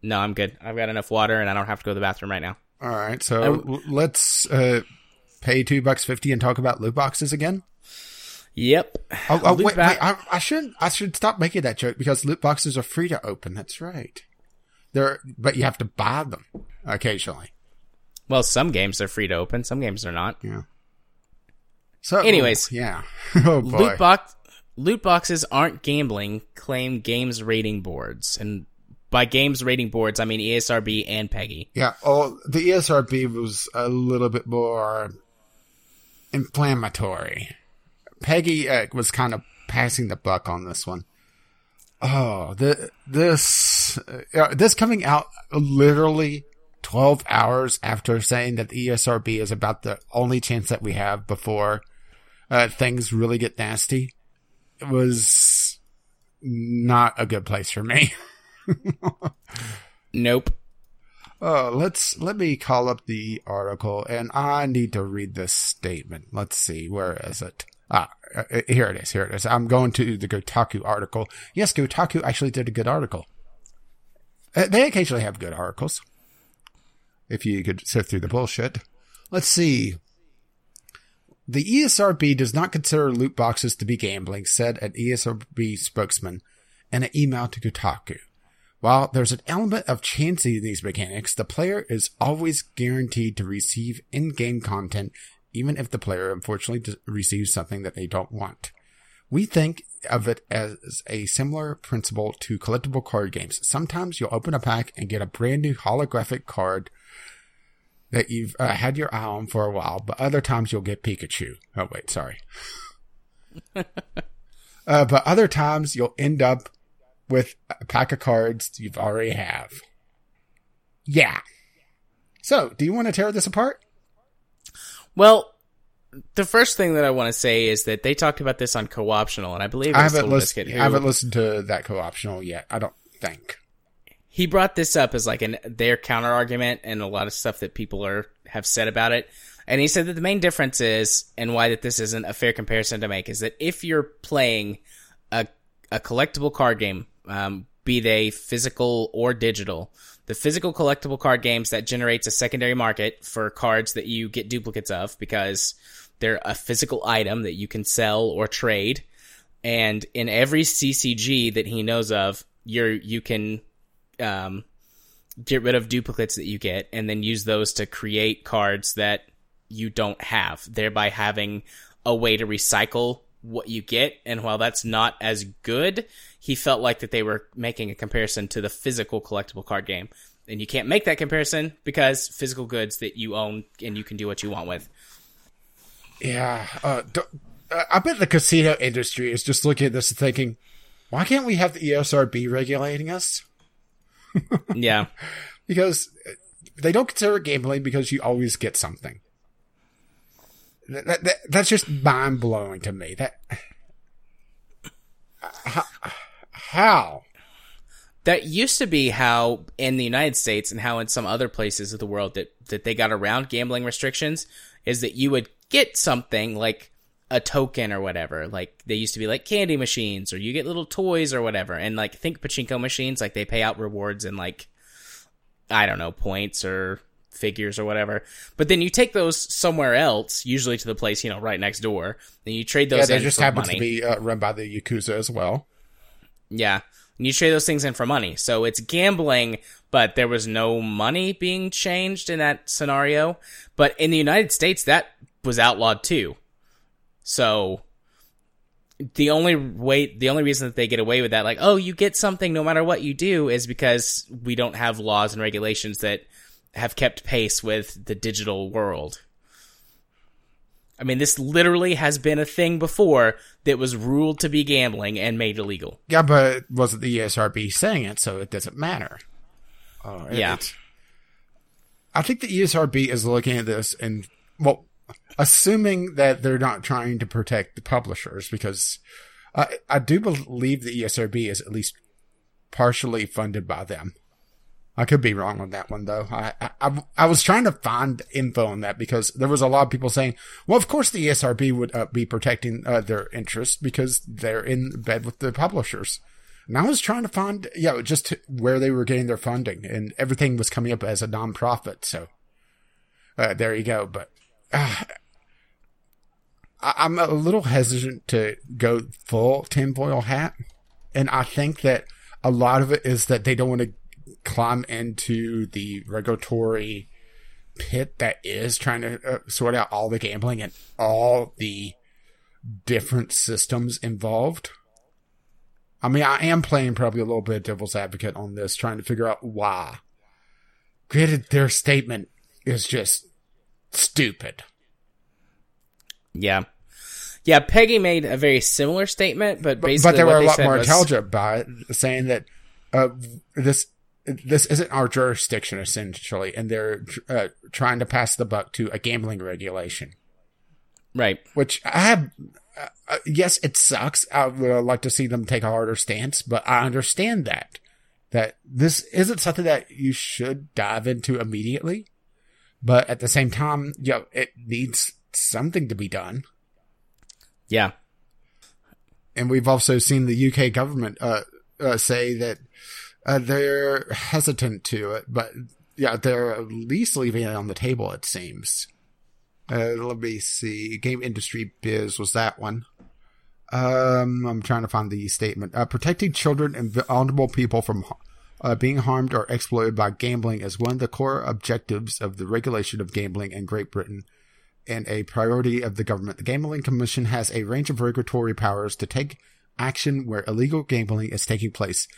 No, I'm good. I've got enough water and I don't have to go to the bathroom right now. All right. So I... w- let's uh, pay two bucks fifty and talk about loot boxes again. Yep. Oh, oh wait, back- wait I, I should I should stop making that joke because loot boxes are free to open. That's right. They're, but you have to buy them occasionally. Well, some games are free to open. Some games are not. Yeah. So, anyways, yeah. Oh boy. Loot box, loot boxes aren't gambling. Claim games rating boards, and by games rating boards, I mean E S R B and PEGI. Yeah. Oh, the E S R B was a little bit more inflammatory. PEGI uh, was kind of passing the buck on this one. Oh, the this uh, this coming out literally twelve hours after saying that the E S R B is about the only chance that we have before uh, things really get nasty, it was not a good place for me. Nope. Uh, let's let me call up the article, and I need to read this statement. Let's see, where is it? Ah, here it is. Here it is. I'm going to the Kotaku article. Yes, Kotaku actually did a good article. Uh, they occasionally have good articles. If you could sift through the bullshit. Let's see. The E S R B does not consider loot boxes to be gambling, said an E S R B spokesman in an email to Kotaku. While there's an element of chance in these mechanics, the player is always guaranteed to receive in-game content, even if the player unfortunately receives something that they don't want. We think of it as a similar principle to collectible card games. Sometimes you'll open a pack and get a brand new holographic card that you've uh, had your eye on for a while, but other times you'll get Pikachu. Oh, wait, sorry. uh, but other times you'll end up with a pack of cards you've already have. Yeah. So, do you want to tear this apart? Well, the first thing that I want to say is that they talked about this on Co-Optional, and I believe it was I haven't, list- who, I haven't listened to that Co-Optional yet, I don't think. He brought this up as like an their counter-argument and a lot of stuff that people are have said about it. And he said that the main difference is, and why that this isn't a fair comparison to make, is that if you're playing a, a collectible card game, um, be they physical or digital, the physical collectible card games, that generates a secondary market for cards that you get duplicates of because they're a physical item that you can sell or trade. And in every C C G that he knows of, you're, you can um, get rid of duplicates that you get and then use those to create cards that you don't have, thereby having a way to recycle what you get. And while that's not as good, he felt like that they were making a comparison to the physical collectible card game, and you can't make that comparison because physical goods that you own and you can do what you want with. Yeah. Uh, I bet the casino industry is just looking at this and thinking, why can't we have the E S R B regulating us? Yeah. Because they don't consider it gambling because you always get something. That, that, that's just mind-blowing to me. That how, how? That used to be how in the United States and how in some other places of the world that, that they got around gambling restrictions is that you would get something like a token or whatever. Like they used to be like candy machines or you get little toys or whatever. And like think pachinko machines, like they pay out rewards and like, I don't know, points or figures or whatever, but then you take those somewhere else, usually to the place you know right next door, and you trade those. Yeah, they just happen to be uh, run by the Yakuza as well. Yeah, and you trade those things in for money, so it's gambling, but there was no money being changed in that scenario. But in the United States, that was outlawed too. So the only way, the only reason that they get away with that, like oh, you get something no matter what you do, is because we don't have laws and regulations that have kept pace with the digital world. I mean, this literally has been a thing before that was ruled to be gambling and made illegal. Yeah, but it wasn't the E S R B saying it, so it doesn't matter. Uh, yeah. It, I think the E S R B is looking at this and, well, assuming that they're not trying to protect the publishers, because I, I do believe the E S R B is at least partially funded by them. I could be wrong on that one, though. I, I I was trying to find info on that because there was a lot of people saying, well, of course the E S R B would uh, be protecting uh, their interests because they're in bed with the publishers. And I was trying to find, yeah, you know, just where they were getting their funding, and everything was coming up as a nonprofit. So uh, there you go. But uh, I, I'm a little hesitant to go full tinfoil hat. And I think that a lot of it is that they don't want to climb into the regulatory pit that is trying to uh, sort out all the gambling and all the different systems involved. I mean, I am playing probably a little bit devil's advocate on this, trying to figure out why. Granted, their statement is just stupid. Yeah. Yeah, PEGI made a very similar statement, but basically but, but they were a lot more was... intelligent about it, saying that uh, this... This isn't our jurisdiction, essentially, and they're uh, trying to pass the buck to a gambling regulation. Right. Which I have... Uh, yes, it sucks. I would uh, like to see them take a harder stance, but I understand that. That this isn't something that you should dive into immediately, but at the same time, you know, it needs something to be done. Yeah. And we've also seen the U K government uh, uh, say that Uh, they're hesitant to it, but yeah, they're at least leaving it on the table, it seems. Uh, let me see. Game Industry Biz was that one. Um, I'm trying to find the statement. Uh, protecting children and vulnerable people from uh, being harmed or exploited by gambling is one of the core objectives of the regulation of gambling in Great Britain and a priority of the government. The Gambling Commission has a range of regulatory powers to take action where illegal gambling is taking place.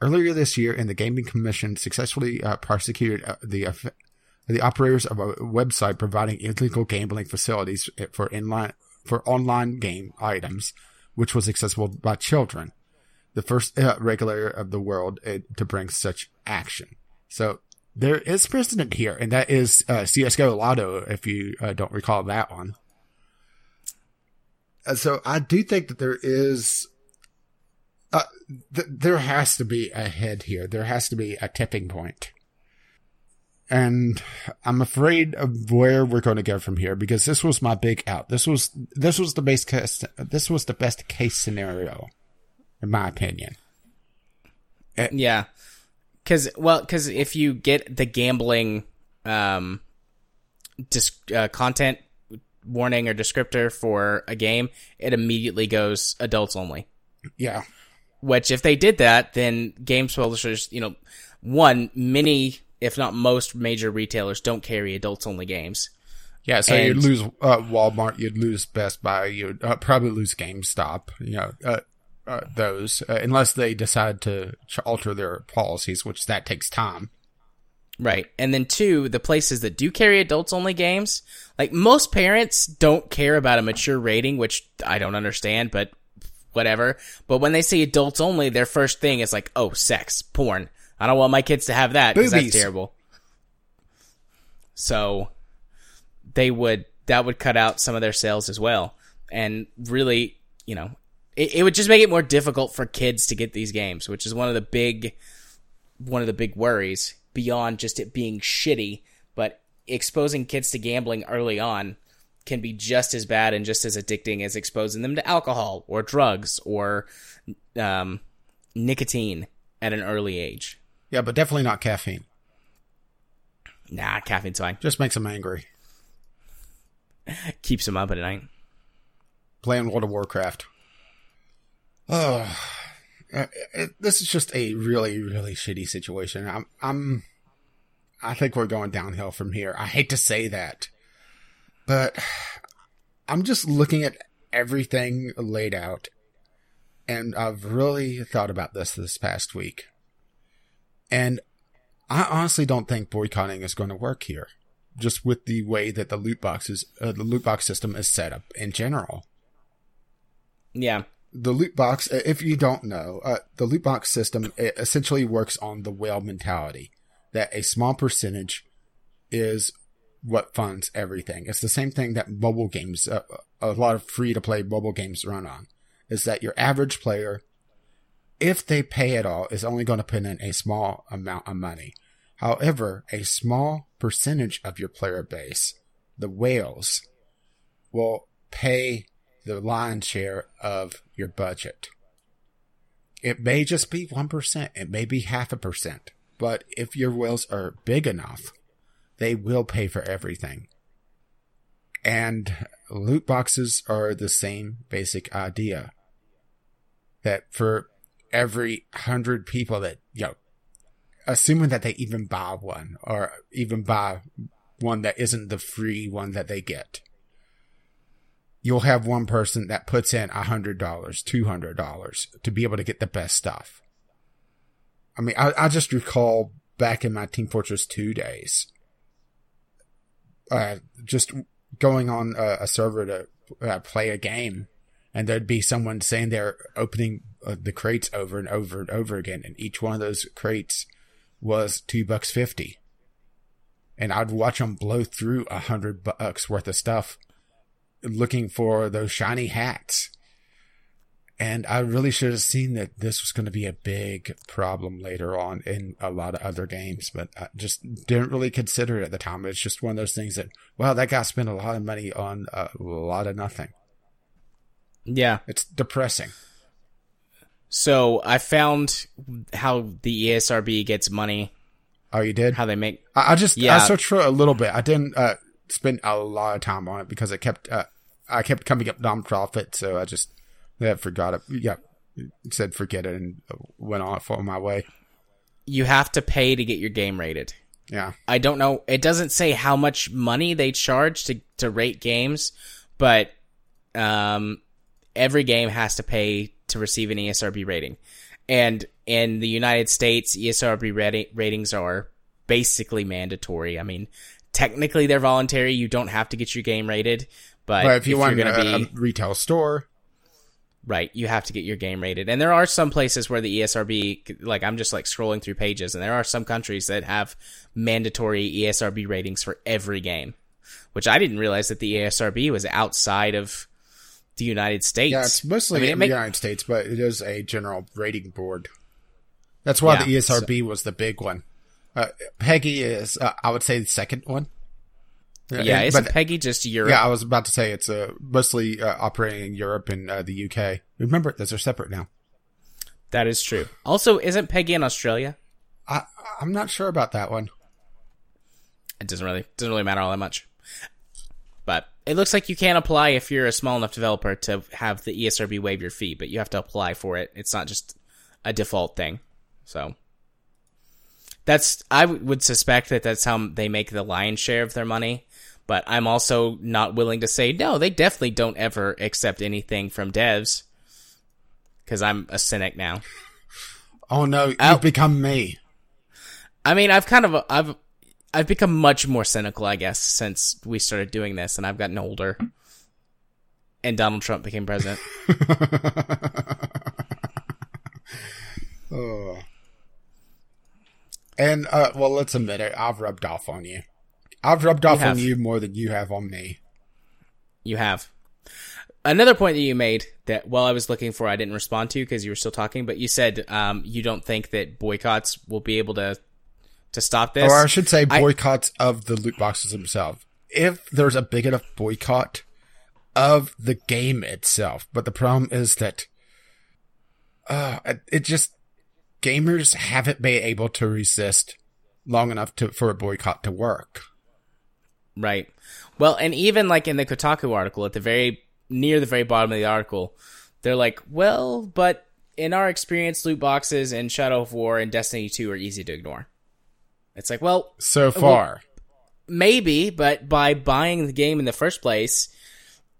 Earlier this year, and the Gaming Commission successfully uh, prosecuted uh, the uh, the operators of a website providing illegal gambling facilities for inline for online game items, which was accessible by children. The first uh, regulator of the world uh, to bring such action. So there is precedent here, and that is uh, C S G O Lotto, if you uh, don't recall that one. Uh, so I do think that there is. Uh, th- there has to be a head here. There has to be a tipping point. And I'm afraid of where we're going to go from here, because this was my big out. This was this was the base case, this was the best case scenario, in my opinion. It, yeah. Cause, well, because if you get the gambling um, disc- uh, content warning or descriptor for a game, it immediately goes adults only. Yeah. Which, if they did that, then games publishers, you know, one, many, if not most, major retailers don't carry adults-only games. Yeah, so and, you'd lose uh, Walmart, you'd lose Best Buy, you'd uh, probably lose GameStop, you know, uh, uh, those, uh, unless they decide to alter their policies, which that takes time. Right. And then, two, the places that do carry adults-only games, like, most parents don't care about a mature rating, which I don't understand, but... whatever. But when they say adults only, their first thing is like, oh, sex, porn. I don't want my kids to have that because that's terrible. So they would, that would cut out some of their sales as well. And really, you know, it, it would just make it more difficult for kids to get these games, which is one of the big, one of the big worries beyond just it being shitty. But exposing kids to gambling early on can be just as bad and just as addicting as exposing them to alcohol or drugs or um, nicotine at an early age. Yeah, but definitely not caffeine. Nah, caffeine's fine. Just makes them angry. Keeps them up at night. Playing World of Warcraft. Oh, it, this is just a really, really shitty situation. I'm, I'm, I think we're going downhill from here. I hate to say that. But I'm just looking at everything laid out, and I've really thought about this this past week. And I honestly don't think boycotting is going to work here, just with the way that the loot boxes, uh, the loot box system is set up in general. Yeah. The loot box, if you don't know, uh, the loot box system essentially works on the whale mentality, that a small percentage is what funds everything. It's the same thing that mobile games, uh, a lot of free-to-play mobile games run on, is that your average player, if they pay at all, is only going to put in a small amount of money. However, a small percentage of your player base, the whales, will pay the lion's share of your budget. It may just be one percent. It may be half a percent. But if your whales are big enough, they will pay for everything. And loot boxes are the same basic idea. That for every hundred people that, you know, assuming that they even buy one, or even buy one that isn't the free one that they get, you'll have one person that puts in one hundred dollars, two hundred dollars to be able to get the best stuff. I mean, I, I just recall back in my Team Fortress two days, uh, just going on a, a server to uh, play a game, and there'd be someone saying they're opening uh, the crates over and over and over again, and each one of those crates was two bucks fifty, and I'd watch them blow through a hundred bucks worth of stuff, looking for those shiny hats. And I really should have seen that this was going to be a big problem later on in a lot of other games, but I just didn't really consider it at the time. It's just one of those things that, wow, that guy spent a lot of money on a lot of nothing. Yeah. It's depressing. So I found how the E S R B gets money. Oh, you did? How they make... I, I just, yeah. I searched for it a little bit. I didn't uh, spend a lot of time on it because it kept, uh, I kept coming up non-profit, so I just... Yeah, forgot it. Yeah, said forget it and went off on my way. You have to pay to get your game rated. Yeah. I don't know. It doesn't say how much money they charge to, to rate games, but um, every game has to pay to receive an E S R B rating. And in the United States, E S R B rati- ratings are basically mandatory. I mean, technically they're voluntary. You don't have to get your game rated, but, but if you if want you're gonna a, be, a retail store... Right, you have to get your game rated. And there are some places where the E S R B, like I'm just like scrolling through pages, and there are some countries that have mandatory E S R B ratings for every game, which I didn't realize that the E S R B was outside of the United States. Yeah, it's mostly I mean, it in make- the United States, but it is a general rating board. That's why yeah, the E S R B so- was the big one. Uh, PEGI is, uh, I would say, the second one. Yeah, yeah, isn't but, PEGI just Europe? Yeah, I was about to say it's uh, mostly uh, operating in Europe and uh, the U K. Remember, those are separate now. That is true. Also, isn't PEGI in Australia? I, I'm not sure about that one. It doesn't really doesn't really matter all that much. But it looks like you can apply if you're a small enough developer to have the E S R B waive your fee, but you have to apply for it. It's not just a default thing. So... That's I would suspect that that's how they make the lion's share of their money, but I'm also not willing to say no. They definitely don't ever accept anything from devs because I'm a cynic now. Oh no, you've I'll, become me. I mean, I've kind of I've I've become much more cynical, I guess, since we started doing this, and I've gotten older, and Donald Trump became president. Oh. And, uh, well, let's admit it. I've rubbed off on you. I've rubbed off on you more than you have on me. You have. Another point that you made that while I was looking for, I didn't respond to because you were still talking, but you said um, you don't think that boycotts will be able to to stop this. Or I should say boycotts I, of the loot boxes themselves. If there's a big enough boycott of the game itself. But the problem is that uh, it just... Gamers haven't been able to resist long enough to, for a boycott to work. Right. Well, and even like in the Kotaku article, at the very near the very bottom of the article, they're like, well, but in our experience, loot boxes and Shadow of War and Destiny two are easy to ignore. It's like, well... So far. Well, maybe, but by buying the game in the first place,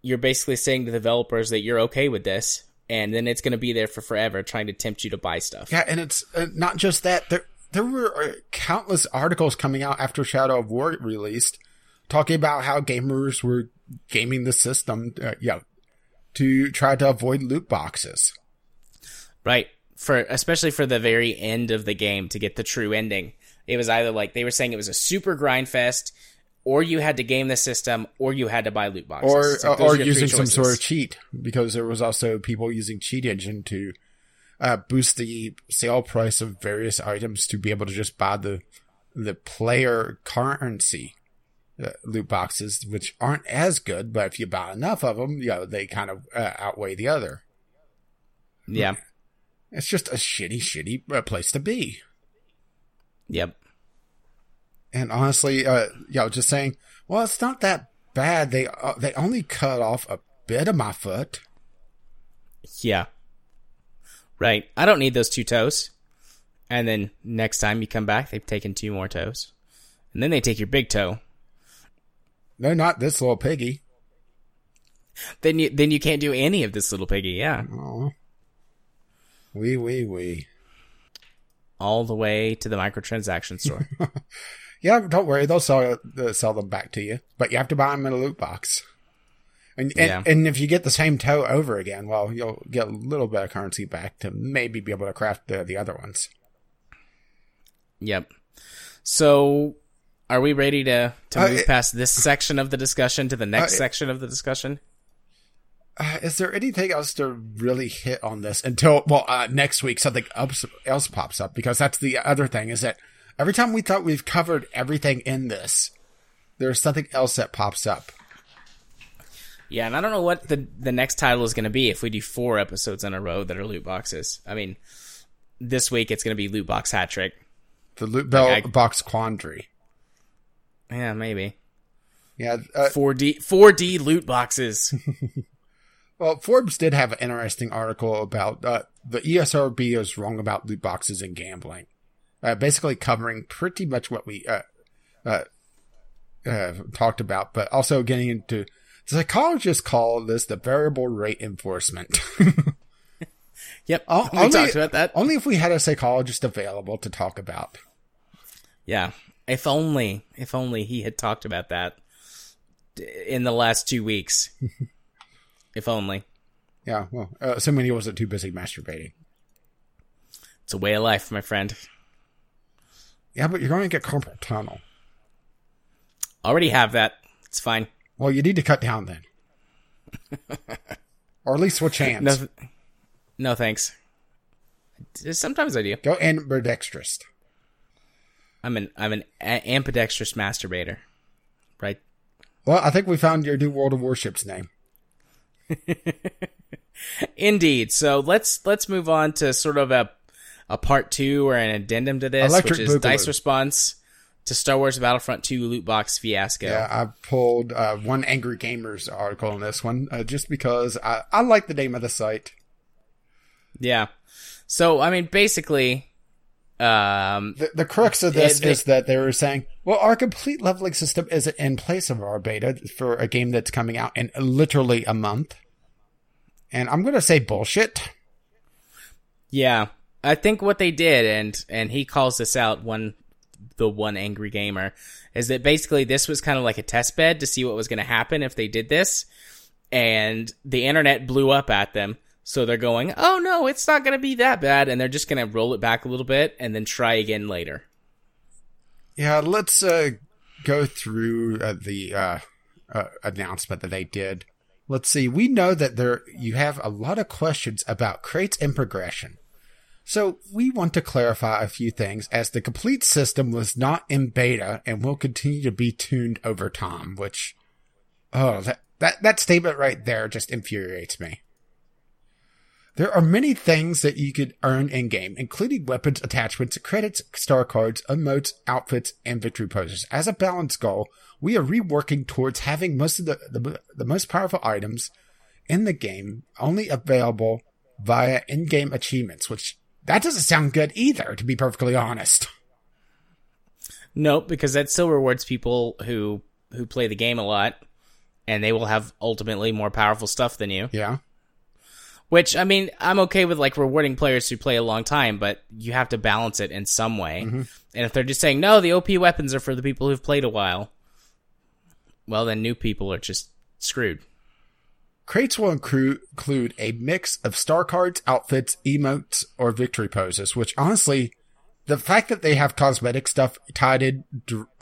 you're basically saying to developers that you're okay with this. And then it's going to be there for forever, trying to tempt you to buy stuff. Yeah, and it's uh, not just that. There, there were countless articles coming out after Shadow of War released talking about how gamers were gaming the system uh, you know, to try to avoid loot boxes. Right. For especially for the very end of the game to get the true ending. It was either like they were saying it was a super grind fest, or you had to game the system, or you had to buy loot boxes. Or, like, or using some sort of cheat, because there was also people using Cheat Engine to uh, boost the sale price of various items to be able to just buy the the player currency uh, loot boxes, which aren't as good, but if you buy enough of them, you know, they kind of uh, outweigh the other. Yeah. It's just a shitty, shitty place to be. Yep. And honestly, uh, you know, just saying, well, it's not that bad. They uh, they only cut off a bit of my foot. Yeah. Right. I don't need those two toes. And then next time you come back, they've taken two more toes. And then they take your big toe. No, not this little piggy. Then you then you can't do any of this little piggy, yeah. Aww. Wee, wee, wee. All the way to the microtransaction store. Yeah, don't worry. They'll sell, uh, sell them back to you. But you have to buy them in a loot box. And and, yeah. and if you get the same toe over again, well, you'll get a little bit of currency back to maybe be able to craft the, the other ones. Yep. So are we ready to, to uh, move it, past this section of the discussion to the next uh, section of the discussion? Uh, is there anything else to really hit on this until, well, uh, next week something else pops up? Because that's the other thing, is that every time we thought we've covered everything in this, there's something else that pops up. Yeah, and I don't know what the, the next title is going to be if we do four episodes in a row that are loot boxes. I mean, this week it's going to be Loot Box Hat Trick. The Loot Bell like I, Box Quandary. Yeah, maybe. Yeah. Uh, four D, four D Loot Boxes. Well, Forbes did have an interesting article about uh, the E S R B is wrong about loot boxes and gambling, uh, basically covering pretty much what we uh, uh, uh, talked about, but also getting into psychologists call this the variable rate enforcement. Yep, o- we only, talked about that. Only if we had a psychologist available to talk about. Yeah, if only, if only he had talked about that in the last two weeks. If only. Yeah, well, uh, assuming he wasn't too busy masturbating. It's a way of life, my friend. Yeah, but you're going to get carpal tunnel. Already have that. It's fine. Well, you need to cut down then. Or at least switch hands. No, th- no thanks. Sometimes I do. Go ambidextrous. I'm an I'm an a- ambidextrous masturbator. Right? Well, I think we found your new World of Warships name. Indeed. So let's let's move on to sort of a a part two or an addendum to this, Electric which is Boogaloo. DICE response to Star Wars Battlefront two loot box fiasco. Yeah, I pulled uh, one Angry Gamers article on this one uh, just because I, I like the name of the site. Yeah. So I mean, basically, um, the, the crux of this it, is it, that they were saying, well, our complete leveling system isn't in place of our beta for a game that's coming out in literally a month. And I'm going to say bullshit. Yeah. I think what they did, and and he calls this out, one the one angry gamer, is that basically this was kind of like a test bed to see what was going to happen if they did this. And the internet blew up at them. So they're going, oh, no, it's not going to be that bad. And they're just going to roll it back a little bit and then try again later. Yeah, let's uh, go through uh, the uh, uh, announcement that they did. Let's see. We know that there you have a lot of questions about crates and progression. So we want to clarify a few things, as the complete system was not in beta and will continue to be tuned over time, which, oh, that, that, that statement right there just infuriates me. There are many things that you could earn in-game, including weapons, attachments, credits, star cards, emotes, outfits, and victory poses. As a balance goal, we are reworking towards having most of the, the, the most powerful items in the game only available via in-game achievements, which that doesn't sound good either, to be perfectly honest. No, because that still rewards people who who play the game a lot, and they will have ultimately more powerful stuff than you. Yeah. Which, I mean, I'm okay with, like, rewarding players who play a long time, but you have to balance it in some way. Mm-hmm. And if they're just saying, no, the O P weapons are for the people who've played a while, well, then new people are just screwed. Crates will include a mix of star cards, outfits, emotes, or victory poses, which, honestly, the fact that they have cosmetic stuff tied in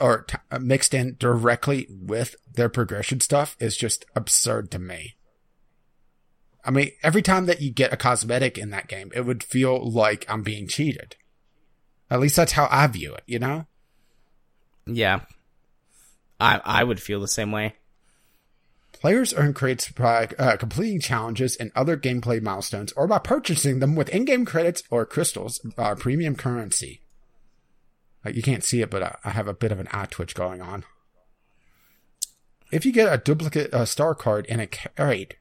or t- mixed in directly with their progression stuff is just absurd to me. I mean, every time that you get a cosmetic in that game, it would feel like I'm being cheated. At least that's how I view it, you know? Yeah. I I would feel the same way. Players earn credits by uh, completing challenges and other gameplay milestones, or by purchasing them with in-game credits or crystals, uh, premium currency. Uh, you can't see it, but I, I have a bit of an eye twitch going on. If you get a duplicate uh, star card in a crate,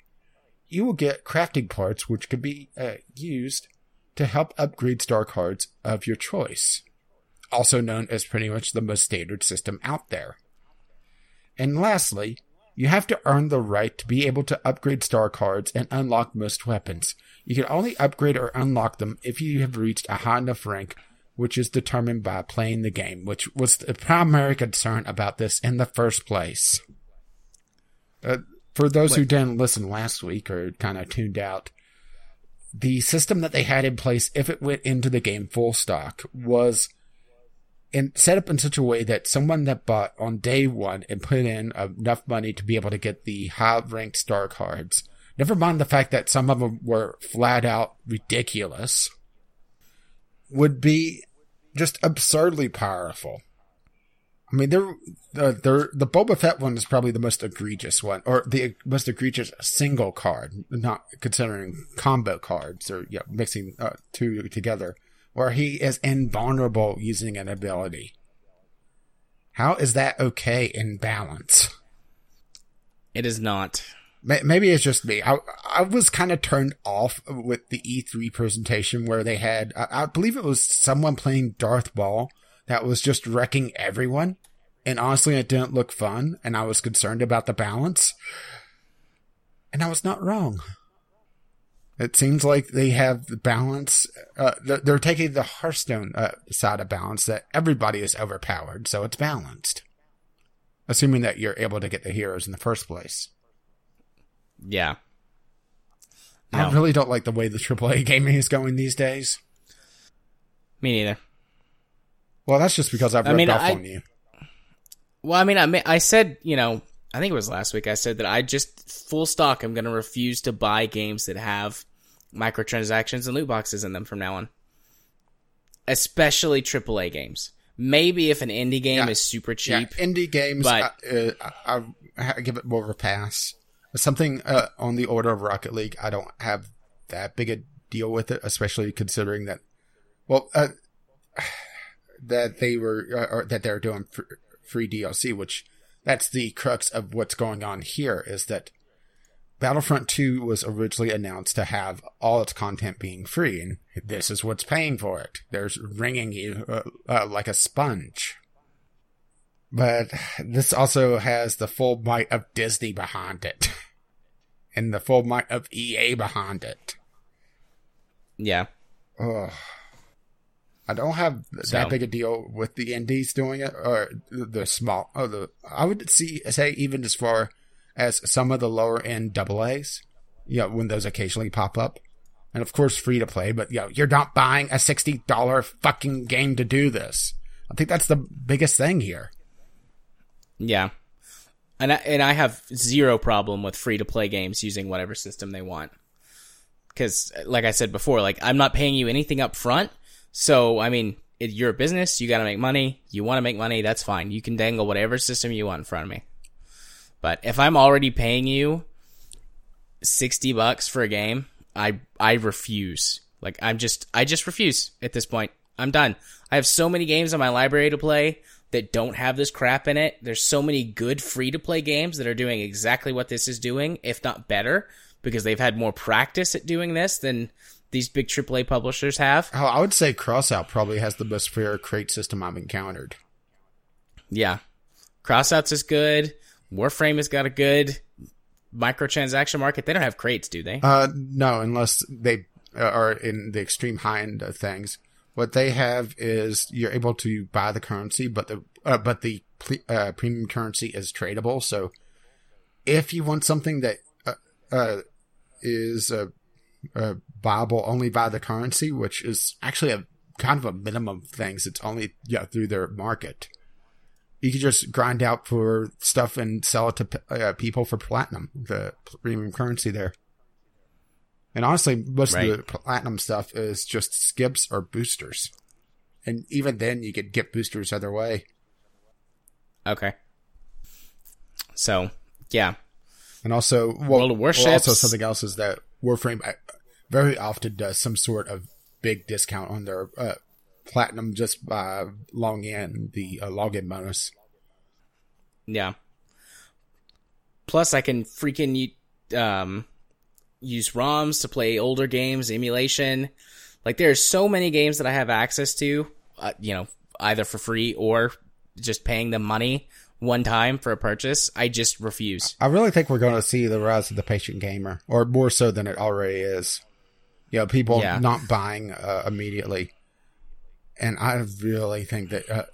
you will get crafting parts which could be uh, used to help upgrade star cards of your choice. Also known as pretty much the most standard system out there. And lastly, you have to earn the right to be able to upgrade star cards and unlock most weapons. You can only upgrade or unlock them if you have reached a high enough rank, which is determined by playing the game, which was the primary concern about this in the first place. Uh, For those Wait. who didn't listen last week or kind of tuned out, the system that they had in place, if it went into the game full stock, was in, set up in such a way that someone that bought on day one and put in enough money to be able to get the high-ranked star cards, never mind the fact that some of them were flat-out ridiculous, would be just absurdly powerful. I mean, they're, uh, they're, the Boba Fett one is probably the most egregious one, or the most egregious single card, not considering combo cards or you know, mixing uh, two together, where he is invulnerable using an ability. How is that okay in balance? It is not. Maybe it's just me. I I was kind of turned off with the E three presentation where they had, I, I believe it was someone playing Darth Maul. That was just wrecking everyone. And honestly, it didn't look fun. And I was concerned about the balance. And I was not wrong. It seems like they have the balance. Uh, they're taking the Hearthstone uh, side of balance that everybody is overpowered. So it's balanced. Assuming that you're able to get the heroes in the first place. Yeah. No. I really don't like the way the triple A gaming is going these days. Me neither. Well, that's just because I've ripped I mean, off I, on you. Well, I mean, I mean, I said, you know, I think it was last week I said that I just, full stock, I'm going to refuse to buy games that have microtransactions and loot boxes in them from now on. Especially triple A games. Maybe if an indie game yeah. is super cheap. Yeah, indie games, but, I, uh, I, I give it more of a pass. Something uh, on the order of Rocket League, I don't have that big a deal with it, especially considering that, well... Uh, that they were, uh, or that they're doing free D L C, which that's the crux of what's going on here, is that Battlefront two was originally announced to have all its content being free, and this is what's paying for it. They're wringing you uh, uh, like a sponge. But this also has the full might of Disney behind it, and the full might of E A behind it. Yeah. Ugh. I don't have that so. big a deal with the indies doing it, or the small, or the, I would see, say even as far as some of the lower end double A's, you know, when those occasionally pop up. And of course, free to play, but you know, you're not buying a sixty dollars fucking game to do this. I think that's the biggest thing here. Yeah. And I, and I have zero problem with free to play games using whatever system they want. Cause like I said before, like I'm not paying you anything up front. So, I mean, it, you're a business. You got to make money. You want to make money. That's fine. You can dangle whatever system you want in front of me. But if I'm already paying you sixty bucks for a game, I I refuse. Like, I'm just, I just refuse at this point. I'm done. I have so many games in my library to play that don't have this crap in it. There's so many good free-to-play games that are doing exactly what this is doing, if not better, because they've had more practice at doing this than... these big triple A publishers have. Oh, I would say Crossout probably has the most fair crate system I've encountered. Yeah. Crossout's is good. Warframe has got a good microtransaction market? They don't have crates, do they? Uh, no, unless they are in the extreme high end of things. What they have is you're able to buy the currency, but the uh, but the uh, premium currency is tradable. So if you want something that uh, uh, is uh, uh, buyable only by the currency, which is actually a kind of a minimum of things, it's only yeah through their market. You can just grind out for stuff and sell it to uh, people for platinum, the premium currency there. And honestly, most right. of the platinum stuff is just skips or boosters. And even then, you could get boosters either way. Okay. So, yeah. And also, well, World of Warships. Well, also something else is that Warframe very often does some sort of big discount on their uh, platinum just by long in the uh, login bonus. Yeah. Plus, I can freaking um. use ROMs to play older games, emulation. Like, there are so many games that I have access to, uh, you know, either for free or just paying them money one time for a purchase. I just refuse. I really think we're going to see the rise of the patient gamer, or more so than it already is. You know, people yeah. not buying uh, immediately. And I really think that, uh,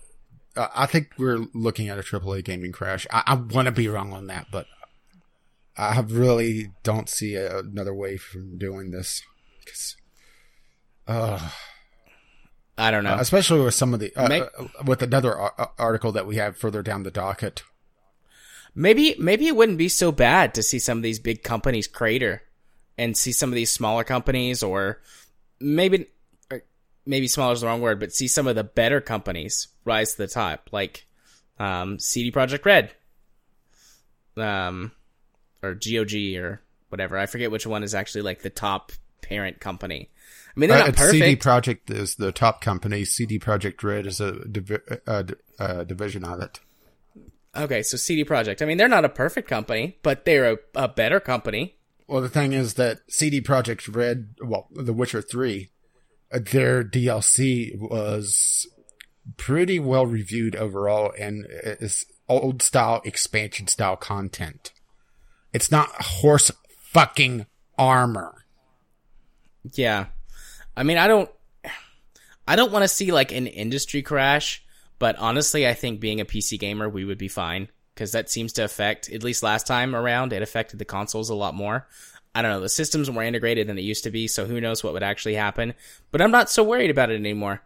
I think we're looking at a triple A gaming crash. I, I want to be wrong on that, but I really don't see a, another way from doing this. Cause, uh, I don't know. Uh, especially with some of the uh, Make, uh, with another ar- article that we have further down the docket. Maybe maybe it wouldn't be so bad to see some of these big companies crater and see some of these smaller companies, or maybe or maybe smaller is the wrong word, but see some of the better companies rise to the top, like um, C D Projekt Red. Um. Or G O G or whatever. I forget which one is actually like the top parent company. I mean, they're uh, not perfect. C D Projekt is the top company. C D Projekt Red is a, divi- a, a division of it. Okay, so C D Projekt. I mean, they're not a perfect company, but they're a, a better company. Well, the thing is that C D Projekt Red, well, The Witcher three, their D L C was pretty well reviewed overall, and is old style, expansion style content. It's not horse fucking armor. Yeah. I mean, I don't I don't want to see like an industry crash, but honestly, I think being a P C gamer, we would be fine, because that seems to affect, at least last time around, it affected the consoles a lot more. I don't know, the systems were integrated than they used to be, so who knows what would actually happen, but I'm not so worried about it anymore.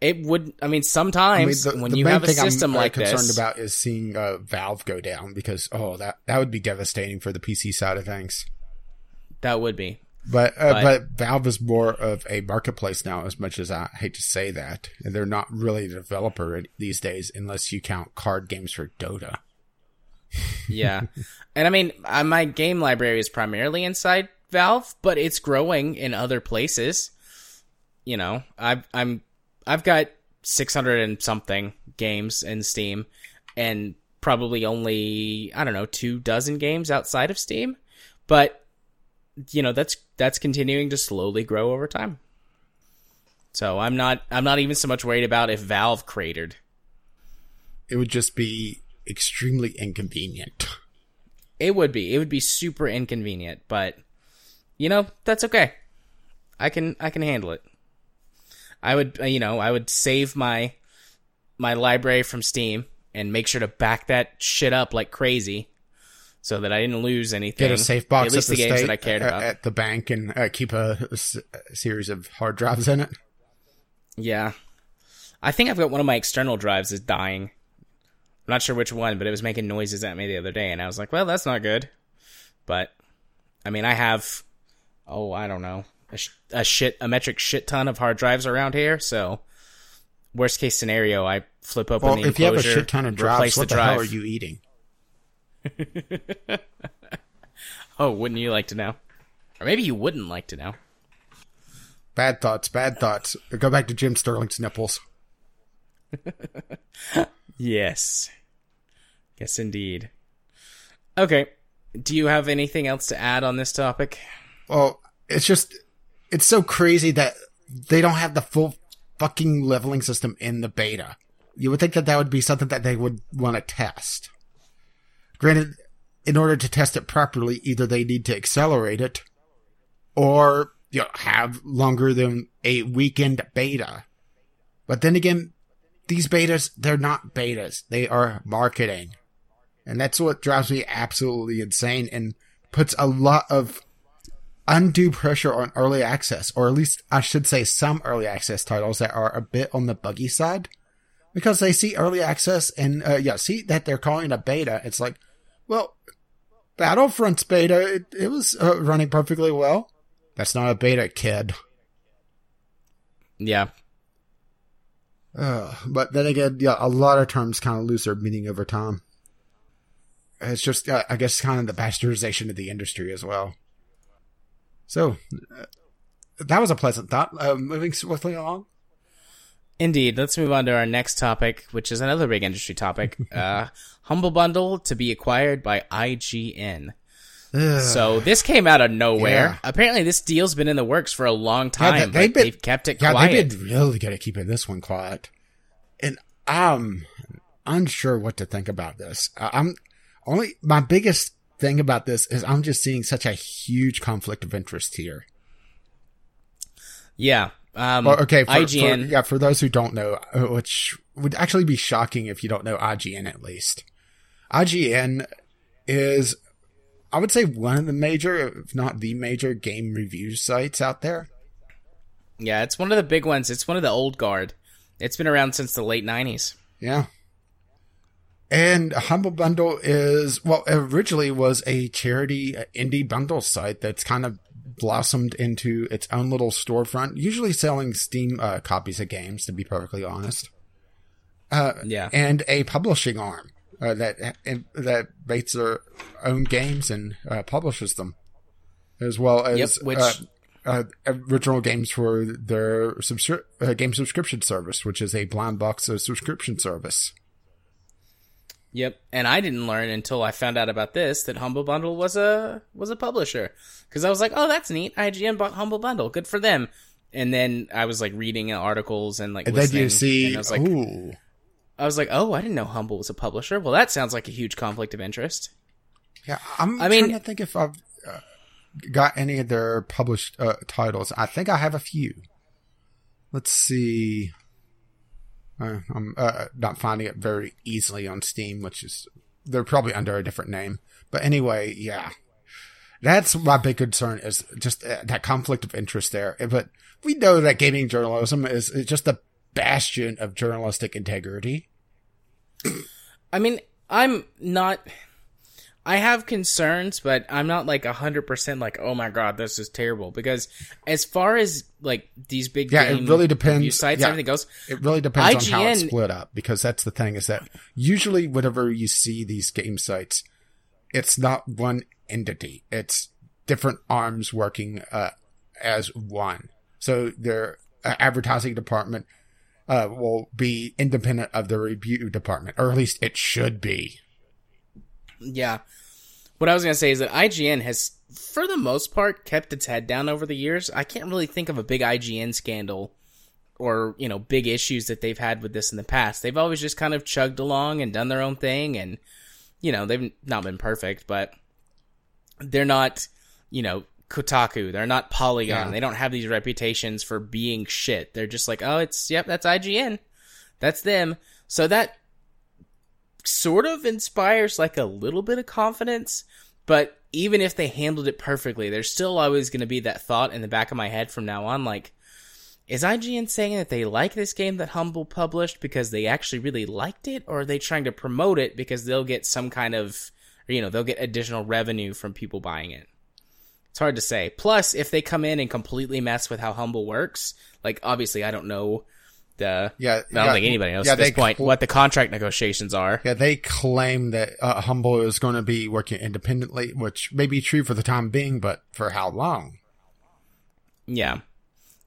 It would, I mean, sometimes I mean, the, when the you have a system I'm, like this. The main thing I'm concerned about is seeing uh, Valve go down, because, oh, that, that would be devastating for the P C side of things. That would be. But, uh, but but Valve is more of a marketplace now, as much as I hate to say that. And they're not really a developer these days, unless you count card games for Dota. Yeah. And I mean, my game library is primarily inside Valve, but it's growing in other places. You know, I, I'm... I've got six hundred and something games in Steam, and probably only, I don't know, two dozen games outside of Steam. But, you know, that's that's continuing to slowly grow over time. So I'm not I'm not even so much worried about if Valve cratered. It would just be extremely inconvenient. It would be. It would be super inconvenient, but, you know, that's okay. I can I can handle it. I would, you know, I would save my my library from Steam and make sure to back that shit up like crazy, so that I didn't lose anything. Get a safe box at least the games that I cared about at the bank, and uh, keep a, a series of hard drives in it. Yeah, I think I've got one of my external drives is dying. I'm not sure which one, but it was making noises at me the other day, and I was like, "Well, that's not good." But I mean, I have, oh, I don't know. A, sh- a shit, a metric shit ton of hard drives around here. So, worst case scenario, I flip open well, the enclosure. Well, if you have a shit ton of drives, what the, the drive. hell are you eating? Oh, wouldn't you like to know? Or maybe you wouldn't like to know. Bad thoughts, bad thoughts. Go back to Jim Sterling's nipples. Yes. Yes, indeed. Okay. Do you have anything else to add on this topic? Well, it's just... It's so crazy that they don't have the full fucking leveling system in the beta. You would think that that would be something that they would want to test. Granted, in order to test it properly, either they need to accelerate it or, you know, have longer than a weekend beta. But then again, these betas, they're not betas. They are marketing. And that's what drives me absolutely insane and puts a lot of undue pressure on early access, or at least I should say some early access titles that are a bit on the buggy side, because they see early access and, uh, yeah, see that they're calling it a beta. It's like, well, Battlefront's beta, it, it was uh, running perfectly well. That's not a beta, kid. Yeah. Uh, but then again, yeah, a lot of terms kind of lose their meaning over time. It's just, uh, I guess, kind of the bastardization of the industry as well. So, uh, that was a pleasant thought. Uh, moving swiftly along. Indeed. Let's move on to our next topic, which is another big industry topic. uh, Humble Bundle to be acquired by I G N. Ugh. So, this came out of nowhere. Yeah. Apparently, this deal's been in the works for a long time, yeah, they, they've, but been, they've kept it yeah, quiet. Yeah, they've been really good at keeping this one quiet. And I'm unsure what to think about this. Uh, I'm... Only my biggest thing about this is I'm just seeing such a huge conflict of interest here. Yeah. Um, well, okay. For, I G N. For, yeah. For those who don't know, which would actually be shocking if you don't know I G N at least. I G N is, I would say, one of the major, if not the major, game review sites out there. Yeah. It's one of the big ones. It's one of the old guard. It's been around since the late nineties. Yeah. And Humble Bundle is, well, originally was a charity indie bundle site that's kind of blossomed into its own little storefront, usually selling Steam uh, copies of games, to be perfectly honest. Uh, yeah. And a publishing arm uh, that that makes their own games and uh, publishes them, as well as yep, which... uh, uh, original games for their subscri- uh, game subscription service, which is a blind box of subscription service. Yep, and I didn't learn until I found out about this that Humble Bundle was a was a publisher, because I was like, oh, that's neat. I G N bought Humble Bundle, good for them. And then I was like reading articles and like, and listening, then you see, and I was like, ooh. I was like, oh, I didn't know Humble was a publisher. Well, that sounds like a huge conflict of interest. Yeah, I'm I trying mean, to think if I've uh, got any of their published uh, titles. I think I have a few. Let's see. Uh, I'm uh, not finding it very easily on Steam, which is, they're probably under a different name. But anyway, yeah, that's my big concern is just uh, that conflict of interest there. But we know that gaming journalism is, is just a bastion of journalistic integrity. I mean, I'm not, I have concerns, but I'm not like one hundred percent like, oh my God, this is terrible. Because as far as like these big yeah, game it really depends, sites yeah, and everything goes, it really depends I G N, on how it's split up. Because that's the thing is that usually whenever you see these game sites, it's not one entity. It's different arms working uh, as one. So their uh, advertising department uh, will be independent of the review department, or at least it should be. Yeah. What I was going to say is that I G N has, for the most part, kept its head down over the years. I can't really think of a big I G N scandal or, you know, big issues that they've had with this in the past. They've always just kind of chugged along and done their own thing. And, you know, they've not been perfect, but they're not, you know, Kotaku. They're not Polygon. Yeah. They don't have these reputations for being shit. They're just like, oh, it's, yep, that's I G N. That's them. So that sort of inspires like a little bit of confidence, but even if they handled it perfectly, there's still always going to be that thought in the back of my head from now on, like, is I G N saying that they like this game that Humble published because they actually really liked it, or are they trying to promote it because they'll get some kind of, or, you know, they'll get additional revenue from people buying it? It's hard to say. Plus, if they come in and completely mess with how Humble works, like, obviously I don't know Uh, yeah, I don't yeah, think anybody knows yeah, at this point cl- what the contract negotiations are. Yeah, they claim that uh, Humble is going to be working independently, which may be true for the time being, but for how long? Yeah,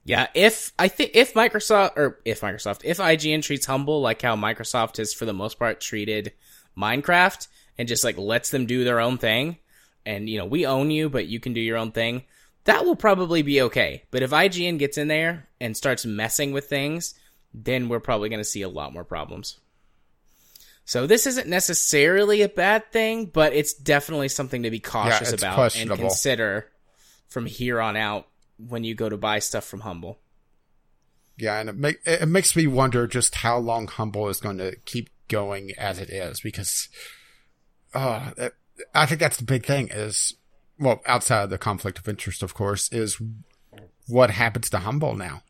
yeah. If I think if Microsoft or if Microsoft, if I G N treats Humble like how Microsoft has for the most part treated Minecraft, and just like lets them do their own thing, and you know we own you, but you can do your own thing, that will probably be okay. But if I G N gets in there and starts messing with things, then we're probably going to see a lot more problems. So this isn't necessarily a bad thing, but it's definitely something to be cautious yeah, about and consider from here on out when you go to buy stuff from Humble. Yeah, and it, make, it makes me wonder just how long Humble is going to keep going as it is, because uh, I think that's the big thing is, well, outside of the conflict of interest, of course, is what happens to Humble now.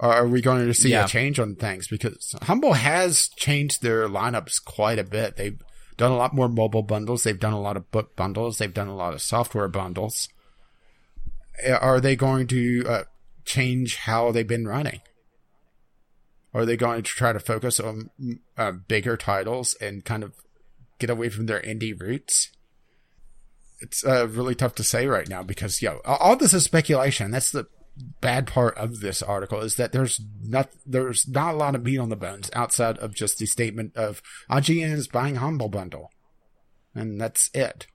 Are we going to see yeah. a change on things? Because Humble has changed their lineups quite a bit. They've done a lot more mobile bundles. They've done a lot of book bundles. They've done a lot of software bundles. Are they going to uh, change how they've been running? Are they going to try to focus on uh, bigger titles and kind of get away from their indie roots? It's uh, really tough to say right now because, yo, all this is speculation. That's the bad part of this article is that there's not there's not a lot of meat on the bones outside of just the statement of I G N is buying Humble Bundle, and that's it.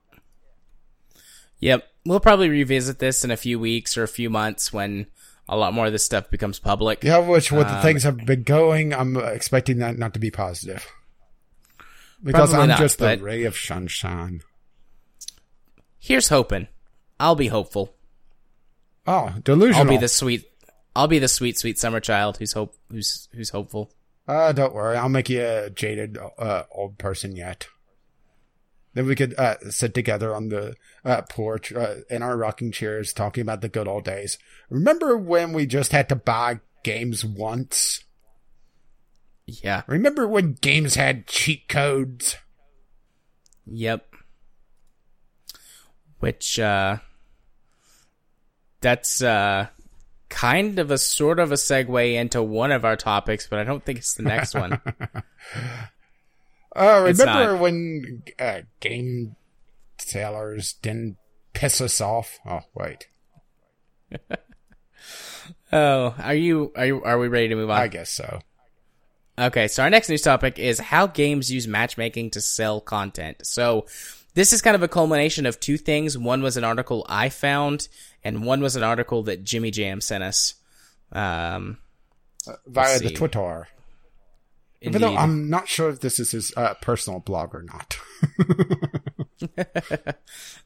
Yep, we'll probably revisit this in a few weeks or a few months when a lot more of this stuff becomes public. Yeah, which with um, the things have been going, I'm expecting that not to be positive because I'm not, just a ray of sunshine. Here's hoping. I'll be hopeful. Oh, delusional! I'll be the sweet, I'll be the sweet, sweet summer child who's hope, who's who's hopeful. Uh, don't worry, I'll make you a jaded uh, old person yet. Then we could uh, sit together on the uh, porch uh, in our rocking chairs, talking about the good old days. Remember when we just had to buy games once? Yeah. Remember when games had cheat codes? Yep. Which, uh. That's uh, kind of a sort of a segue into one of our topics, but I don't think it's the next one. Oh, uh, remember when uh, game sellers didn't piss us off? Oh, wait. oh, are you are you are we ready to move on? I guess so. Okay, so our next news topic is how games use matchmaking to sell content. So this is kind of a culmination of two things. One was an article I found, and one was an article that Jimmy Jam sent us. Um, uh, via the Twitter. Indeed. Even though I'm not sure if this is his uh, personal blog or not.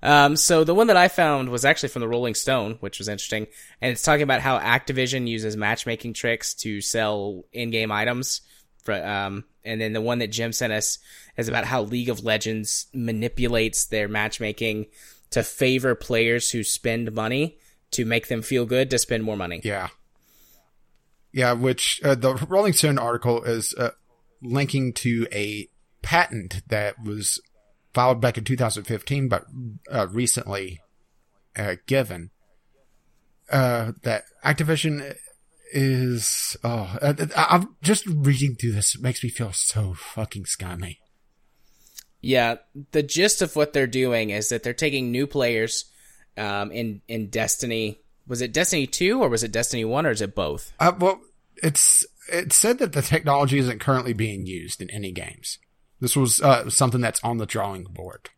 um, so the one that I found was actually from the Rolling Stone, which was interesting. And it's talking about how Activision uses matchmaking tricks to sell in-game items. For, um, and then the one that Jim sent us is about how League of Legends manipulates their matchmaking to favor players who spend money to make them feel good to spend more money. Yeah. Yeah, which uh, the Rolling Stone article is uh, linking to a patent that was filed back in two thousand fifteen, but uh, recently uh, given uh, that Activision is, oh, I'm just reading through this. It makes me feel so fucking scummy. Yeah, the gist of what they're doing is that they're taking new players um, in in Destiny. Was it Destiny two or was it Destiny one or is it both? Uh, well, it's it said that the technology isn't currently being used in any games. This was uh, something that's on the drawing board.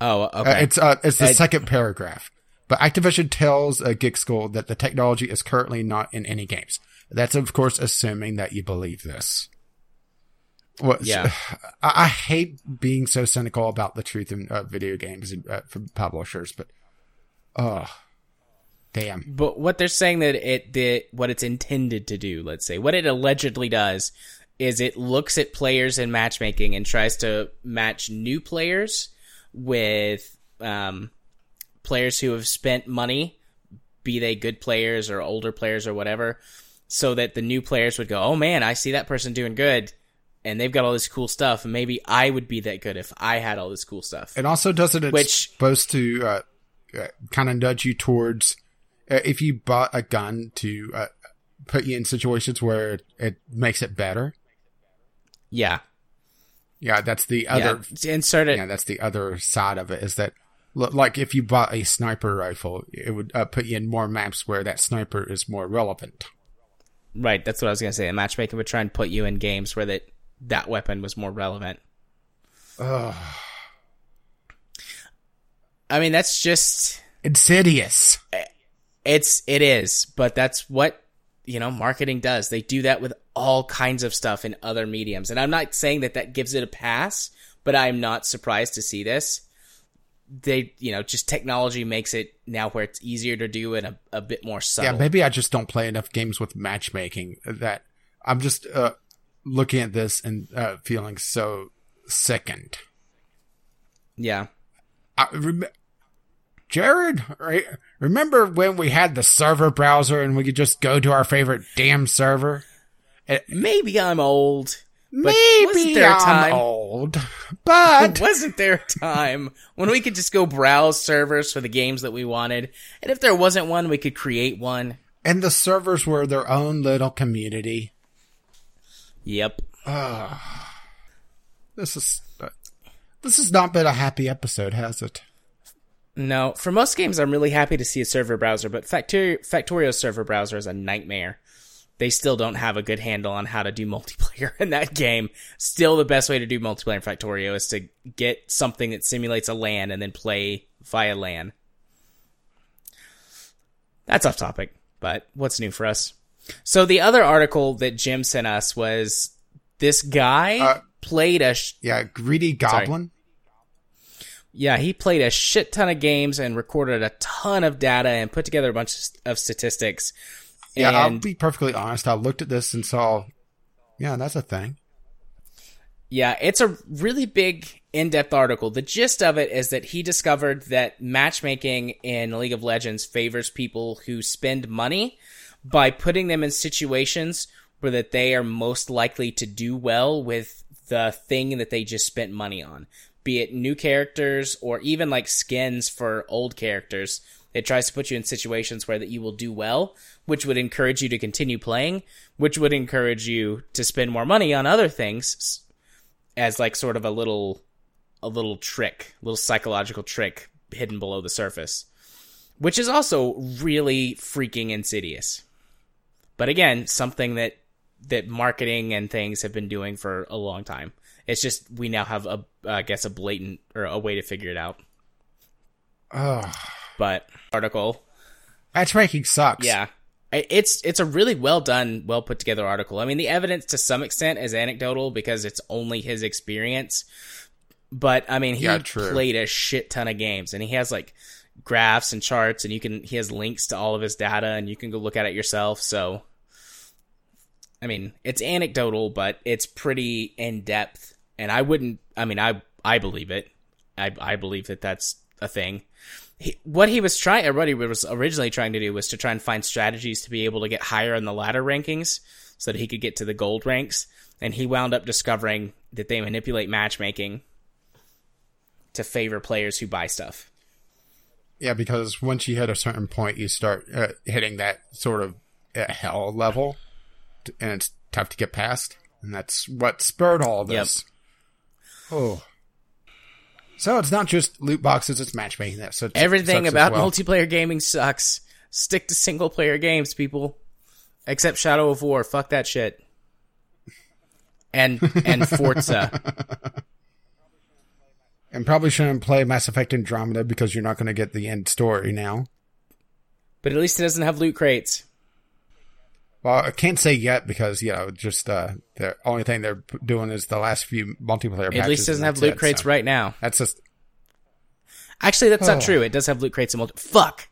Oh, okay. Uh, it's uh, it's the I, second paragraph. But Activision tells uh, Geek School that the technology is currently not in any games. That's, of course, assuming that you believe this. Well, yeah. I, I hate being so cynical about the truth in uh, video games and uh, from publishers, but oh, damn. But what they're saying that it did, what it's intended to do, let's say, what it allegedly does is it looks at players in matchmaking and tries to match new players with um, players who have spent money, be they good players or older players or whatever, so that the new players would go, oh man, I see that person doing good. And they've got all this cool stuff. And maybe I would be that good if I had all this cool stuff. And also, doesn't it Which, supposed to uh, uh, kind of nudge you towards uh, if you bought a gun to uh, put you in situations where it makes it better? Yeah, yeah. That's the other yeah, insert it. Yeah, that's the other side of it. Is that like if you bought a sniper rifle, it would uh, put you in more maps where that sniper is more relevant. Right. That's what I was gonna say. The matchmaking would try and put you in games where that. that weapon was more relevant. Ugh. I mean, that's just insidious. It's, it is, but that's what, you know, marketing does. They do that with all kinds of stuff in other mediums. And I'm not saying that that gives it a pass, but I'm not surprised to see this. They, you know, just technology makes it now where it's easier to do and a, a bit more subtle. Yeah, maybe I just don't play enough games with matchmaking that I'm just uh, looking at this and uh, feeling so sickened. Yeah. I rem- Jared, right? Remember when we had the server browser and we could just go to our favorite damn server? It, maybe I'm old. But maybe there I'm time, old, but... wasn't there a time when we could just go browse servers for the games that we wanted? And if there wasn't one, we could create one. And the servers were their own little community. Yep. Uh, this is... Uh, this has not been a happy episode, has it? No. For most games, I'm really happy to see a server browser, but Factorio, Factorio's server browser is a nightmare. They still don't have a good handle on how to do multiplayer in that game. Still, the best way to do multiplayer in Factorio is to get something that simulates a LAN and then play via LAN. That's off topic, but what's new for us? So the other article that Jim sent us was this guy uh, played a... Sh- yeah, Greedy Goblin. Sorry. Yeah, he played a shit ton of games and recorded a ton of data and put together a bunch of statistics. Yeah, and, I'll be perfectly honest. I looked at this and saw, yeah, that's a thing. Yeah, it's a really big, in-depth article. The gist of it is that he discovered that matchmaking in League of Legends favors people who spend money by putting them in situations where that they are most likely to do well with the thing that they just spent money on, be it new characters or even like skins for old characters. It tries to put you in situations where that you will do well, which would encourage you to continue playing, which would encourage you to spend more money on other things as like sort of a little a little trick, little psychological trick hidden below the surface, which is also really freaking insidious. But again, something that that marketing and things have been doing for a long time. It's just we now have a I guess a blatant or a way to figure it out. Ugh. But article matchmaking sucks. Yeah, it's it's a really well done, well put together article. I mean, the evidence to some extent is anecdotal because it's only his experience. But I mean, he yeah, played a shit ton of games, and he has like graphs and charts, and you can he has links to all of his data, and you can go look at it yourself. So, I mean, it's anecdotal, but it's pretty in depth, and I wouldn't. I mean, I I believe it. I I believe that that's a thing. He, what he was trying, what he was originally trying to do was to try and find strategies to be able to get higher in the ladder rankings so that he could get to the gold ranks. And he wound up discovering that they manipulate matchmaking to favor players who buy stuff. Yeah, because once you hit a certain point, you start uh, hitting that sort of uh, hell level, and it's tough to get past. And that's what spurred all this. Yep. Oh. So it's not just loot boxes, it's matchmaking. That such, Everything sucks about well. multiplayer gaming sucks. Stick to single-player games, people. Except Shadow of War. Fuck that shit. And and Forza. And probably shouldn't play Mass Effect Andromeda because you're not going to get the end story now. But at least it doesn't have loot crates. Well, I can't say yet because, you know, just uh, the only thing they're doing is the last few multiplayer matches. At least it doesn't have loot crates right now. That's just... Actually, that's not true. It does have loot crates in multi... Fuck!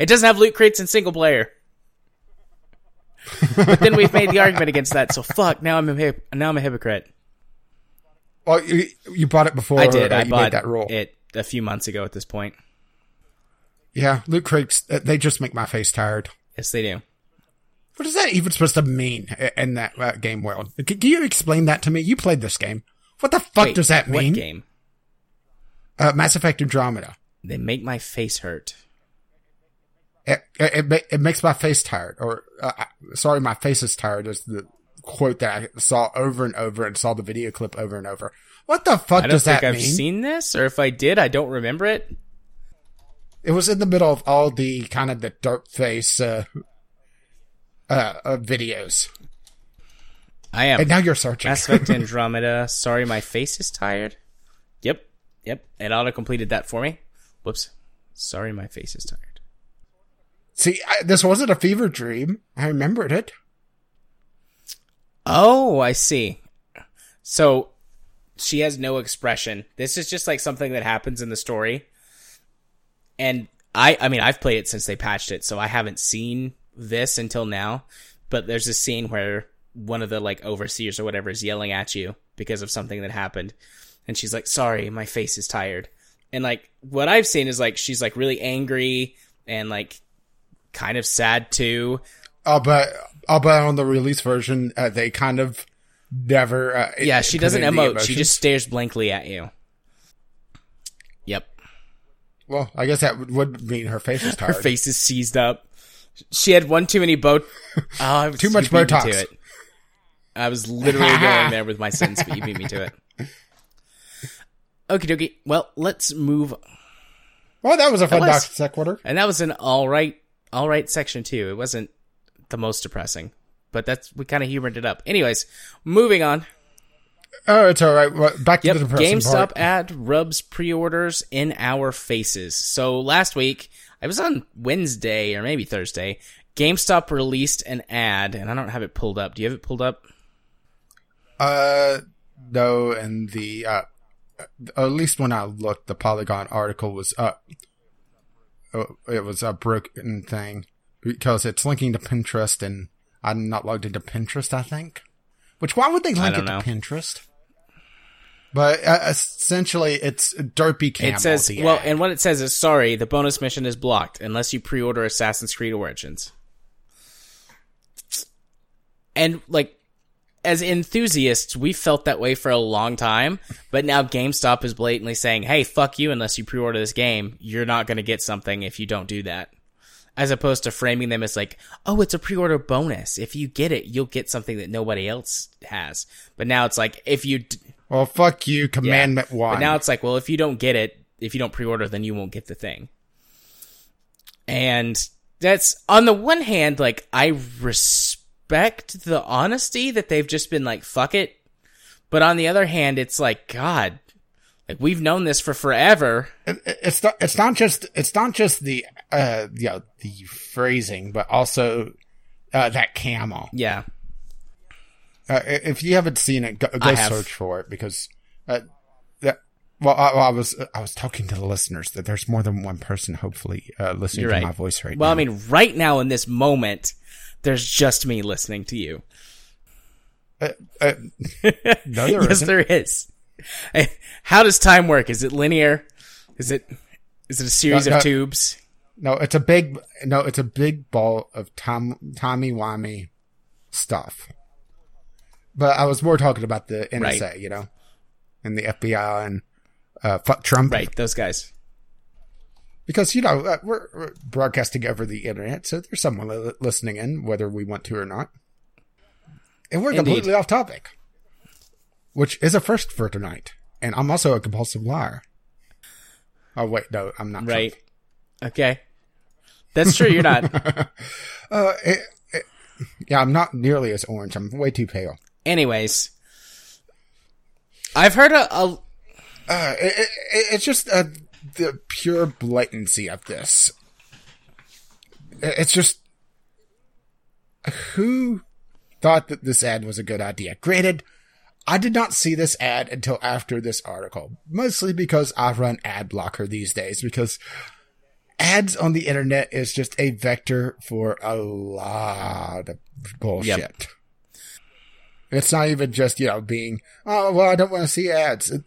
It doesn't have loot crates in single player. But then we've made the argument against that, so fuck, now I'm a, hip- now I'm a hypocrite. Well, you, you bought it before. I did. I bought it a few months ago at this point. Yeah, loot crates, they just make my face tired. Yes, they do. What is that even supposed to mean in that uh, game world? Can, can you explain that to me? You played this game. What the fuck Wait, does that mean? What game? Uh, Mass Effect Andromeda. They make my face hurt. It it, it, it makes my face tired. Or uh, sorry, my face is tired is the quote that I saw over and over and saw the video clip over and over. What the fuck does that mean? I don't think I've seen this, or if I did, I don't remember it. It was in the middle of all the kind of the dirt face... Uh, Uh, uh, videos. I am. And now you're searching. Mass Effect Andromeda. Sorry, my face is tired. Yep. Yep. It auto-completed that for me. Whoops. Sorry, my face is tired. See, I, this wasn't a fever dream. I remembered it. Oh, I see. So she has no expression. This is just like something that happens in the story. And I, I mean, I've played it since they patched it, so I haven't seen this until now. But there's a scene where one of the like overseers or whatever is yelling at you because of something that happened. And she's like, sorry, my face is tired. And like what I've seen is like she's like really angry and like kind of sad too. I'll bet, I'll bet on the release version, uh, they kind of never... Uh, yeah, she doesn't emote. She just stares blankly at you. Yep. Well, I guess that would mean her face is tired. Her face is seized up. She had one too many bo... Oh, too much Botox. To it. I was literally going there with my sentence, but you beat me to it. Okie dokie. Well, let's move... Well, that was a fun was, doc sequitur. And that was an all right, all right section, too. It wasn't the most depressing, but that's, we kind of humored it up. Anyways, moving on. Oh, it's all right. Well, back to yep, the depressing GameStop part. Ad rubs pre-orders in our faces. So last week, I was on Wednesday or maybe Thursday. GameStop released an ad, and I don't have it pulled up. Do you have it pulled up? Uh, no, and the... Uh... At least when I looked, the Polygon article was up. It was a broken thing because it's linking to Pinterest, and I'm not logged into Pinterest, I think. Which, why would they link it know. to Pinterest? But uh, essentially, it's Derpy Camel. It says, well, and what it says is, sorry, the bonus mission is blocked unless you pre-order Assassin's Creed Origins. And, like, as enthusiasts, we felt that way for a long time, but now GameStop is blatantly saying, hey, fuck you, unless you pre-order this game, you're not going to get something if you don't do that. As opposed to framing them as like, oh, it's a pre-order bonus. If you get it, you'll get something that nobody else has. But now it's like, if you... D- well, fuck you, Commandment yeah. one. But now it's like, well, if you don't get it, if you don't pre-order, then you won't get the thing. And that's, on the one hand, like, I respect... Respect the honesty that they've just been like, fuck it. But on the other hand, it's like, God, like we've known this for forever. It, it's not, it's not just, it's not just the, uh, you know, the phrasing, but also, uh, that camel. Yeah. Uh, if you haven't seen it, go, go search for it because, uh, that, well, I, I was, I was talking to the listeners that there's more than one person, hopefully, uh, listening You're to right. my voice right well, now. Well, I mean, right now in this moment, there's just me listening to you. Uh, uh, no, there yes, isn't. There is. How does time work? Is it linear? Is it is it a series no, no, of tubes? No, it's a big no, it's a big ball of tom, timey-wimey stuff. But I was more talking about the N S A, right. you know, and the F B I and uh, fuck Trump, right? Those guys. Because, you know, uh, we're, we're broadcasting over the internet, so there's someone li- listening in, whether we want to or not. And we're Indeed. completely off topic, which is a first for tonight. And I'm also a compulsive liar. Oh, wait, no, I'm not. Right. Trump. Okay. That's true, you're not. uh, it, it, yeah, I'm not nearly as orange. I'm way too pale. Anyways, I've heard a... a... Uh, it, it, it's just... a. The pure blatancy of this. It's just... Who thought that this ad was a good idea? Granted, I did not see this ad until after this article. Mostly because I run ad blocker these days. Because ads on the internet is just a vector for a lot of bullshit. Yep. It's not even just, you know, being, oh, well, I don't want to see ads. It,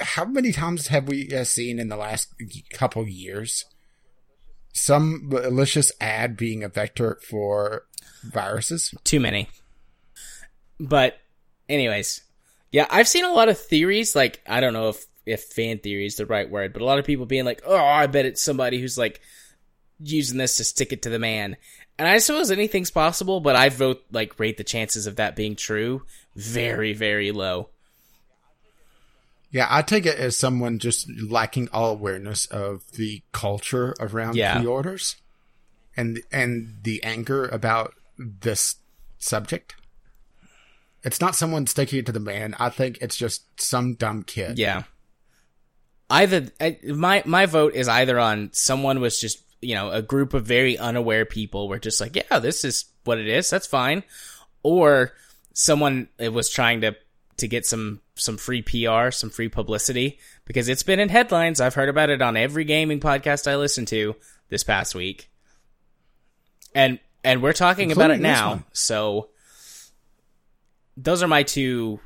How many times have we uh, seen in the last couple years some malicious ad being a vector for viruses? Too many. But anyways, yeah, I've seen a lot of theories. Like, I don't know if, if fan theory is the right word, but a lot of people being like, oh, I bet it's somebody who's like using this to stick it to the man. And I suppose anything's possible, but I vote like rate the chances of that being true very, very low. Yeah, I take it as someone just lacking all awareness of the culture around yeah. pre-orders and and the anger about this subject. It's not someone sticking it to the man. I think it's just some dumb kid. Yeah. Either I, my my vote is either on someone was just, you know, a group of very unaware people were just like, yeah, this is what it is. That's fine. Or someone was trying to to get some some free P R, some free publicity, because it's been in headlines. I've heard about it on every gaming podcast I listen to this past week. And and we're talking Including about it now. One. So those are my two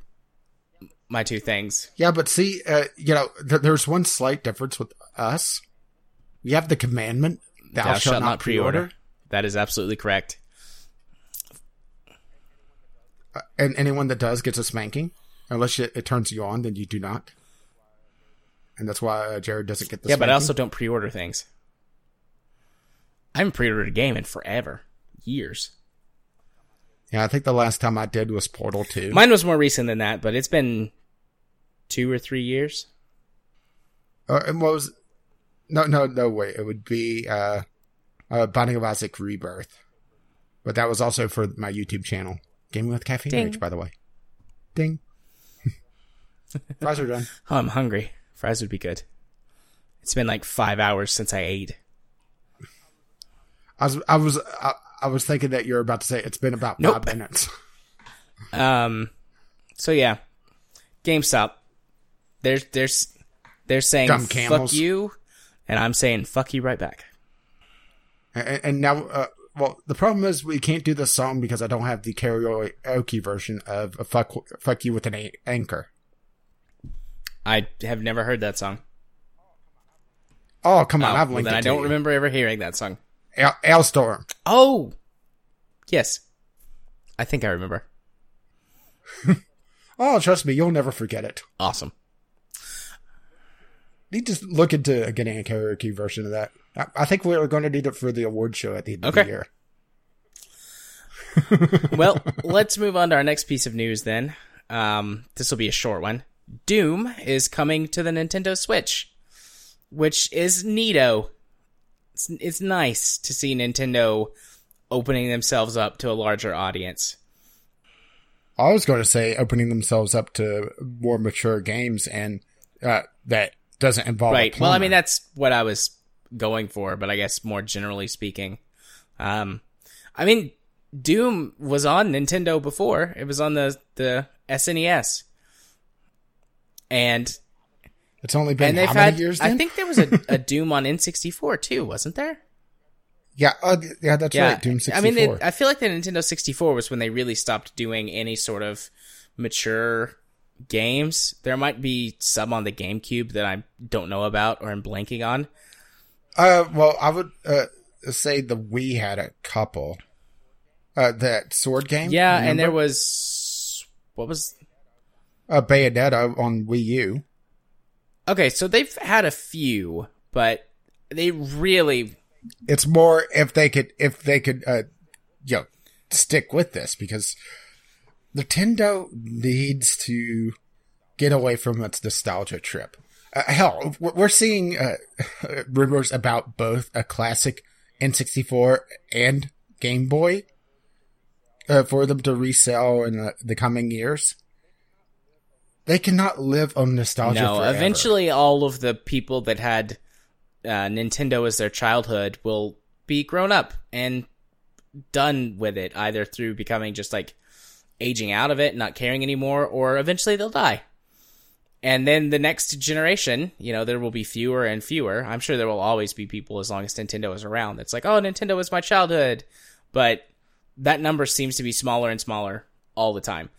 my two things. Yeah, but see, uh, you know, th- there's one slight difference with us. We have the commandment, thou, thou shalt, shalt not pre-order. pre-order. That is absolutely correct. Uh, and anyone that does gets a spanking. Unless you, it turns you on, then you do not. And that's why uh, Jared doesn't get the yeah, spanking. But I also don't pre-order things. I haven't pre-ordered a game in forever. Years. Yeah, I think the last time I did was Portal two. Mine was more recent than that, but it's been two or three years. Uh, and what was... No, no, no, wait. It would be uh, uh, Binding of Isaac Rebirth. But that was also for my YouTube channel. Gaming with Caffeine Ding. Rage, by the way. Ding. Fries are done. Oh, I'm hungry. Fries would be good. It's been like five hours since I ate. I was, I was, I, I was thinking that you were about to say it's been about nope. five minutes. um. So yeah, GameStop. There's, there's, they're saying fuck you, and I'm saying fuck you right back. And, and now, uh, well, the problem is we can't do this song because I don't have the karaoke version of a fuck, fuck you with an a- anchor. I have never heard that song. Oh, come on. Oh, I've linked well, then it I don't you. remember ever hearing that song. Al- Alstorm. Oh, yes. I think I remember. Oh, trust me. You'll never forget it. Awesome. Need to look into getting a karaoke version of that. I, I think we're going to need it for the award show at the end okay. of the year. Well, let's move on to our next piece of news then. Um, this will be a short one. Doom is coming to the Nintendo Switch, which is neato. It's, it's nice to see Nintendo opening themselves up to a larger audience. I was going to say opening themselves up to more mature games, and uh, that doesn't involve right. a plumber. Well, I mean, that's what I was going for, but I guess more generally speaking. Um, I mean, Doom was on Nintendo before. It was on the, the S N E S. And it's only been how many had, years then? I think there was a, a Doom on N sixty-four too, wasn't there? Yeah, uh, yeah, that's yeah. right. Doom sixty-four. I mean, it, I feel like the Nintendo sixty-four was when they really stopped doing any sort of mature games. There might be some on the GameCube that I don't know about or I'm blanking on. Uh, well, I would uh, say the Wii had a couple. Uh, that sword game. Yeah, remember? And there was what was. Uh, Bayonetta on Wii U. Okay, so they've had a few, but they really... It's more if they could, if they could, uh, you know, stick with this, because Nintendo needs to get away from its nostalgia trip. Uh, hell, we're seeing uh, rumors about both a classic N sixty-four and Game Boy uh, for them to resell in uh, the coming years. They cannot live on nostalgia no, forever. No, eventually all of the people that had uh, Nintendo as their childhood will be grown up and done with it, either through becoming just like aging out of it, not caring anymore, or eventually they'll die. And then the next generation, you know, there will be fewer and fewer. I'm sure there will always be people as long as Nintendo is around. It's like, oh, Nintendo was my childhood. But that number seems to be smaller and smaller all the time.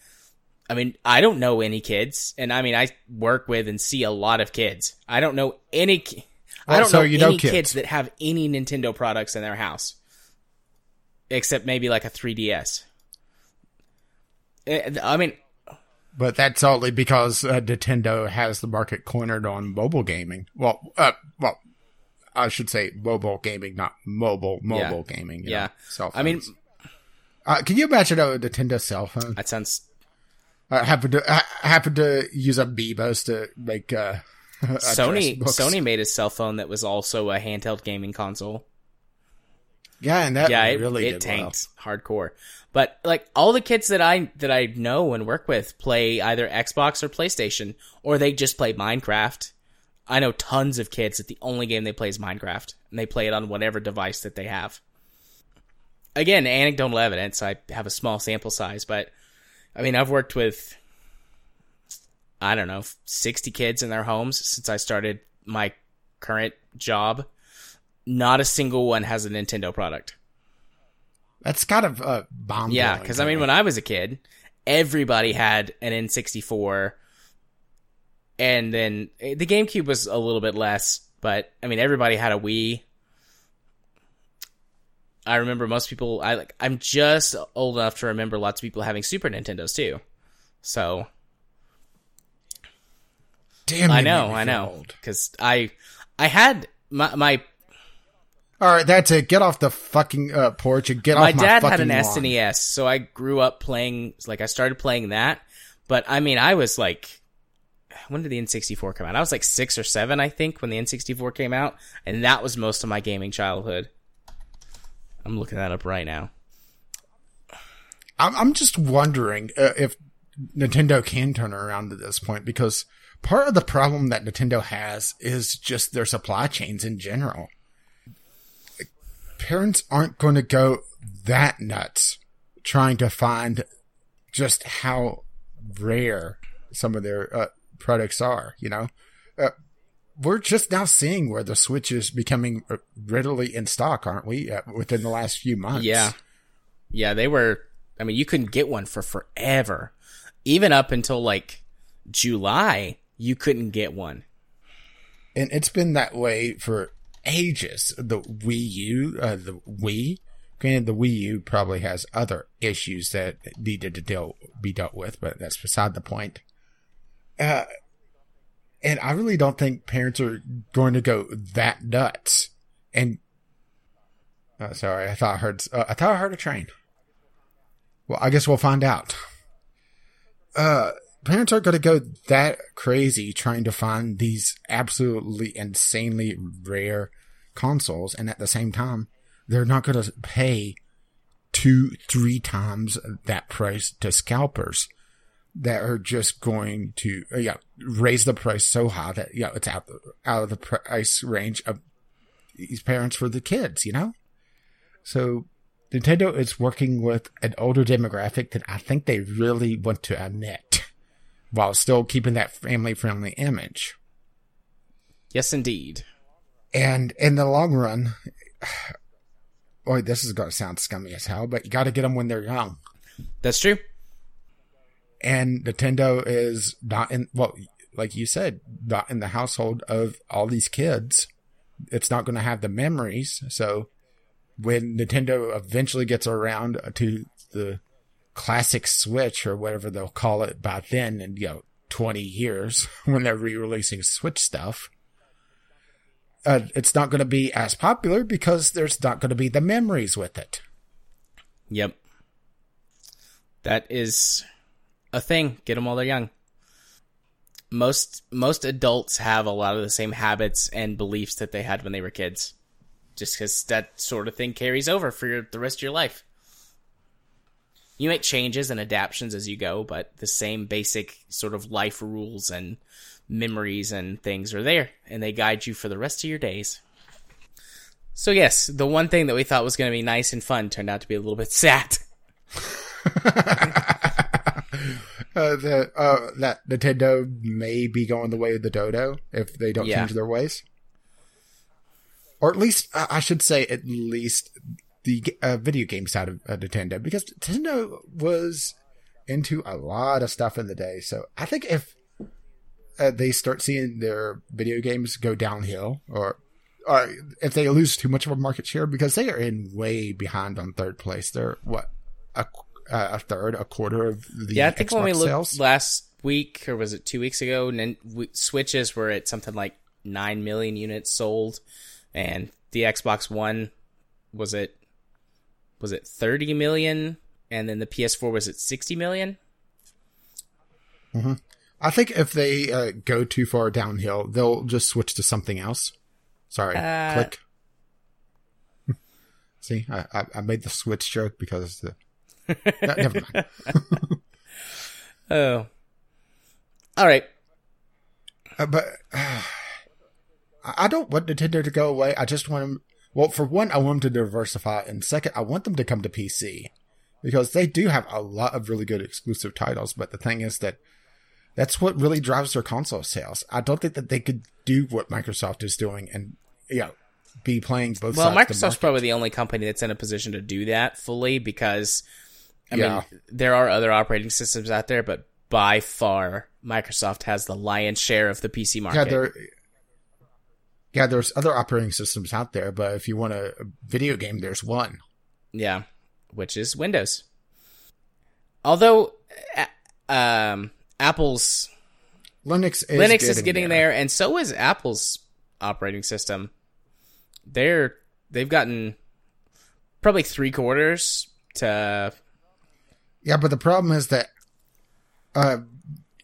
I mean, I don't know any kids, and I mean, I work with and see a lot of kids. I don't know any. Ki- I don't so know you any know kids. kids that have any Nintendo products in their house, except maybe like a three D S. I mean, but that's only because uh, Nintendo has the market cornered on mobile gaming. Well, uh, well, I should say mobile gaming, not mobile mobile yeah. gaming. You yeah, know, cell phones. I mean, uh, can you imagine a Nintendo cell phone? That sounds. I happened to I happened to use Amiibos to make uh, Sony. Sony made a cell phone that was also a handheld gaming console. Yeah, and that yeah, it, really it did tanked well. Hardcore. But like all the kids that I that I know and work with play either Xbox or PlayStation, or they just play Minecraft. I know tons of kids that the only game they play is Minecraft, and they play it on whatever device that they have. Again, anecdotal evidence. I have a small sample size, but. I mean, I've worked with, I don't know, sixty kids in their homes since I started my current job. Not a single one has a Nintendo product. That's kind of a bomb. Yeah, because, I mean, when I was a kid, everybody had an N sixty-four, and then the GameCube was a little bit less, but, I mean, everybody had a Wii. I remember most people, I, like, I'm just old enough to remember lots of people having Super Nintendos, too. So... Damn, I know, I know, because I, I had my, my. All right, that's it. Get off the fucking uh, porch and get off my fucking lawn. My dad had an S N E S, so I grew up playing. Like, I started playing that, but I mean, I was like, when did the N sixty-four come out? I was like six or seven, I think, when the N sixty-four came out, and that was most of my gaming childhood. I'm looking that up right now. I'm, I'm just wondering uh, if Nintendo can turn around at this point, because part of the problem that Nintendo has is just their supply chains in general. Parents aren't going to go that nuts trying to find just how rare some of their uh, products are, you know? Uh, we're just now seeing where the Switch is becoming readily in stock, aren't we, uh, within the last few months? Yeah. Yeah, they were... I mean, you couldn't get one for forever. Even up until, like, July... You couldn't get one. And it's been that way for ages. The Wii U, uh, the Wii, granted the Wii U probably has other issues that needed to deal, be dealt with, but that's beside the point. Uh, and I really don't think parents are going to go that nuts. And, oh, sorry, I thought I heard, uh, I thought I heard a train. Well, I guess we'll find out. Uh, Parents aren't going to go that crazy trying to find these absolutely insanely rare consoles, and at the same time, they're not going to pay two, three times that price to scalpers that are just going to uh, yeah, raise the price so high that yeah, it's out out of the price range of these parents for the kids, you know? So Nintendo is working with an older demographic that I think they really want to admit, while still keeping that family-friendly image. Yes, indeed. And in the long run, boy, this is going to sound scummy as hell, but you got to get them when they're young. That's true. And Nintendo is not in, well, like you said, not in the household of all these kids. It's not going to have the memories. So when Nintendo eventually gets around to the classic Switch, or whatever they'll call it by then, in, you know, twenty years, when they're re-releasing Switch stuff, uh, it's not going to be as popular because there's not going to be the memories with it. Yep. That is a thing. Get them while they're young. Most, most adults have a lot of the same habits and beliefs that they had when they were kids, just because that sort of thing carries over for your, the rest of your life. You make changes and adaptions as you go, but the same basic sort of life rules and memories and things are there, and they guide you for the rest of your days. So yes, the one thing that we thought was going to be nice and fun turned out to be a little bit sad. uh, the, uh, that Nintendo may be going the way of the dodo if they don't yeah. change their ways. Or at least, uh, I should say, at least... the uh, video game side of uh, Nintendo, because Nintendo was into a lot of stuff in the day. So I think if uh, they start seeing their video games go downhill, or or if they lose too much of a market share, because they are in way behind on third place. They're what, a, uh, a third, a quarter of the yeah, I think Xbox when we looked sales? Last week, or was it two weeks ago, and then Switches were at something like nine million units sold, and the Xbox One was at Was it thirty million? And then the P S four was at sixty million? Mm-hmm. I think if they uh, go too far downhill, they'll just switch to something else. Sorry. Uh, click. See, I, I made the Switch joke because... The... no, never mind. Oh. All right. Uh, but uh, I don't want Nintendo to go away. I just want them... Well, for one, I want them to diversify, and second, I want them to come to P C. because they do have a lot of really good exclusive titles. But the thing is that that's what really drives their console sales. I don't think that they could do what Microsoft is doing and, you know, be playing both well, sides. Well, Microsoft's the probably the only company that's in a position to do that fully because, I yeah. mean, there are other operating systems out there, but by far, Microsoft has the lion's share of the P C market. Yeah, there, yeah there's other operating systems out there, but if you want a video game, there's one. Yeah, which is Windows. Although, um... Apple's Linux is Linux getting, is getting there. there, and so is Apple's operating system. They're they've gotten probably three quarters to yeah, but the problem is that uh,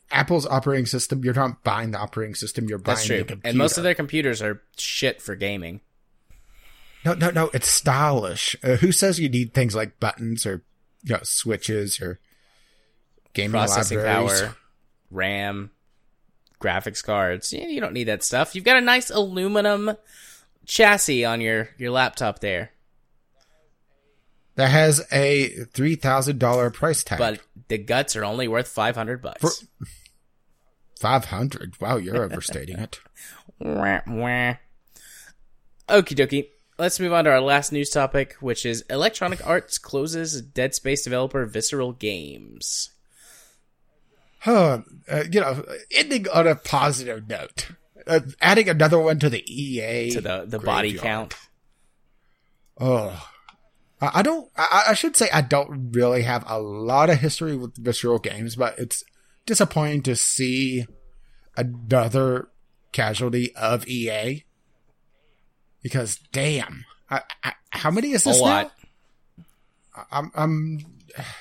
Apple's operating system, you're not buying the operating system, you're buying that's true. The computer. And most of their computers are shit for gaming. No, no, no, it's stylish. Uh, who says you need things like buttons or you know, switches or gaming processing libraries. Power? RAM, graphics cards. You don't need that stuff. You've got a nice aluminum chassis on your, your laptop there. That has a three thousand dollars price tag. But the guts are only worth five hundred bucks. For five hundred? Wow, you're overstating it. Wah, wah. Okie dokie. Let's move on to our last news topic, which is Electronic Arts closes Dead Space developer Visceral Games. Huh, uh, you know, ending on a positive note, uh, adding another one to the E A to the, the body count. Oh, I, I don't. I, I should say I don't really have a lot of history with Visceral Games, but it's disappointing to see another casualty of E A because damn, I, I, how many is this a lot. now? I'm. I'm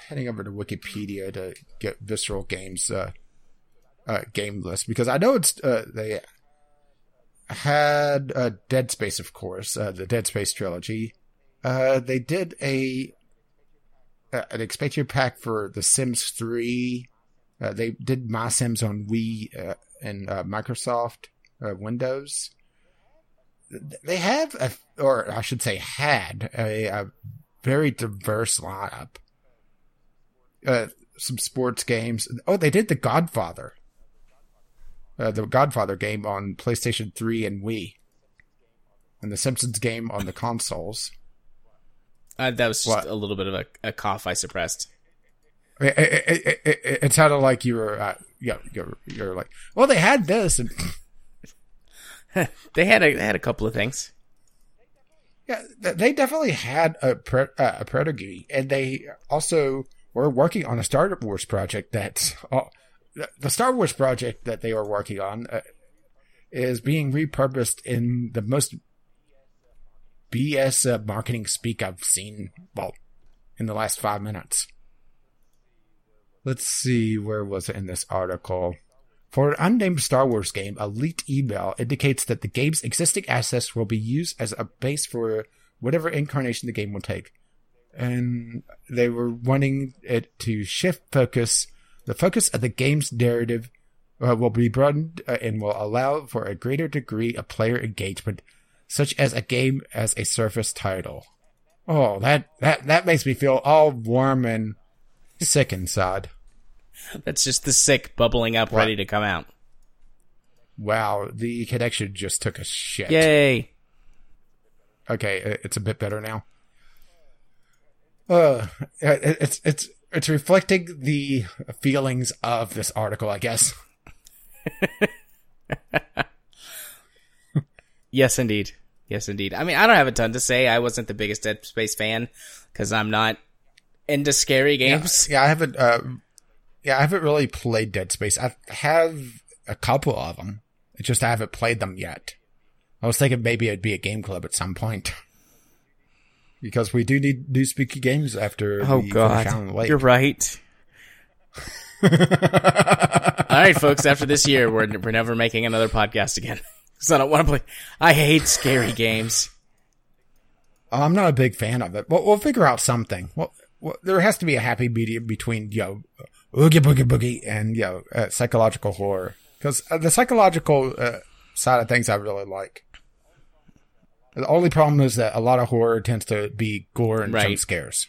heading over to Wikipedia to get Visceral Games uh, uh, game list because I know it's uh, they had uh, Dead Space, of course, uh, the Dead Space trilogy. Uh, they did a uh, an expansion pack for The Sims three. Uh, they did My Sims on Wii uh, and uh, Microsoft uh, Windows. They have, a, or I should say, had a, a very diverse lineup. Uh, some sports games. Oh, they did The Godfather. Uh, the Godfather game on PlayStation three and Wii. And The Simpsons game on the consoles. Uh, that was just what? a little bit of a, a cough I suppressed. It, it, it, it, it, it sounded like you were, uh, you know, you're, you're like, well, they had this. And they had a, they had a couple of things. Yeah, they definitely had a, pre- uh, a pedigree. And they also... We're working on a Star Wars project that's... Oh, the Star Wars project that they are working on uh, is being repurposed in the most B S uh, marketing speak I've seen, well, in the last five minutes. Let's see, where was it in this article? For an unnamed Star Wars game, a leaked email indicates that the game's existing assets will be used as a base for whatever incarnation the game will take. And they were wanting it to shift focus. The focus of the game's narrative uh, will be broadened uh, and will allow for a greater degree of player engagement, such as a game as a service title. Oh, that, that, that makes me feel all warm and sick inside. That's just the sick bubbling up, wow. Ready to come out. Wow, the connection just took a shit. Yay. Okay, it's a bit better now. Uh, it's it's it's reflecting the feelings of this article, I guess. Yes, indeed. Yes, indeed. I mean, I don't have a ton to say. I wasn't the biggest Dead Space fan because I'm not into scary games. Yeah, yeah I haven't. Uh, yeah, I haven't really played Dead Space. I have a couple of them. It's just I haven't played them yet. I was thinking maybe it'd be a game club at some point. Because we do need new spooky games after oh, we God. finish Alan Wake. You're right. All right, folks. After this year, we're we're never making another podcast again. Because I don't want to play. I hate scary games. I'm not a big fan of it. We'll, we'll figure out something. Well, well, there has to be a happy medium between, you know, oogie boogie boogie and, you know, uh, psychological horror. Because uh, the psychological uh, side of things I really like. The only problem is that a lot of horror tends to be gore and right. jump scares.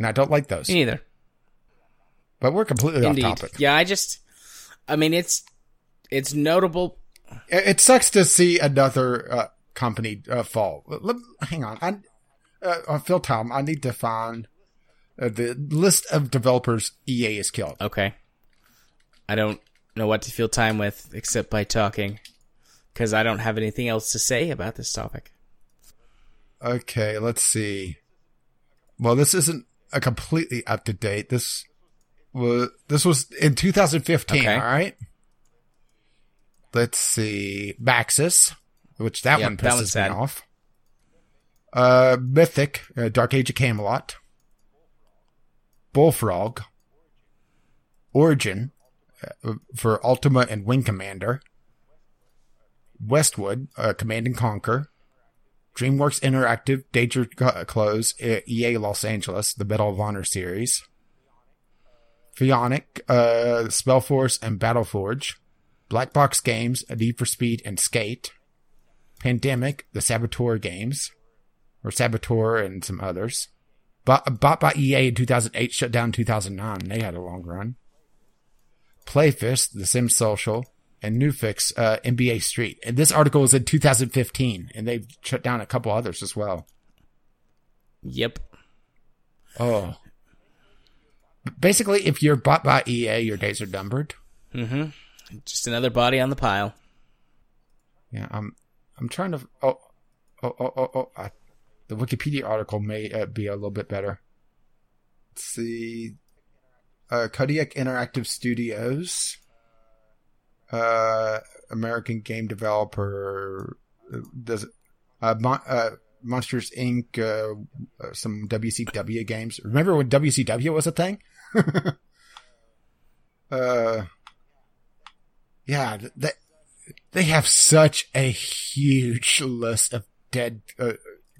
and I don't like those. Me neither. But we're completely Indeed. off topic. Yeah, I just, I mean, it's it's notable. It, it sucks to see another uh, company uh, fall. Let, let, hang on, I, uh, Phil Tom, I need to find uh, the list of developers E A has killed. Okay, I don't know what to fill time with except by talking, because I don't have anything else to say about this topic. Okay, let's see. Well, this isn't a completely up to date. This. Well, this was in two thousand fifteen, okay. All right? Let's see. Maxis, which that yep, one pisses that me off. Uh, Mythic, uh, Dark Age of Camelot. Bullfrog. Origin, uh, for Ultima and Wing Commander. Westwood, uh, Command and Conquer. DreamWorks Interactive, Danger Close, E A Los Angeles, the Medal of Honor series. Fionic, uh, Spellforce, and Battleforge, Black Box Games, A Need for Speed, and Skate, Pandemic, the Saboteur Games, or Saboteur and some others, bought, bought by E A in two thousand eight, shut down in two thousand nine, they had a long run, Playfist, The Sims Social, and Newfix, uh, N B A Street. And this article is in two thousand fifteen, and they've shut down a couple others as well. Yep. Oh. Basically, if you're bought by E A, your days are numbered. Mm-hmm. Just another body on the pile. Yeah, I'm. I'm trying to. Oh, oh, oh, oh, oh. I, the Wikipedia article may uh, be a little bit better. Let's see. Uh, Kodiak Interactive Studios, uh, American game developer. Does uh, mon- uh Monsters Incorporated, uh, uh, some W C W games. Remember when W C W was a thing? uh, yeah, that, they have such a huge list of dead uh,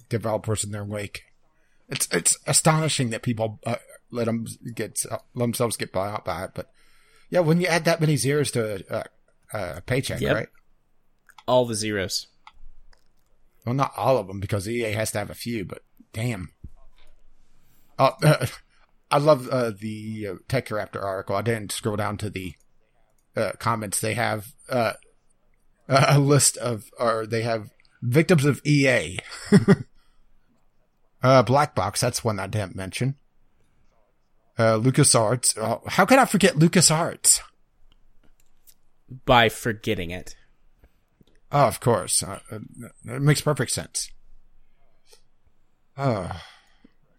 developers in their wake. It's it's astonishing that people uh, let them get uh, let themselves get bought out by it. But yeah, when you add that many zeros to a uh, uh, paycheck, yep. Right? All the zeros. Well, not all of them, because E A has to have a few, but damn. Oh, uh, I love uh, the uh, Tech Raptor article. I didn't scroll down to the uh, comments. They have uh, a list of, or they have victims of E A. uh, Black Box, that's one I didn't mention. Uh, LucasArts. Oh, how could I forget LucasArts? By forgetting it. Oh, of course. Uh, it makes perfect sense. Oh,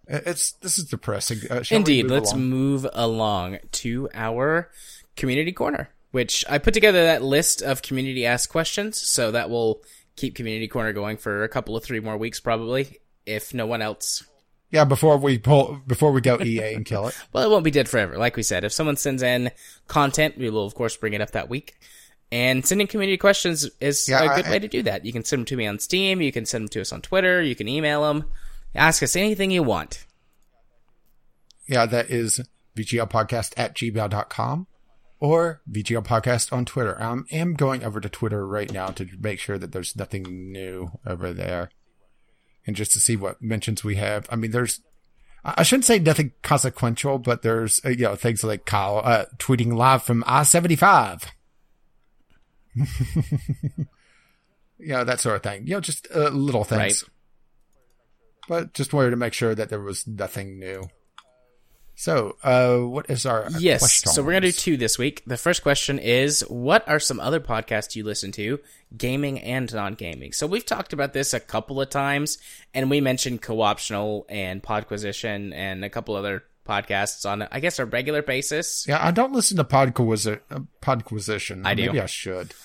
it's this is depressing. Uh, Indeed, move let's along? move along to our community corner, which I put together that list of community asked questions, so that will keep community corner going for a couple of three more weeks, probably, if no one else. Yeah, before we pull, before we go E A and kill it. Well, it won't be dead forever, like we said. If someone sends in content, we will of course bring it up that week. And sending community questions is yeah, a good I, way to do that. You can send them to me on Steam. You can send them to us on Twitter. You can email them. Ask us anything you want. Yeah, that is VGLpodcast at gmail dot com or VGLpodcast on Twitter. I am um, going over to Twitter right now to make sure that there's nothing new over there. And just to see what mentions we have. I mean, there's... I shouldn't say nothing consequential, but there's, you know, things like Kyle uh, tweeting live from I seventy-five. You know, that sort of thing. You know, just uh, little things. Right. But just wanted to make sure that there was nothing new. So, uh, what is our yes, question? So we're going to do two this week. The first question is, what are some other podcasts you listen to, gaming and non-gaming? So we've talked about this a couple of times, and we mentioned Co-Optional and Podquisition and a couple other podcasts on, I guess, a regular basis. Yeah, I don't listen to Podquisi- Podquisition. I do. Maybe I should.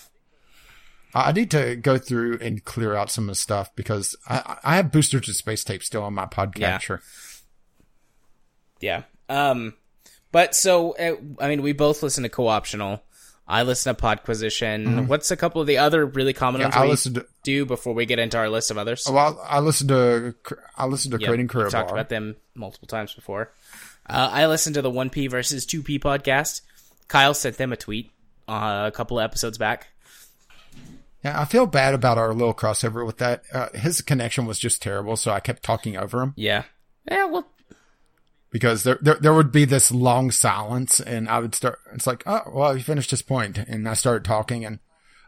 I need to go through and clear out some of the stuff because I, I have Boosters to Space Tape still on my podcatcher. Yeah. yeah. Um, but so, uh, I mean, we both listen to Co-Optional. I listen to Podquisition. Mm-hmm. What's a couple of the other really common yeah, ones we to, do before we get into our list of others? Well, I listen to I listen to yep, Creating Career Bar. We've talked about them multiple times before. Uh, I listened to the one P versus two P podcast. Kyle sent them a tweet uh, a couple of episodes back. Yeah, I feel bad about our little crossover with that. Uh, his connection was just terrible, so I kept talking over him. Yeah. Yeah, well, because there, there there would be this long silence, and I would start, it's like, oh, well, he finished his point, and I started talking, and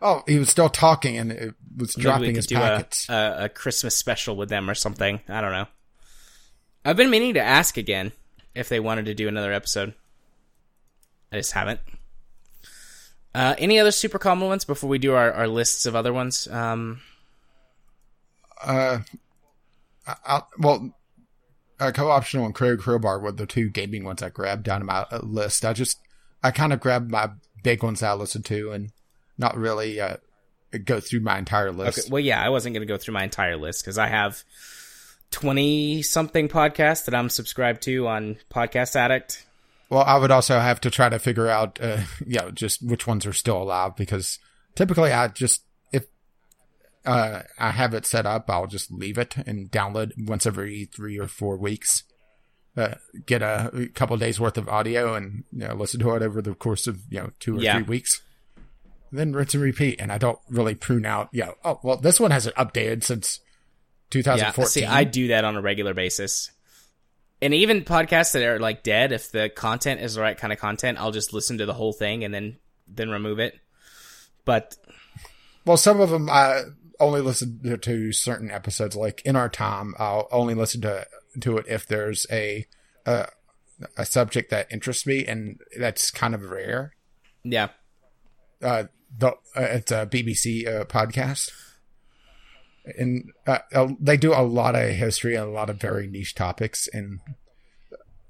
oh, he was still talking, and it was dropping his packets. Maybe we could do a, a Christmas special with them or something. I don't know. I've been meaning to ask again if they wanted to do another episode. I just haven't. Uh, any other super common ones before we do our, our lists of other ones? Um, uh, I'll, well, uh, Co-Optional and Craig Crowbar were the two gaming ones I grabbed out of my list. I just, I kind of grabbed my big ones I listened to and not really uh, go through my entire list. Okay, well, yeah, I wasn't going to go through my entire list because I have twenty-something podcasts that I'm subscribed to on Podcast Addict. Well, I would also have to try to figure out, uh, you know, just which ones are still alive, because typically I just, if uh, I have it set up, I'll just leave it and download once every three or four weeks, uh, get a, a couple of days worth of audio and, you know, listen to it over the course of, you know, two or yeah. three weeks. Then rinse and repeat, and I don't really prune out, you know, oh, well, this one hasn't updated since twenty fourteen. Yeah, see, I do that on a regular basis. And even podcasts that are, like, dead, if the content is the right kind of content, I'll just listen to the whole thing and then, then remove it. But... Well, some of them, I only listen to certain episodes. Like, In Our Time, I'll only listen to to it if there's a uh, a subject that interests me, and that's kind of rare. Yeah. Uh, the, uh, it's a B B C uh, podcast. And uh, they do a lot of history and a lot of very niche topics, and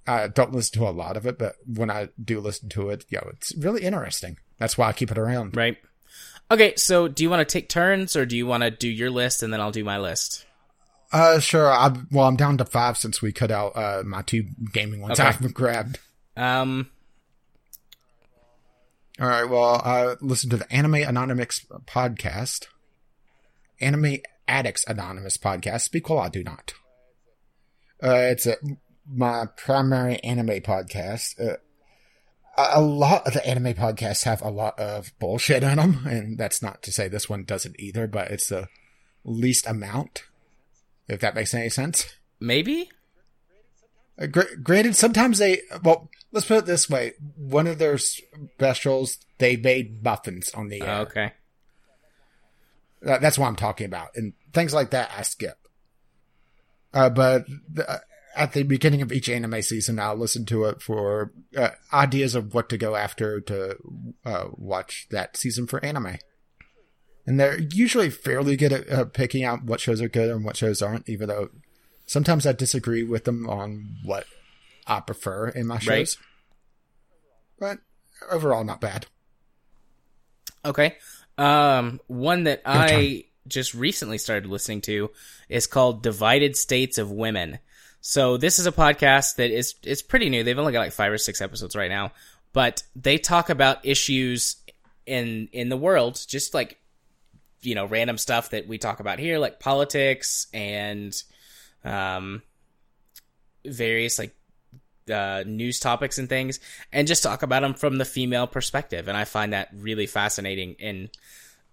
I don't listen to a lot of it, but when I do listen to it, you know, it's really interesting. That's why I keep it around. Right. Okay, so do you want to take turns, or do you want to do your list, and then I'll do my list? Uh, sure. I'm, well, I'm down to five since we cut out uh, my two gaming ones okay. I've grabbed. Um. All right, well, uh, listen to the Anime Anonymous podcast. Anime Addicts Anonymous podcast. Speak well, I do not. Uh, it's a, my primary anime podcast. Uh, a, a lot of the anime podcasts have a lot of bullshit in them, and that's not to say this one doesn't either, but it's the least amount, if that makes any sense. Maybe? Uh, gr- granted, sometimes they... Well, let's put it this way. One of their specials, they made muffins on the air. Oh, okay. That's what I'm talking about. And things like that, I skip. Uh, but the, uh, at the beginning of each anime season, I'll listen to it for uh, ideas of what to go after to uh, watch that season for anime. And they're usually fairly good at uh, picking out what shows are good and what shows aren't, even though sometimes I disagree with them on what I prefer in my shows. Right. But overall, not bad. Okay. Um, one that I just recently started listening to is called Divided States of Women. So this is a podcast that is, it's pretty new. They've only got like five or six episodes right now, but they talk about issues in, in the world, just like, you know, random stuff that we talk about here, like politics and, um, various like, uh, news topics and things, and just talk about them from the female perspective. And I find that really fascinating and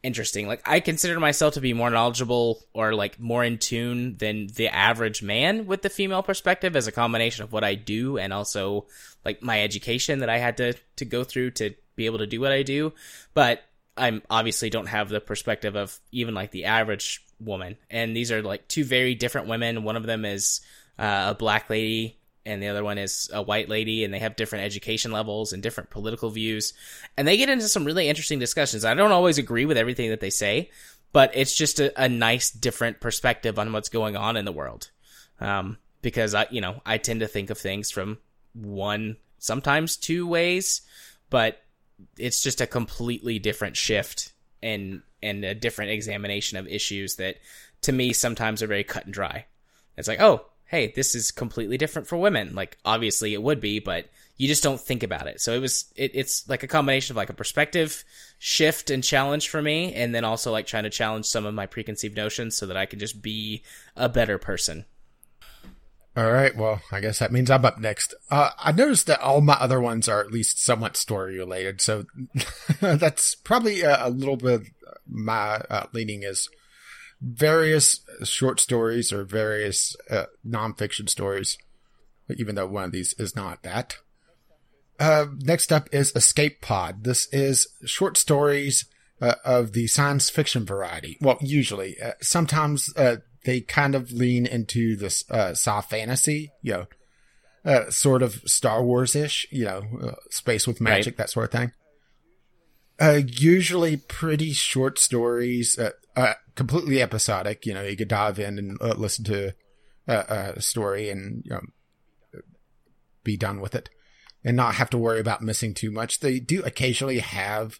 interesting. Like, I consider myself to be more knowledgeable or like more in tune than the average man with the female perspective as a combination of what I do and also like my education that I had to, to go through to be able to do what I do. But I'm obviously don't have the perspective of even like the average woman. And these are like two very different women. One of them is uh, a black lady, and the other one is a white lady, and they have different education levels and different political views. And they get into some really interesting discussions. I don't always agree with everything that they say, but it's just a, a nice different perspective on what's going on in the world. Um, because I, you know, I tend to think of things from one, sometimes two ways, but it's just a completely different shift and, and a different examination of issues that to me sometimes are very cut and dry. It's like, oh, hey, this is completely different for women. Like, obviously it would be, but you just don't think about it. So it was, it, it's like a combination of like a perspective shift and challenge for me. And then also like trying to challenge some of my preconceived notions so that I can just be a better person. All right. Well, I guess that means I'm up next. Uh, I noticed that all my other ones are at least somewhat story related. So that's probably a, a little bit my uh, leaning is various short stories or various uh, nonfiction stories even though one of these is not that. Uh, next up is Escape Pod. This is short stories uh, of the science fiction variety. Well, usually. Uh, sometimes uh, they kind of lean into this uh, sci-fantasy, you know, uh, sort of Star Wars-ish, you know, uh, space with magic, right. That sort of thing. Uh, usually pretty short stories, uh, uh, completely episodic. You know, you could dive in and uh, listen to uh, a story and you know, be done with it. And not have to worry about missing too much. They do occasionally have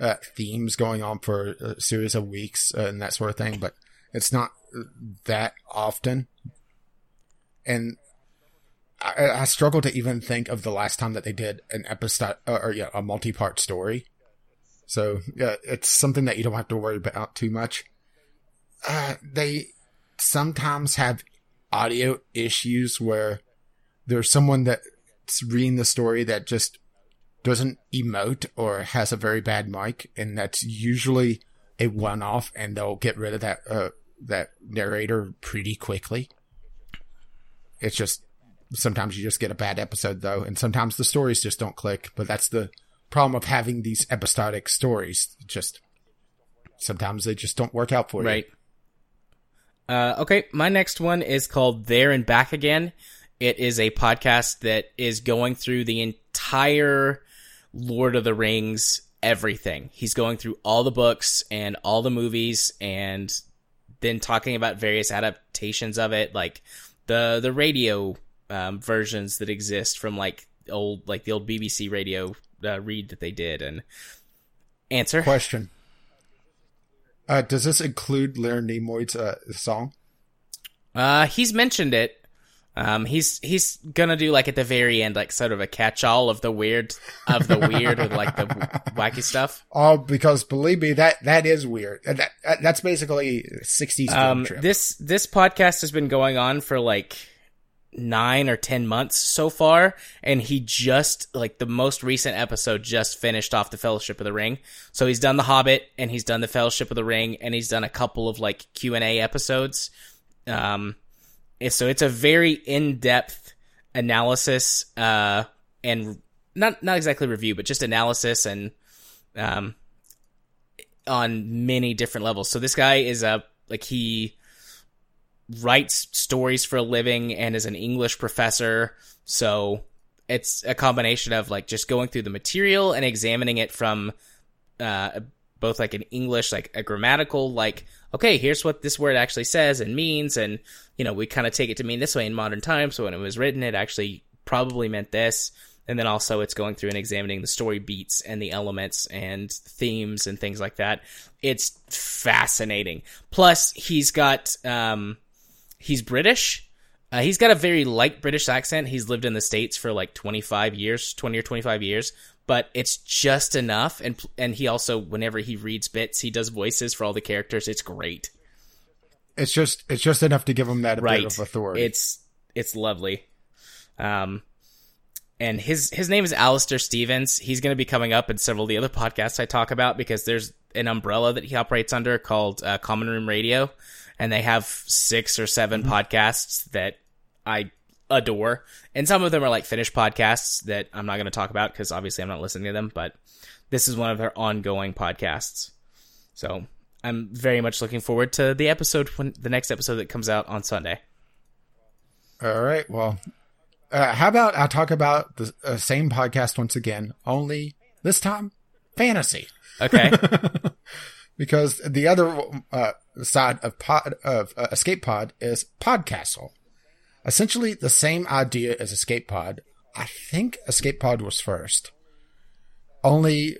uh, themes going on for a series of weeks uh, and that sort of thing, but it's not that often. And I, I struggle to even think of the last time that they did an episode uh, or yeah, a multi-part story. So yeah, it's something that you don't have to worry about too much. Uh, they sometimes have audio issues where there's someone that reading the story that just doesn't emote or has a very bad mic, and that's usually a one-off, and they'll get rid of that uh, that narrator pretty quickly. It's just sometimes you just get a bad episode though, and sometimes the stories just don't click. But that's the problem of having these episodic stories. Just sometimes they just don't work out for you. Right. Uh, okay, my next one is called There and Back Again. It is a podcast that is going through the entire Lord of the Rings, everything. He's going through all the books and all the movies and then talking about various adaptations of it, like the the radio um, versions that exist from like old like the old B B C radio uh, read that they did. And answer. Question. Uh, does this include Leonard Nimoy's uh, song? Uh, he's mentioned it. Um, he's, he's gonna do like at the very end, like sort of a catch all of the weird, of the weird or like the wacky stuff. Oh, because believe me, that, that is weird. That, that's basically sixties. Um, trip. this, this podcast has been going on for like nine or ten months so far. And he just like the most recent episode just finished off the Fellowship of the Ring. So he's done the Hobbit and he's done the Fellowship of the Ring and he's done a couple of like Q and A episodes. Um, So it's a very in-depth analysis uh, and not not exactly review, but just analysis and um, on many different levels. So this guy is a like he writes stories for a living and is an English professor. So it's a combination of like just going through the material and examining it from uh, both like an English, like a grammatical, like okay, here's what this word actually says and means. And, you know, we kind of take it to mean this way in modern times. So when it was written, it actually probably meant this. And then also it's going through and examining the story beats and the elements and themes and things like that. It's fascinating. Plus, he's got, um, he's British. Uh, he's got a very light British accent. He's lived in the States for like twenty-five years, twenty or twenty-five years. But it's just enough, and and he also, whenever he reads bits, he does voices for all the characters. It's great. It's just it's just enough to give him that right. bit of authority. It's it's lovely. Um, and his his name is Alistair Stevens. He's going to be coming up in several of the other podcasts I talk about because there's an umbrella that he operates under called uh, Common Room Radio, and they have six or seven mm-hmm. podcasts that I adore, and some of them are like finished podcasts that I'm not going to talk about because obviously I'm not listening to them, but this is one of their ongoing podcasts. So I'm very much looking forward to the episode when the next episode that comes out on Sunday. All right, well uh, how about I talk about the uh, same podcast once again, only this time fantasy. Okay. Because the other uh, side of pod of uh, Escape Pod is Podcastle. Essentially the same idea as Escape Pod. I think Escape Pod was first. Only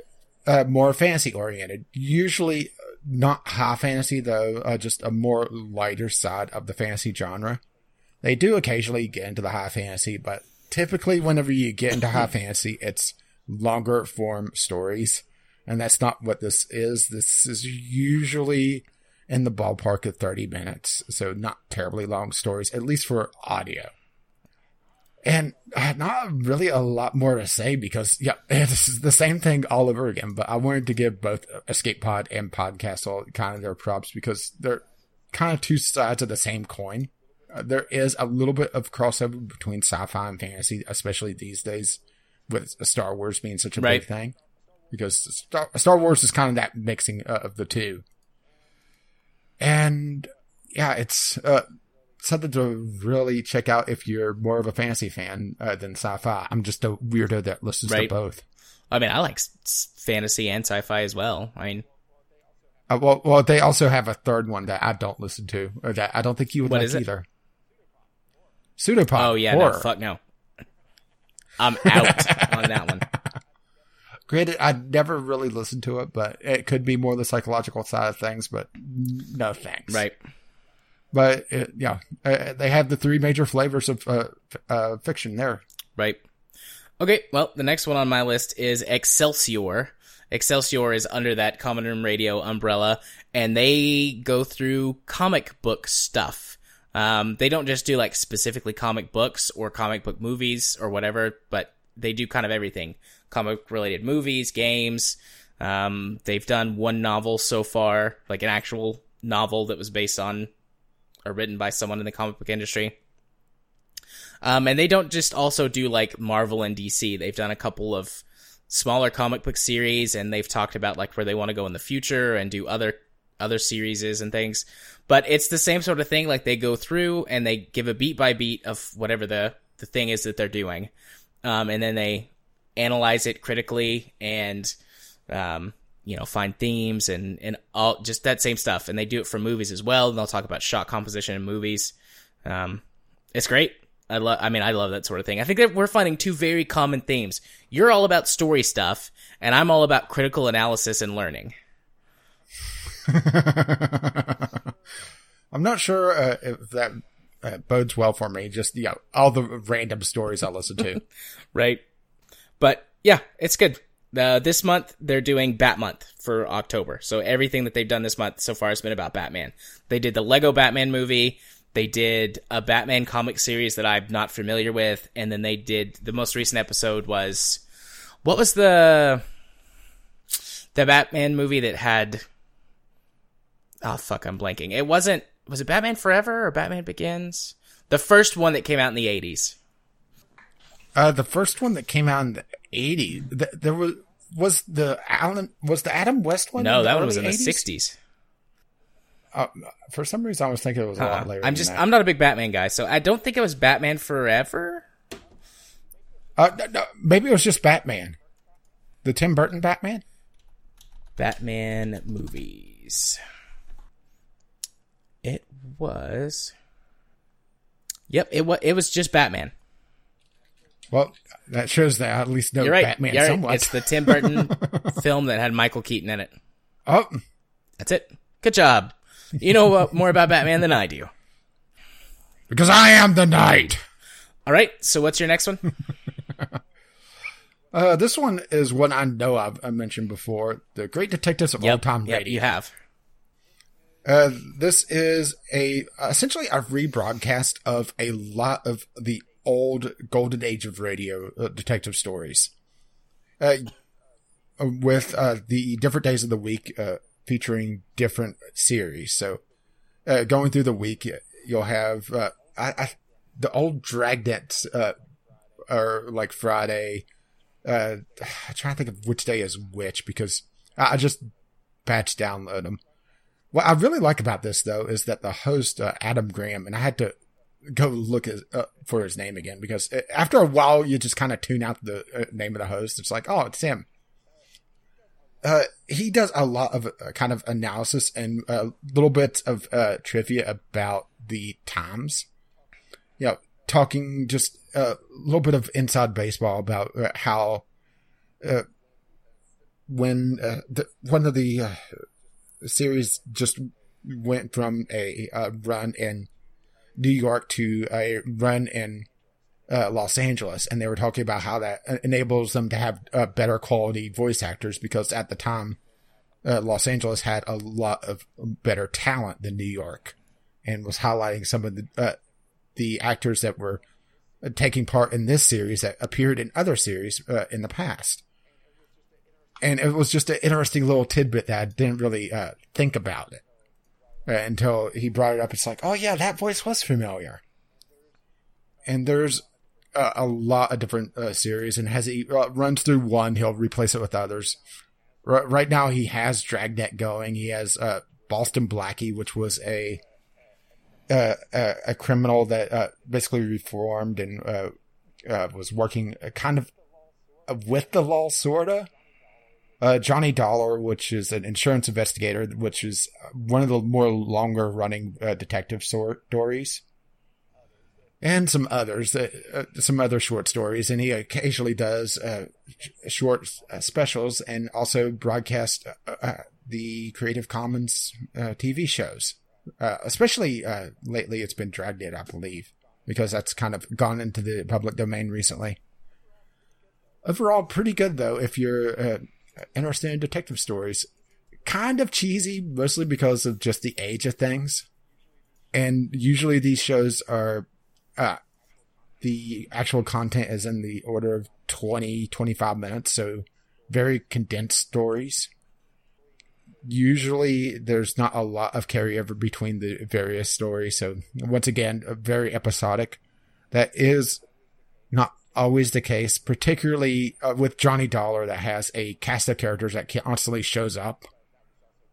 uh, more fantasy-oriented. Usually not high fantasy, though, uh, just a more lighter side of the fantasy genre. They do occasionally get into the high fantasy, but typically whenever you get into high fantasy, it's longer-form stories. And that's not what this is. This is usually in the ballpark of thirty minutes. So not terribly long stories, at least for audio. And not really a lot more to say because, yeah, this is the same thing all over again. But I wanted to give both Escape Pod and Podcastle kind of their props because they're kind of two sides of the same coin. uh, there is a little bit of crossover between sci-fi and fantasy, especially these days with Star Wars being such a right. big thing. Because Star, Star Wars is kind of that mixing uh, of the two. And yeah, it's uh, something to really check out if you're more of a fantasy fan uh, than sci-fi. I'm just a weirdo that listens right. to both. I mean, I like s- fantasy and sci-fi as well. I mean... Uh, well, well, they also have a third one that I don't listen to, or that I don't think you would what like either. Pseudopod. Oh, yeah, horror. No, fuck no. I'm out on that one. Granted, I never really listened to it, but it could be more the psychological side of things, but no thanks. Right. But, it, yeah, uh, they have the three major flavors of uh, f- uh, fiction there. Right. Okay, well, the next one on my list is Excelsior. Excelsior is under that Common Room Radio umbrella, and they go through comic book stuff. Um, they don't just do, like, specifically comic books or comic book movies or whatever, but they do kind of everything. Comic-related movies, games. Um, they've done one novel so far, like an actual novel that was based on or written by someone in the comic book industry. Um, and they don't just also do, like, Marvel and D C. They've done a couple of smaller comic book series, and they've talked about, like, where they want to go in the future and do other other series and things. But it's the same sort of thing. Like, they go through and they give a beat by beat of whatever the, the thing is that they're doing. Um, and then they analyze it critically and, um, you know, find themes and, and all just that same stuff. And they do it for movies as well. And they'll talk about shot composition in movies. Um, it's great. I love, I mean, I love that sort of thing. I think that we're finding two very common themes. You're all about story stuff, and I'm all about critical analysis and learning. I'm not sure uh, if that uh, bodes well for me. Just, you know, all the random stories I listen to. Right. But yeah, it's good. Uh, this month, they're doing Bat Month for October. So everything that they've done this month so far has been about Batman. They did the Lego Batman movie. They did a Batman comic series that I'm not familiar with, and then they did the most recent episode was what was the the Batman movie that had oh fuck I'm blanking. It wasn't was it Batman Forever or Batman Begins? The first one that came out in the eighties. Uh, the first one that came out in the eighties. The, there was was the Alan was the Adam West one. No, that one was in the sixties. Uh, for some reason, I was thinking it was a lot uh, later. I'm just, than that. I'm not a big Batman guy, so I don't think it was Batman Forever. Uh, no, no, maybe it was just Batman, the Tim Burton Batman, Batman movies. It was. Yep, it was. It was just Batman. Well, that shows that I at least know You're right. Batman You're somewhat. Right. It's the Tim Burton film that had Michael Keaton in it. Oh, that's it. Good job. You know uh, more about Batman than I do. Because I am the knight. All right. So what's your next one? uh, this one is one I know I've I mentioned before. The Great Detectives of yep, Old Time yep, Radio. You have. Uh, this is a essentially a rebroadcast of a lot of the old golden age of radio uh, detective stories. Uh, with uh, the different days of the week uh, featuring different series. So uh, going through the week, you'll have uh, I, I, the old Dragnets uh, are like Friday. Uh, I'm trying to think of which day is which because I, I just batch download them. What I really like about this, though, is that the host, uh, Adam Graham, and I had to go look his, uh, for his name again because after a while, you just kind of tune out the uh, name of the host. It's like, oh, it's him. Uh, he does a lot of uh, kind of analysis and a uh, little bit of uh, trivia about the times. You know, talking just a uh, little bit of inside baseball about uh, how uh, when uh, the, one of the uh, series just went from a uh, run in New York to a run in Uh, Los Angeles, and they were talking about how that enables them to have uh, better quality voice actors because at the time uh, Los Angeles had a lot of better talent than New York and was highlighting some of the uh, the actors that were uh, taking part in this series that appeared in other series uh, in the past. And it was just an interesting little tidbit that I didn't really uh, think about it. until he brought it up. It's like, oh yeah, that voice was familiar. And there's a, a lot of different uh, series, and as he uh, runs through one, he'll replace it with others. R- right now, he has Dragnet going. He has uh, Boston Blackie, which was a uh, a, a criminal that uh, basically reformed and uh, uh, was working kind of with the law, sorta. Uh, Johnny Dollar, which is an insurance investigator, which is one of the more longer-running uh, detective stories, and some others, uh, uh, some other short stories. And he occasionally does uh, short uh, specials and also broadcasts uh, uh, the Creative Commons uh, T V shows. Uh, especially uh, lately, it's been Dragnet, I believe, because that's kind of gone into the public domain recently. Overall, pretty good, though, if you're... Uh, interested in detective stories. Kind of cheesy, mostly because of just the age of things. And usually these shows are uh, the actual content is in the order of twenty, twenty-five minutes, so very condensed stories. Usually there's not a lot of carryover between the various stories, so once again, very episodic. That is not always the case, particularly uh, with Johnny Dollar, that has a cast of characters that constantly shows up.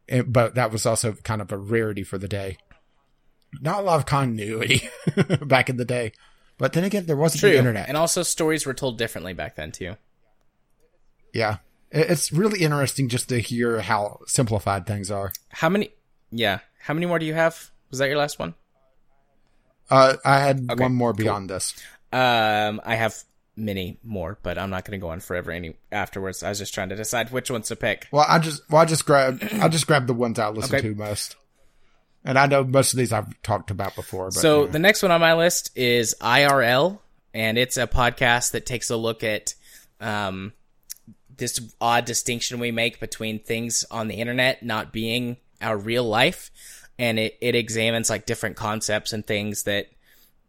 And, but that was also kind of a rarity for the day. Not a lot of continuity back in the day. But then again, there wasn't True. the internet. And also stories were told differently back then, too. Yeah. It's really interesting just to hear how simplified things are. How many... Yeah. How many more do you have? Was that your last one? Uh, I had okay. one more beyond cool. this. Um, I have... many more, but I'm not going to go on forever any afterwards. I was just trying to decide which ones to pick. Well, I just well, I just grabbed I just grabbed the ones I listen okay. to most, and I know most of these I've talked about before. But, so you know. The next one on my list is I R L, and it's a podcast that takes a look at um this odd distinction we make between things on the internet not being our real life, and it it examines like different concepts and things that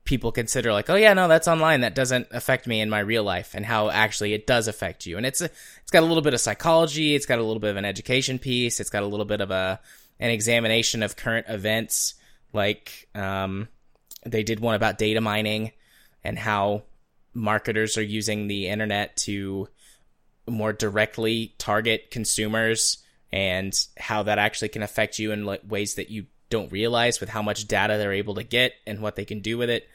people consider like, oh yeah, no, that's online. That doesn't affect me in my real life, and how actually it does affect you. And it's a, it's got a little bit of psychology. It's got a little bit of an education piece. It's got a little bit of a, an examination of current events. Like, um, they did one about data mining and how marketers are using the internet to more directly target consumers, and how that actually can affect you in like ways that you don't realize, with how much data they're able to get and what they can do with it.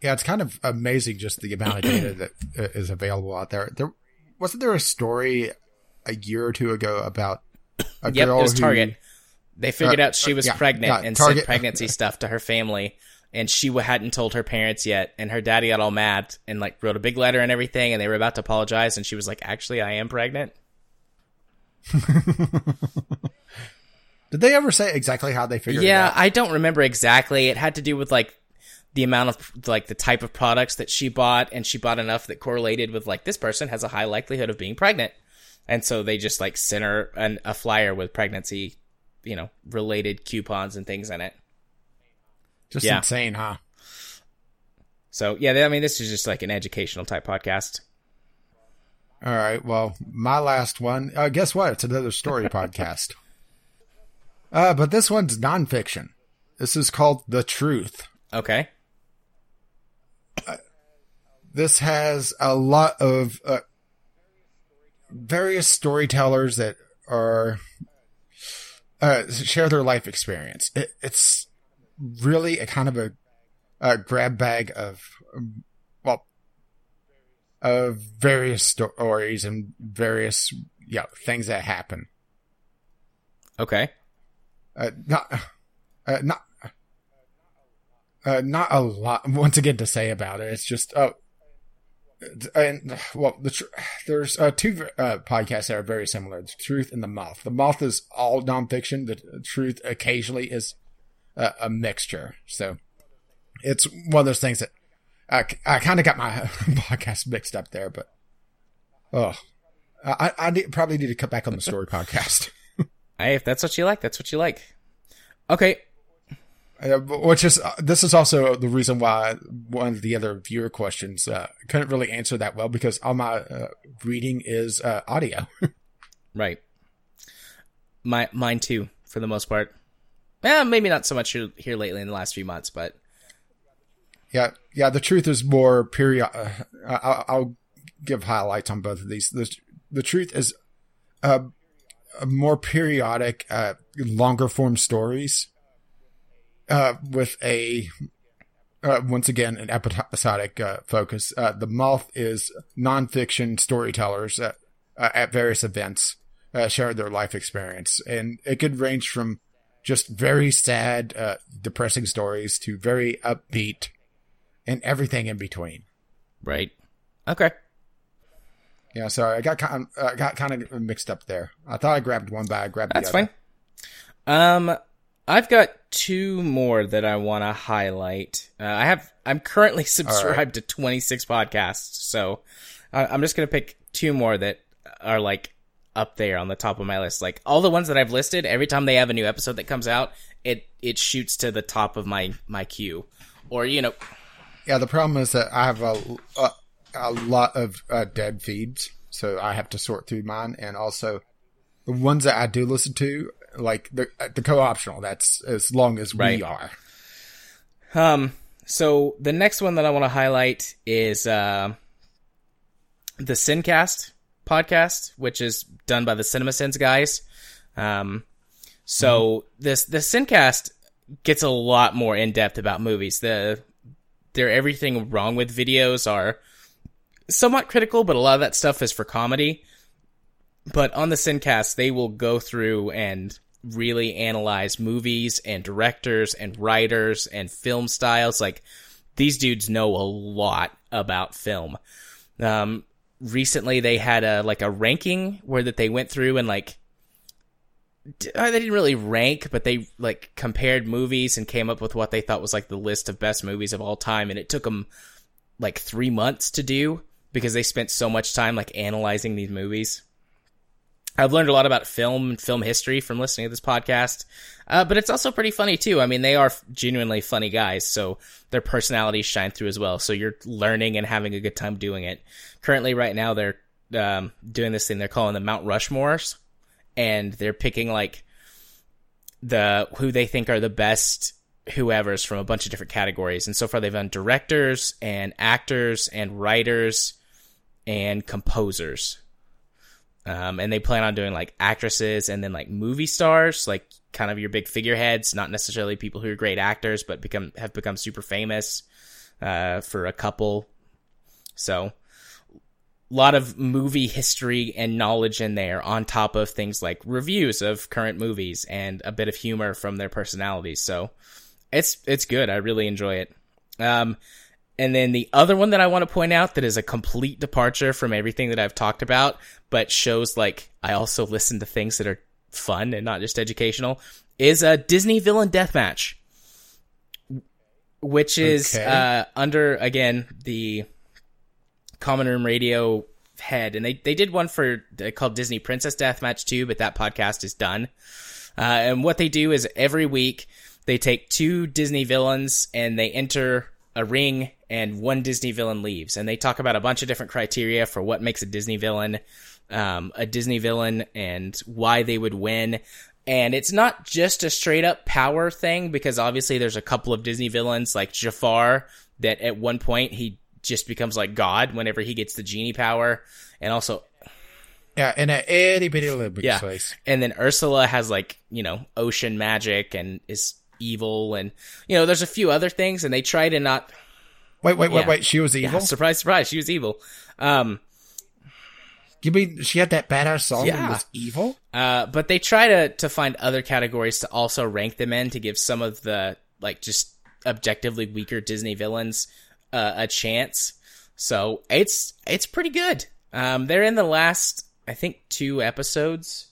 Yeah, it's kind of amazing just the amount of data that is available out there. There wasn't there a story a year or two ago about a yep, girl it was who, Target. They figured uh, out she was uh, yeah, pregnant yeah, and Target. sent pregnancy stuff to her family, and she hadn't told her parents yet, and her daddy got all mad and like wrote a big letter and everything, and they were about to apologize, and she was like, actually, I am pregnant. Did they ever say exactly how they figured yeah, it out? Yeah, I don't remember exactly. It had to do with, like, the amount of, like, the type of products that she bought, and she bought enough that correlated with, like, this person has a high likelihood of being pregnant. And so they just, like, sent her an, a flyer with pregnancy, you know, related coupons and things in it. Just yeah. insane, huh? So, yeah, I mean, this is just, like, an educational type podcast. All right, well, my last one, uh, guess what? It's another story podcast. Uh, but this one's nonfiction. This is called The Truth. Okay. Uh, this has a lot of uh, various storytellers that are uh, share their life experience. It, it's really a kind of a, a grab bag of um, well, of various sto- stories and various yeah things that happen. Okay. Uh, not, uh, not, uh, not a lot. Once again, to say about it, it's just oh, and well, the tr- there's uh, two uh, podcasts that are very similar: The Truth and The Moth. The Moth is all nonfiction. The Truth occasionally is uh, a mixture. So it's one of those things that I, I kind of got my podcast mixed up there. But oh, I I need, probably need to cut back on the story podcast. Hey, if that's what you like, that's what you like. Okay. Uh, which is, uh, this is also the reason why one of the other viewer questions uh, couldn't really answer that well, because all my uh, reading is uh, audio. Right. My Mine too, for the most part. Yeah, maybe not so much here lately in the last few months, but yeah, yeah. The truth is more period. Uh, I'll, I'll give highlights on both of these. The, the truth is uh, more periodic, uh, longer form stories uh, with a uh, once again an episodic uh, focus. Uh, the Moth is nonfiction storytellers uh, uh, at various events uh, share their life experience, and it could range from just very sad, uh, depressing stories to very upbeat and everything in between. Right. Okay. Yeah, sorry. I got kind of, uh, got kind of mixed up there. I thought I grabbed one, but I grabbed That's the other. That's fine. Um, I've got two more that I want to highlight. Uh, I have, I'm currently subscribed right. to twenty-six podcasts, so I, I'm just going to pick two more that are like up there on the top of my list. Like all the ones that I've listed, every time they have a new episode that comes out, it it shoots to the top of my my queue, or you know. Yeah, the problem is that I have a a, a lot of uh, dead feeds, so I have to sort through mine, and also the ones that I do listen to, like the the co-optional. That's as long as right. we are. Um. So the next one that I want to highlight is uh, the Sincast podcast, which is done by the CinemaSins guys. Um, so mm-hmm. this the Sincast gets a lot more in depth about movies. The their everything wrong with videos are somewhat critical, but a lot of that stuff is for comedy. But on the Sincast, they will go through and really analyze movies and directors and writers and film styles. Like these dudes know a lot about film. Um, Recently, they had a like a ranking where that they went through and like d- they didn't really rank, but they like compared movies and came up with what they thought was like the list of best movies of all time. And it took them like three months to do because they spent so much time like analyzing these movies. I've learned a lot about film and film history from listening to this podcast, uh, but it's also pretty funny too. I mean, they are genuinely funny guys, so their personalities shine through as well. So you're learning and having a good time doing it. Currently, right now, they're um, doing this thing they're calling the Mount Rushmores, and they're picking like the who they think are the best whoever's from a bunch of different categories. And so far, they've done directors and actors and writers and composers. Um, and they plan on doing like actresses and then like movie stars, like kind of your big figureheads, not necessarily people who are great actors, but become have become super famous uh, for a couple. So a lot of movie history and knowledge in there on top of things like reviews of current movies and a bit of humor from their personalities. So it's it's good. I really enjoy it. Um, and then the other one that I want to point out that is a complete departure from everything that I've talked about, but shows like I also listen to things that are fun and not just educational, is a Disney Villain Deathmatch, which is okay. uh, under, again, the Common Room Radio head. And they, they did one for called Disney Princess Deathmatch too, but that podcast is done. Uh, and what they do is every week they take two Disney villains and they enter a ring and one Disney villain leaves. And they talk about a bunch of different criteria for what makes a Disney villain, um, a Disney villain and why they would win. And it's not just a straight up power thing, because obviously there's a couple of Disney villains like Jafar that at one point he just becomes like God whenever he gets the genie power. And also, yeah, in a itty bitty little bit yeah. place. And then Ursula has like, you know, ocean magic and is evil, and you know there's a few other things, and they try to not wait wait yeah. wait wait she was evil. Yeah, surprise surprise she was evil. Um you mean she had that badass song yeah. and was evil? Uh but they try to to find other categories to also rank them in to give some of the like just objectively weaker Disney villains uh, a chance. So it's it's pretty good. Um they're in the last I think two episodes,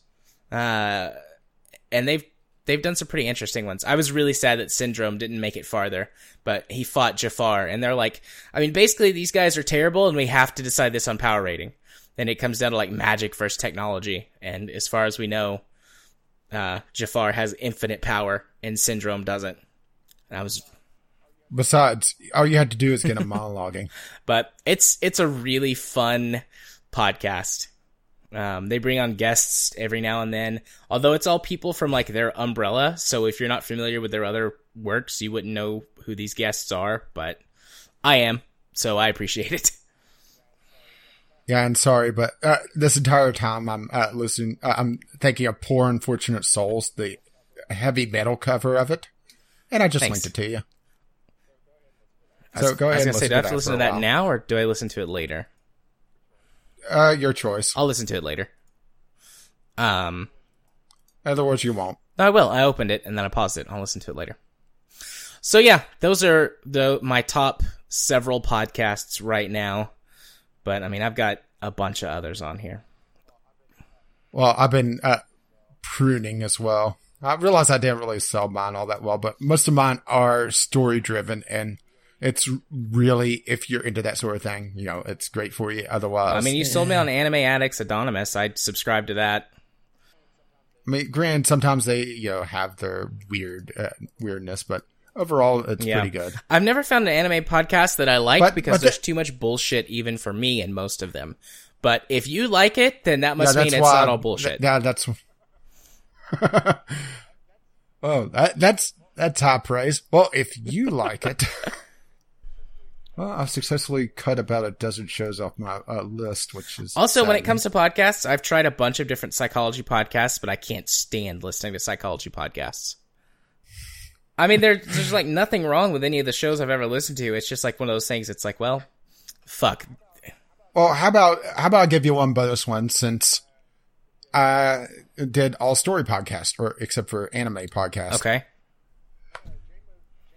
uh and they've They've done some pretty interesting ones. I was really sad that Syndrome didn't make it farther, but he fought Jafar, and they're like, I mean, basically these guys are terrible, and we have to decide this on power rating. And it comes down to like magic versus technology, and as far as we know, uh, Jafar has infinite power, and Syndrome doesn't. And I was. Besides, all you had to do is get him monologuing. But it's it's a really fun podcast. Um, they bring on guests every now and then, although it's all people from like their umbrella. So if you're not familiar with their other works, you wouldn't know who these guests are, but I am. So I appreciate it. Yeah, and sorry, but uh, this entire time I'm uh, listening, uh, I'm thinking of Poor Unfortunate Souls, the heavy metal cover of it. And I just Thanks. linked it to you. So was, go ahead and listen say, to that. Do I have to listen to that now, or do I listen to it later? Uh, your choice. I'll listen to it later. Um, Otherwise, you won't. I will. I opened it, and then I paused it. I'll listen to it later. So, yeah, those are the my top several podcasts right now. But, I mean, I've got a bunch of others on here. Well, I've been uh, pruning as well. I realize I didn't really sell mine all that well, but most of mine are story-driven, and it's really, if you're into that sort of thing, you know, it's great for you. Otherwise, I mean, you sold me on Anime Addicts Anonymous. I subscribe to that. I mean, granted, sometimes they, you know, have their weird uh, weirdness, but... Overall, it's yeah. pretty good. I've never found an anime podcast that I like because but there's th- too much bullshit even for me in most of them. But if you like it, then that must yeah, mean it's not I'm, all bullshit. Th- yeah, that's... oh, that, that's that's high praise. Well, if you like it... Well, I've successfully cut about a dozen shows off my uh, list, which is... Also, saddening. When it comes to podcasts, I've tried a bunch of different psychology podcasts, but I can't stand listening to psychology podcasts. I mean, there, there's, like, nothing wrong with any of the shows I've ever listened to. It's just, like, one of those things. It's like, well, fuck. Well, how about how about I give you one bonus one since I did all story podcast, or except for anime podcast. Okay.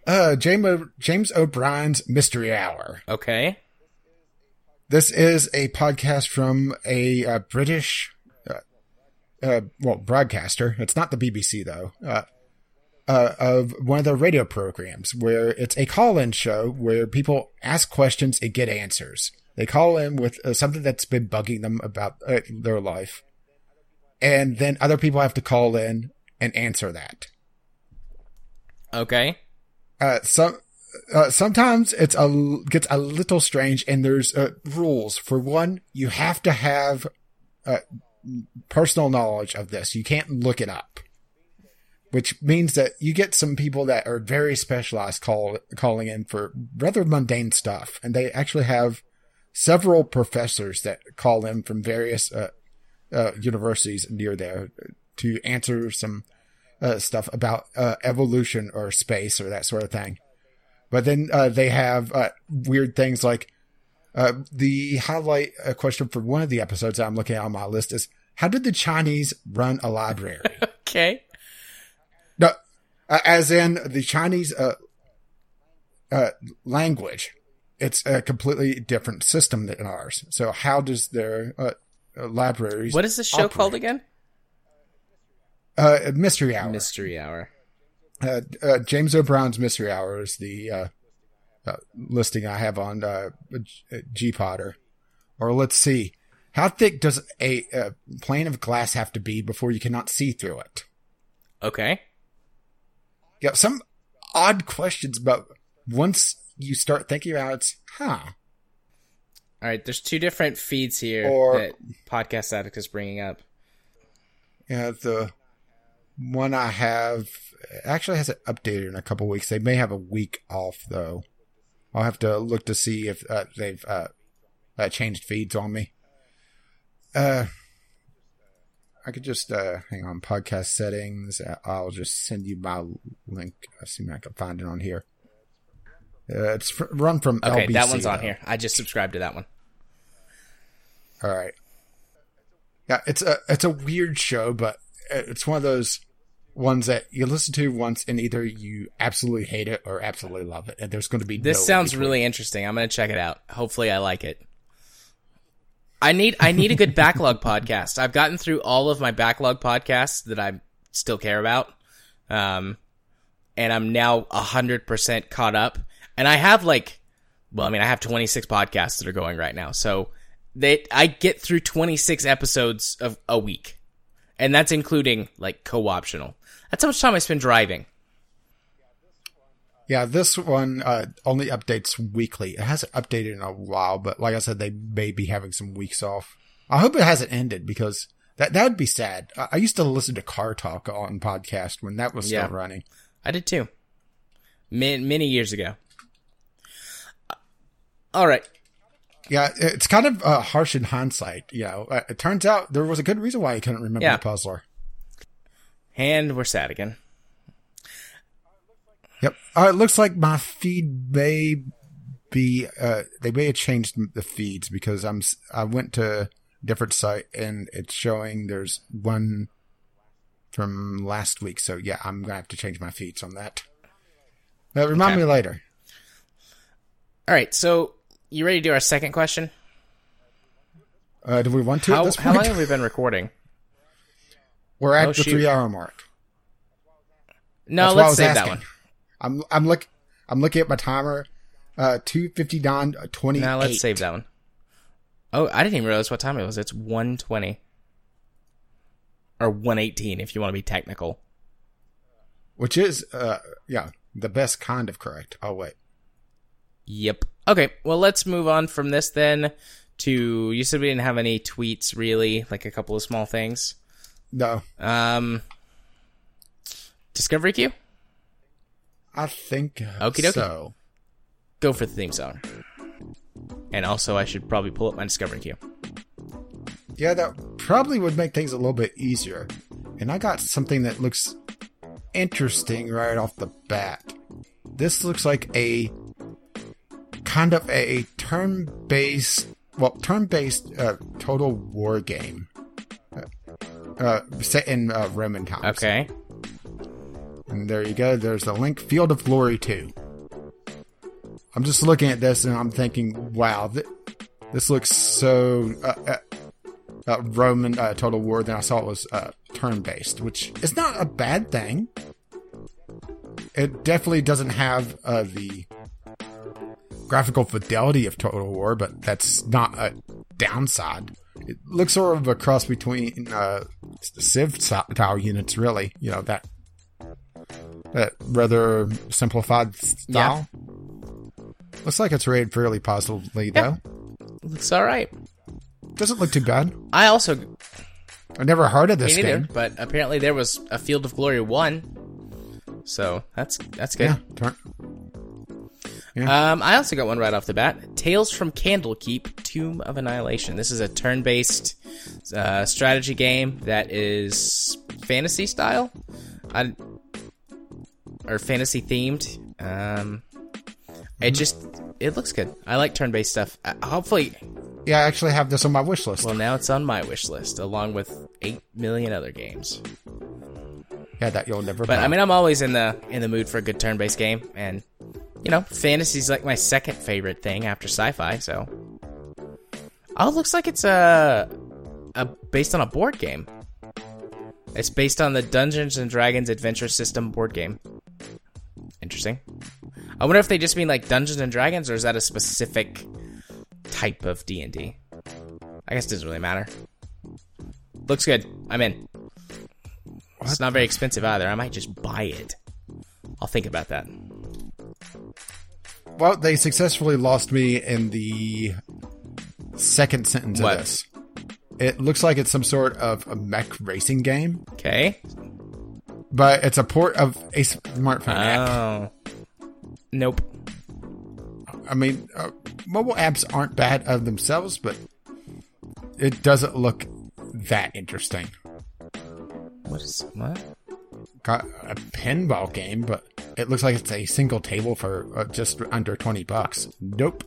Uh, James, o- James O'Brien's Mystery Hour. Okay. This is a podcast from a uh, British, uh, uh, well, broadcaster. It's not the B B C, though. Uh Uh, of one of their radio programs where it's a call-in show where people ask questions and get answers. They call in with uh, something that's been bugging them about uh, their life. And then other people have to call in and answer that. Okay. Uh, some uh, sometimes it's a, gets a little strange, and there's uh, rules. For one, you have to have uh, personal knowledge of this. You can't look it up. Which means that you get some people that are very specialized call, calling in for rather mundane stuff. And they actually have several professors that call in from various uh, uh, universities near there to answer some uh, stuff about uh, evolution or space or that sort of thing. But then uh, they have uh, weird things like uh, the highlight uh, question for one of the episodes I'm looking at on my list is, how did the Chinese run a library? Okay. No, uh, as in the Chinese uh, uh, language, it's a completely different system than ours. So how does their uh, uh, libraries What is this show operate? Called again? Uh, Mystery Hour. Mystery Hour. Uh, uh, James O'Brien's Mystery Hour is the uh, uh, listing I have on uh, G-Potter. Or let's see, how thick does a, a plane of glass have to be before you cannot see through it? Okay. Yeah, some odd questions, but once you start thinking about it, it's, huh. All right, there's two different feeds here or, that Podcast Addict is bringing up. Yeah, the one I have actually hasn't updated in a couple weeks. They may have a week off, though. I'll have to look to see if uh, they've uh, uh, changed feeds on me. Uh, I could just uh, hang on podcast settings. I'll just send you my link. I see if I can find it on here. Uh, it's fr- run from okay, L B C. Okay, that one's though. On here. I just subscribed to that one. All right. Yeah, it's a it's a weird show, but it's one of those ones that you listen to once, and either you absolutely hate it or absolutely love it. And there's going to be this no sounds between. Really interesting. I'm going to check it out. Hopefully, I like it. I need I need a good backlog podcast. I've gotten through all of my backlog podcasts that I still care about, um, and I'm now one hundred percent caught up. And I have like, well, I mean, I have twenty-six podcasts that are going right now. So they, I get through twenty-six episodes of a week, and that's including like co-optional. That's how much time I spend driving. Yeah, this one uh, only updates weekly. It hasn't updated in a while, but like I said, they may be having some weeks off. I hope it hasn't ended, because that that would be sad. I, I used to listen to Car Talk on podcast when that was still yeah. running. I did too. Many, many years ago. All right. Yeah, it's kind of uh, harsh in hindsight. You know, it turns out there was a good reason why I couldn't remember yeah. the puzzler. And we're sad again. Yep. Uh, it looks like my feed may be, uh, they may have changed the feeds, because I'm, I went to a different site and it's showing there's one from last week. So yeah, I'm going to have to change my feeds on that. Uh, remind okay. me later. All right. So you ready to do our second question? Uh, do we want to? How, at this point? How long have we been recording? We're at oh, the shoot. three hour mark. No, let's save asking. that one. I'm I'm look I'm looking at my timer, uh, two fifty nine twenty. Now let's save that one. Oh, I didn't even realize what time it was. It's one twenty, or one eighteen if you want to be technical. Which is uh yeah the best kind of correct. Oh wait. Yep. Okay. Well, let's move on from this then. To you said we didn't have any tweets really, like a couple of small things. No. Um. Discovery queue? I think Okey-dokey. so. Go for the theme song. And also, I should probably pull up my Discovery queue. Yeah, that probably would make things a little bit easier. And I got something that looks interesting right off the bat. This looks like a kind of a turn-based, well, turn-based uh, total war game uh, uh, set in uh, Roman times. Okay. And there you go. There's the link. Field of Glory two. I'm just looking at this and I'm thinking, wow, th- this looks so uh, uh, uh, Roman uh, Total War. Then I saw it was uh, turn-based, which is not a bad thing. It definitely doesn't have uh, the graphical fidelity of Total War, but that's not a downside. It looks sort of a cross between uh, Civ-style units, really. You know, that... That rather simplified style. Yeah. Looks like it's rated fairly positively, yeah. though. Looks all right. Doesn't look too bad. I also... I never heard of this me neither, game. But apparently there was a Field of Glory one. So that's that's good. Yeah. Yeah. Um, I also got one right off the bat. Tales from Candlekeep, Tomb of Annihilation. This is a turn-based uh, strategy game that is fantasy style. I... Or fantasy themed. Um, it just it looks good. I like turn based stuff. Uh, hopefully, yeah. I actually have this on my wish list. Well, now it's on my wish list along with eight million other games. Yeah, that you'll never. But buy. I mean, I'm always in the in the mood for a good turn based game, and you know, fantasy's like my second favorite thing after sci-fi. So, oh, it looks like it's a a based on a board game. It's based on the Dungeons and Dragons Adventure System board game. Interesting. I wonder if they just mean like Dungeons and Dragons, or is that a specific type of D and D? I guess it doesn't really matter. Looks good. I'm in. What? It's not very expensive either. I might just buy it. I'll think about that. Well, they successfully lost me in the second sentence of what? this. It looks like it's some sort of a mech racing game. Okay. But it's a port of a smartphone app. Oh. Nope. I mean, uh, mobile apps aren't bad of themselves, but it doesn't look that interesting. What is... What? Got a pinball game, but it looks like it's a single table for uh, just under twenty bucks. Nope.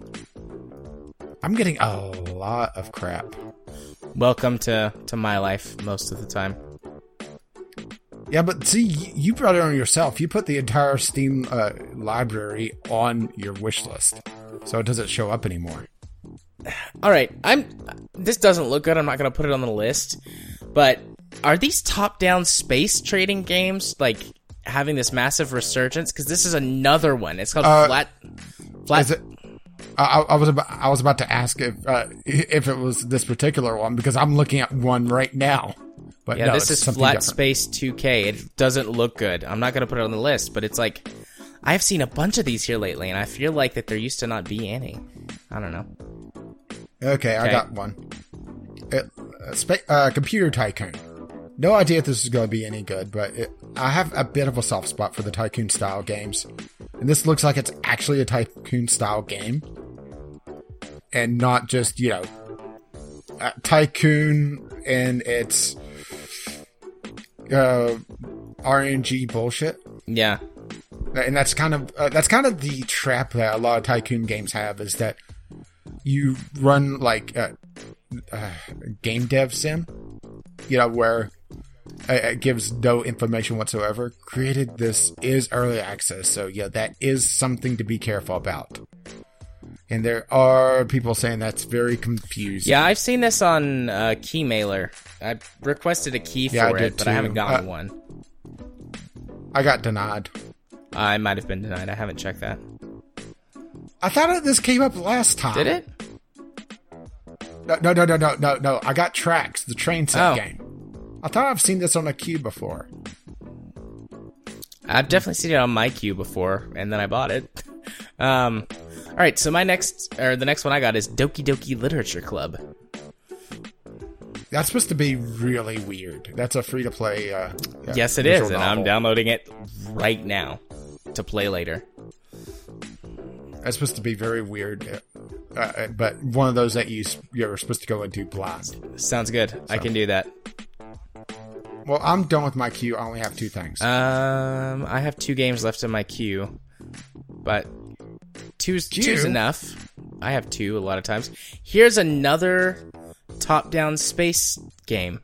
I'm getting a lot of crap. Welcome to, to my life most of the time. Yeah, but see, you brought it on yourself. You put the entire Steam uh, library on your wish list, so it doesn't show up anymore. All right, I'm. This doesn't look good. I'm not going to put it on the list. But are these top-down space trading games like having this massive resurgence? Because this is another one. It's called uh, Flat. Flat. Is it, I, I was about. I was about to ask if uh, if it was this particular one, because I'm looking at one right now. But yeah, no, this is Flat different. Space two K. It doesn't look good. I'm not going to put it on the list, but it's like, I've seen a bunch of these here lately, and I feel like that there used to not be any. I don't know. Okay, okay. I got one. It uh, spe- uh, Computer Tycoon. No idea if this is going to be any good, but it, I have a bit of a soft spot for the tycoon-style games. And this looks like it's actually a tycoon-style game. And not just, you know, a tycoon and its uh, R N G bullshit. Yeah. And that's kind of uh, that's kind of the trap that a lot of tycoon games have, is that you run, like, a, a game dev sim, you know, where it gives no information whatsoever. Created, this is early access, so yeah, that is something to be careful about. And there are people saying that's very confusing. Yeah, I've seen this on uh, Keymailer. I requested a key for yeah, it, but too. I haven't gotten uh, one. I got denied. I might have been denied. I haven't checked that. I thought this came up last time. Did it? No, no, no, no, no, no, no. I got Tracks, the train set oh. game. I thought I've seen this on a queue before. I've definitely seen it on my queue before, and then I bought it. Um, all right, so my next, or the next one I got is Doki Doki Literature Club. That's supposed to be really weird. That's a free-to-play. Uh, yeah, yes, it is, and novel. I'm downloading it right now to play later. That's supposed to be very weird, uh, but one of those that you, you're supposed to go into blind. Sounds good. So. I can do that. Well, I'm done with my queue. I only have two things. Um, I have two games left in my queue, but two's, two's enough. I have two a lot of times. Here's another top-down space game.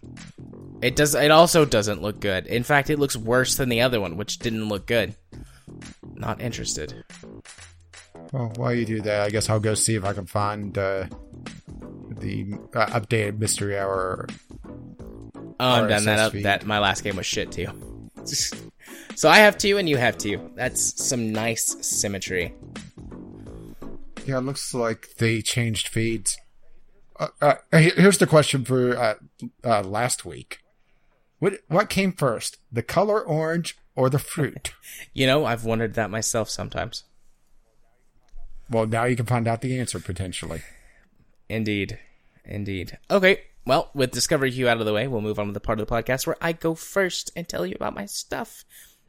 It does. It also doesn't look good. In fact, it looks worse than the other one, which didn't look good. Not interested. Well, while you do that, I guess I'll go see if I can find uh, the uh, updated Mystery Hour. Oh, I'm done that up. That my last game was shit too. So I have two, and you have two. That's some nice symmetry. Yeah, it looks like they changed feeds. Uh, uh, here's the question for uh, uh, last week. What what came first, the color orange or the fruit? You know, I've wondered that myself sometimes. Well, now you can find out the answer, potentially. Indeed. Indeed. Okay, well, with Discovery Q out of the way, we'll move on to the part of the podcast where I go first and tell you about my stuff.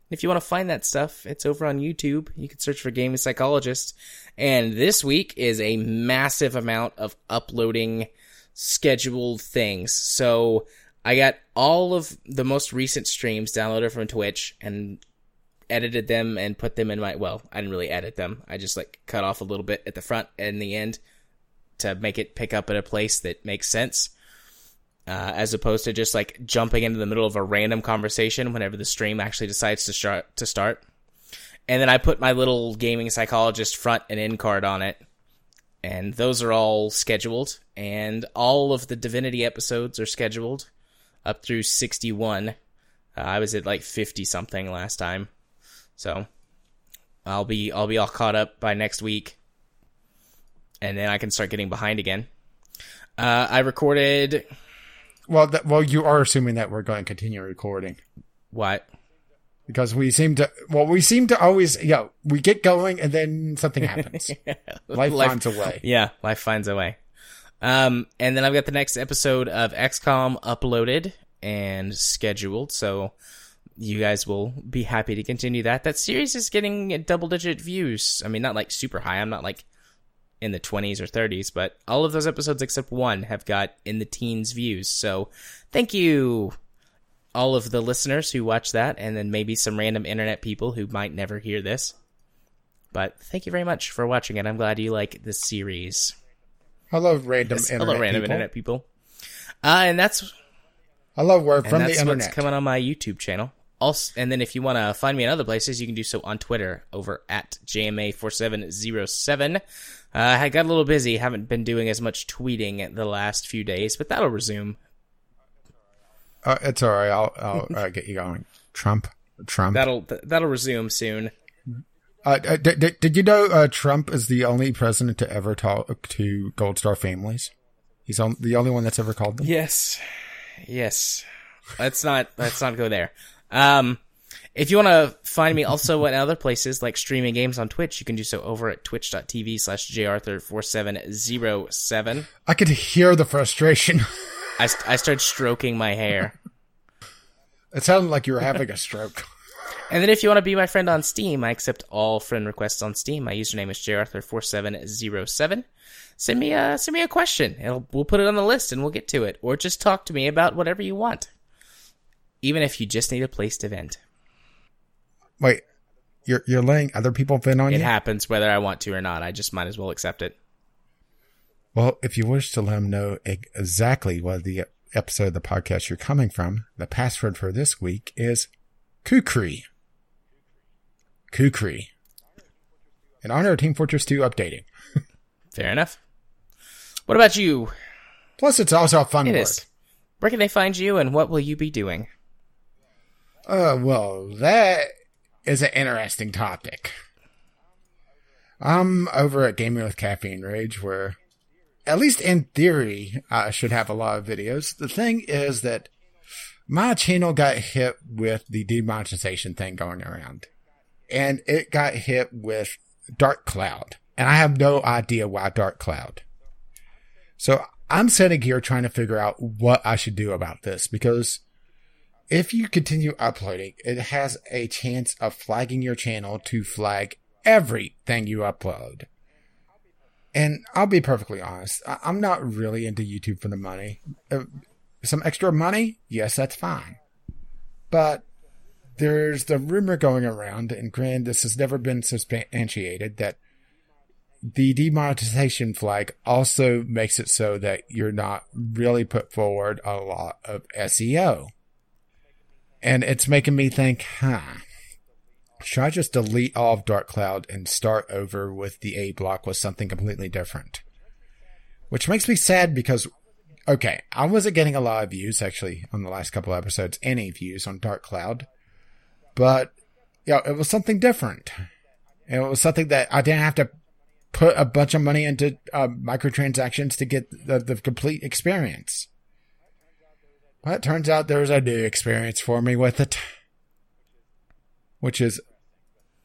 If you want to find that stuff, it's over on YouTube. You can search for Gaming Psychologist. And this week is a massive amount of uploading scheduled things. So I got all of the most recent streams downloaded from Twitch and edited them and put them in my... Well, I didn't really edit them. I just like cut off a little bit at the front and the end to make it pick up at a place that makes sense. Uh, as opposed to just like jumping into the middle of a random conversation whenever the stream actually decides to start. To start, and then I put my little Gaming Psychologist front and end card on it, and those are all scheduled. And all of the Divinity episodes are scheduled up through sixty-one. Uh, I was at like fifty something last time, so I'll be I'll be all caught up by next week, and then I can start getting behind again. Uh, I recorded. Well, that, well, you are assuming that we're going to continue recording. What? Because we seem to, well, we seem to always, you know, we get going and then something happens. yeah. life, life finds a way. Yeah, life finds a way. Um, and then I've got the next episode of X COM uploaded and scheduled, so you guys will be happy to continue that. That series is getting double-digit views. I mean, not like super high. I'm not like in the twenties or thirties, but all of those episodes except one have got in the teens views. So thank you, all of the listeners who watch that, and then maybe some random internet people who might never hear this. But thank you very much for watching it. I'm glad you like this series. Hello, random yes, internet hello, random people. internet people. Uh, and that's... I love word from the internet. And that's what's coming on my YouTube channel. Also, and then if you want to find me in other places, you can do so on Twitter over at J M A four seven zero seven. Uh, I got a little busy. Haven't been doing as much tweeting the last few days, but that'll resume. Uh, it's all right. I'll, I'll uh, get you going. Trump. Trump. That'll th- that'll resume soon. Uh, d- d- did you know uh, Trump is the only president to ever talk to Gold Star families? He's on, the only one that's ever called them? Yes. Yes. Let's not, let's not go there. Um, if you want to find me also at other places like streaming games on Twitch, you can do so over at twitch dot t v slash J Arthur four seven zero seven. I could hear the frustration. I, st- I started stroking my hair. It sounded like you were having a stroke. And then if you want to be my friend on Steam, I accept all friend requests on Steam. My username is J Arthur four seven zero seven. Send me a, send me a question. It'll, we'll put it on the list and we'll get to it. Or just talk to me about whatever you want. Even if you just need a place to vent. Wait, you're you're letting other people vent on you? It happens whether I want to or not. I just might as well accept it. Well, if you wish to let them know exactly what the episode of the podcast you're coming from, the password for this week is Kukri. Kukri. In honor of Team Fortress two updating. Fair enough. What about you? Plus, it's also a fun it word. Is. Where can they find you, and what will you be doing? Uh, well, that is an interesting topic. I'm over at Gaming with Caffeine Rage, where, at least in theory, I should have a lot of videos. The thing is that my channel got hit with the demonetization thing going around. And it got hit with Dark Cloud. And I have no idea why Dark Cloud. So I'm sitting here trying to figure out what I should do about this. Because if you continue uploading, it has a chance of flagging your channel to flag everything you upload. And I'll be perfectly honest. I'm not really into YouTube for the money. Uh, some extra money? Yes, that's fine. But there's the rumor going around, and granted, this has never been substantiated, that the demonetization flag also makes it so that you're not really put forward a lot of S E O. And it's making me think, huh, should I just delete all of Dark Cloud and start over with the A block with something completely different? Which makes me sad because, okay, I wasn't getting a lot of views, actually, on the last couple of episodes, any views on Dark Cloud. But, you know, it was something different. And it was something that I didn't have to put a bunch of money into uh, microtransactions to get the, the complete experience. Well, it turns out there was a new experience for me with it. Which is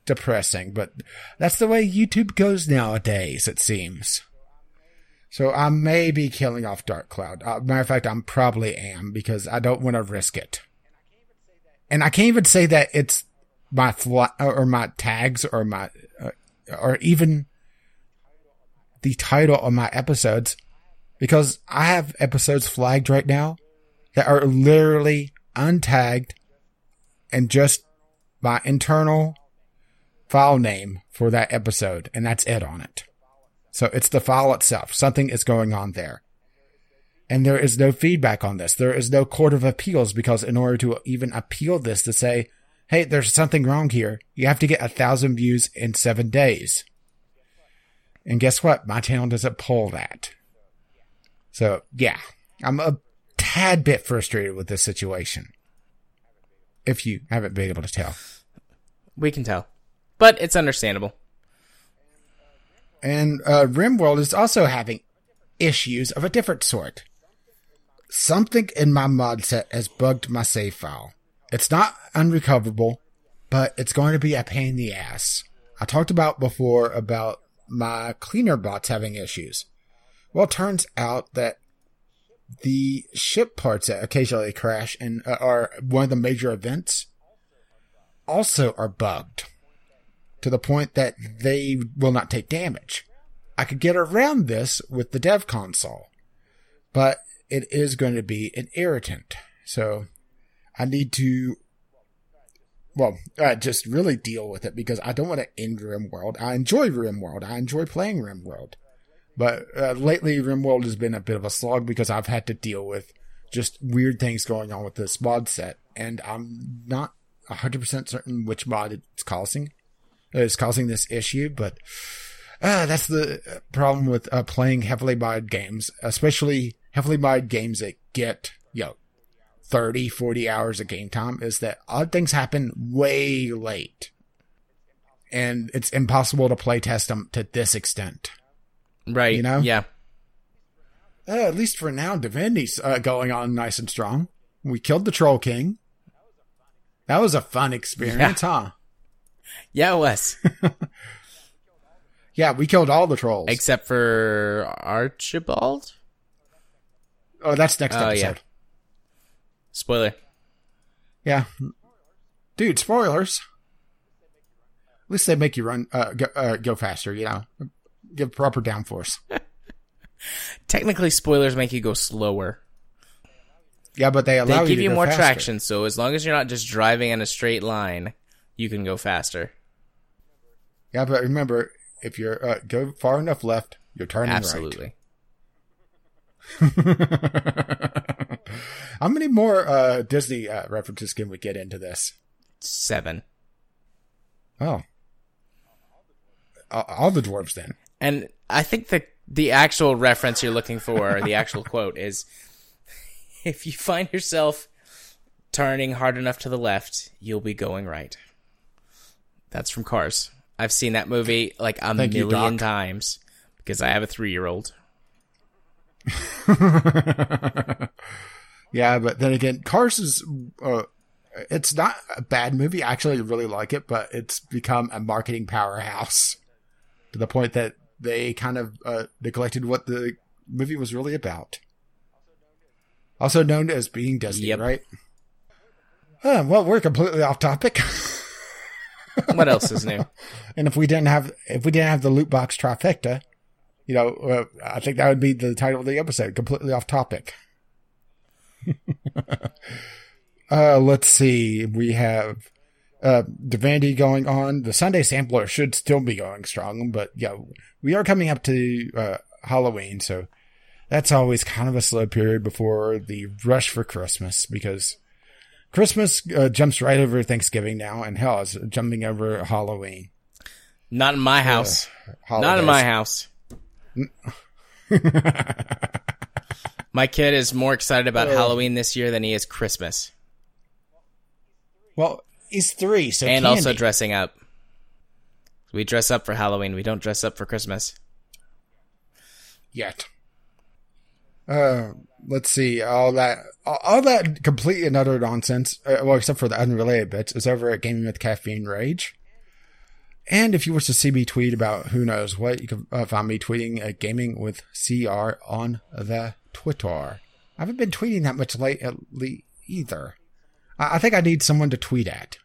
depressing, but that's the way YouTube goes nowadays, it seems. So I may be killing off Dark Cloud. Uh, matter of fact, I probably am, because I don't want to risk it. And I can't even say that it's my fl- or my tags or my uh, or even the title of my episodes, because I have episodes flagged right now that are literally untagged and just my internal file name for that episode, and that's it on it. So it's the file itself. Something is going on there. And there is no feedback on this. There is no court of appeals, because in order to even appeal this to say, hey, there's something wrong here, you have to get a thousand views in seven days. And guess what? My channel doesn't pull that. So, yeah, I'm a tad bit frustrated with this situation. If you haven't been able to tell. We can tell. But it's understandable. And uh, RimWorld is also having issues of a different sort. Something in my mod set has bugged my save file. It's not unrecoverable, but it's going to be a pain in the ass. I talked about before about my cleaner bots having issues. Well, it turns out that the ship parts that occasionally crash and uh, are one of the major events also are bugged to the point that they will not take damage. I could get around this with the dev console, but it is going to be an irritant. So I need to, well, uh, just really deal with it, because I don't want to end RimWorld. I enjoy RimWorld. I enjoy playing RimWorld. But uh, lately, RimWorld has been a bit of a slog because I've had to deal with just weird things going on with this mod set. And I'm not one hundred percent certain which mod it's causing. It's causing this issue, but uh, that's the problem with uh, playing heavily modded games, especially heavily modded games that get, you know, thirty, forty hours of game time, is that odd things happen way late. And it's impossible to play test them to this extent. Right, you know? Yeah. Uh, at least for now, Divinity's uh, going on nice and strong. We killed the Troll King. That was a fun experience, yeah. Huh? Yeah, it was. Yeah, we killed all the trolls. Except for Archibald? Oh, that's next uh, episode. Yeah. Spoiler. Yeah. Dude, spoilers. At least they make you run, uh, go, uh, go faster, you know. Give proper downforce. Technically, spoilers make you go slower. Yeah, but they allow they you to go faster. They give you more faster. traction, so as long as you're not just driving in a straight line, you can go faster. Yeah, but remember, if you're uh, go far enough left, you're turning Absolutely. right. Absolutely. How many more uh, Disney uh, references can we get into this? Seven. Oh. All the dwarves, then. And I think the the actual reference you're looking for, the actual quote, is if you find yourself turning hard enough to the left, you'll be going right. That's from Cars. I've seen that movie like a Thank million you, times because I have a three-year-old. Yeah, but then again, Cars is... Uh, it's not a bad movie. I actually really like it, but it's become a marketing powerhouse to the point that they kind of uh, neglected what the movie was really about. Also known as being Disney, yep. right? Huh, well, we're completely off topic. What else is new? And if we didn't have if we didn't have the loot box trifecta, you know, uh, I think that would be the title of the episode. Completely off topic. Uh, let's see. We have uh, Devandy going on. The Sunday Sampler should still be going strong, but yeah, we are coming up to uh, Halloween, so that's always kind of a slow period before the rush for Christmas, because Christmas uh, jumps right over Thanksgiving now, and hell, it's jumping over Halloween. Not in my house. Uh, Not in my house. My kid is more excited about uh, Halloween this year than he is Christmas. Well, he's three, so and candy. Also dressing up. We dress up for Halloween. We don't dress up for Christmas yet. Uh, let's see. All that, all that complete and utter nonsense. Uh, well, except for the unrelated bits, is over at Gaming with Caffeine Rage. And if you wish to see me tweet about who knows what, you can uh, find me tweeting at Gaming with C R on the Twitter. I haven't been tweeting that much lately either. I think I need someone to tweet at.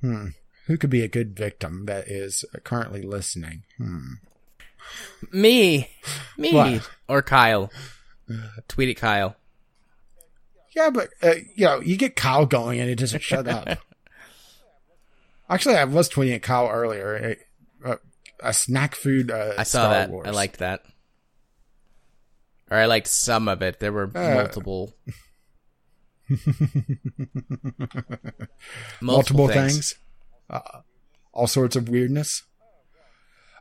Hmm. Who could be a good victim that is currently listening? Hmm. Me. Me. What? Or Kyle. Tweet at Kyle. Yeah, but, uh, you know, you get Kyle going and it doesn't shut up. Actually, I was tweeting at Kyle earlier. A, a, a snack food uh, I saw Star that. Wars. I liked that. Or I liked some of it. There were uh, multiple... multiple, multiple things, things. Uh, all sorts of weirdness.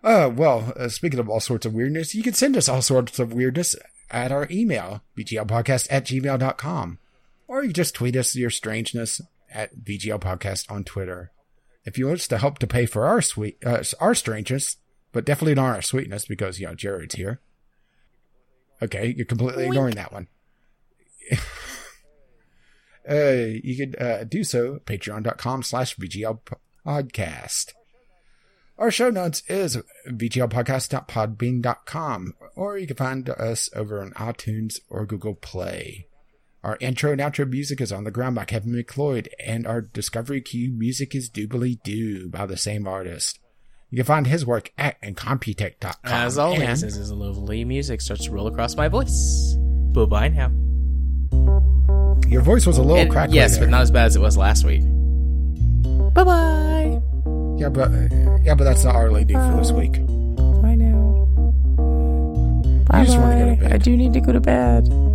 Uh, well, uh, speaking of all sorts of weirdness, you can send us all sorts of weirdness at our email, b g l podcast at gmail dot com, or you just tweet us your strangeness at b g l podcast on Twitter. If you want us to help to pay for our sweet uh, our strangeness, but definitely not our sweetness, because you know Jared's here. Okay, you're completely Boink. ignoring that one. Uh, you could uh, do so at patreon dot com slash b g l podcast. Our show notes is b g l podcast dot podbean dot com, or you can find us over on iTunes or Google Play. Our intro and outro music is On the Ground by Kevin McLeod, and our Discovery Queue music is Doobly Doo by the same artist. You can find his work at incompetech dot com. As always, and... as lovely music starts to roll across my voice. Bye-bye now. Your voice was a little it, crackly. Yes, there. But not as bad as it was last week. Bye bye. Yeah, but yeah, but that's not our lady for this week. Bye now. Bye bye. I do need to go to bed.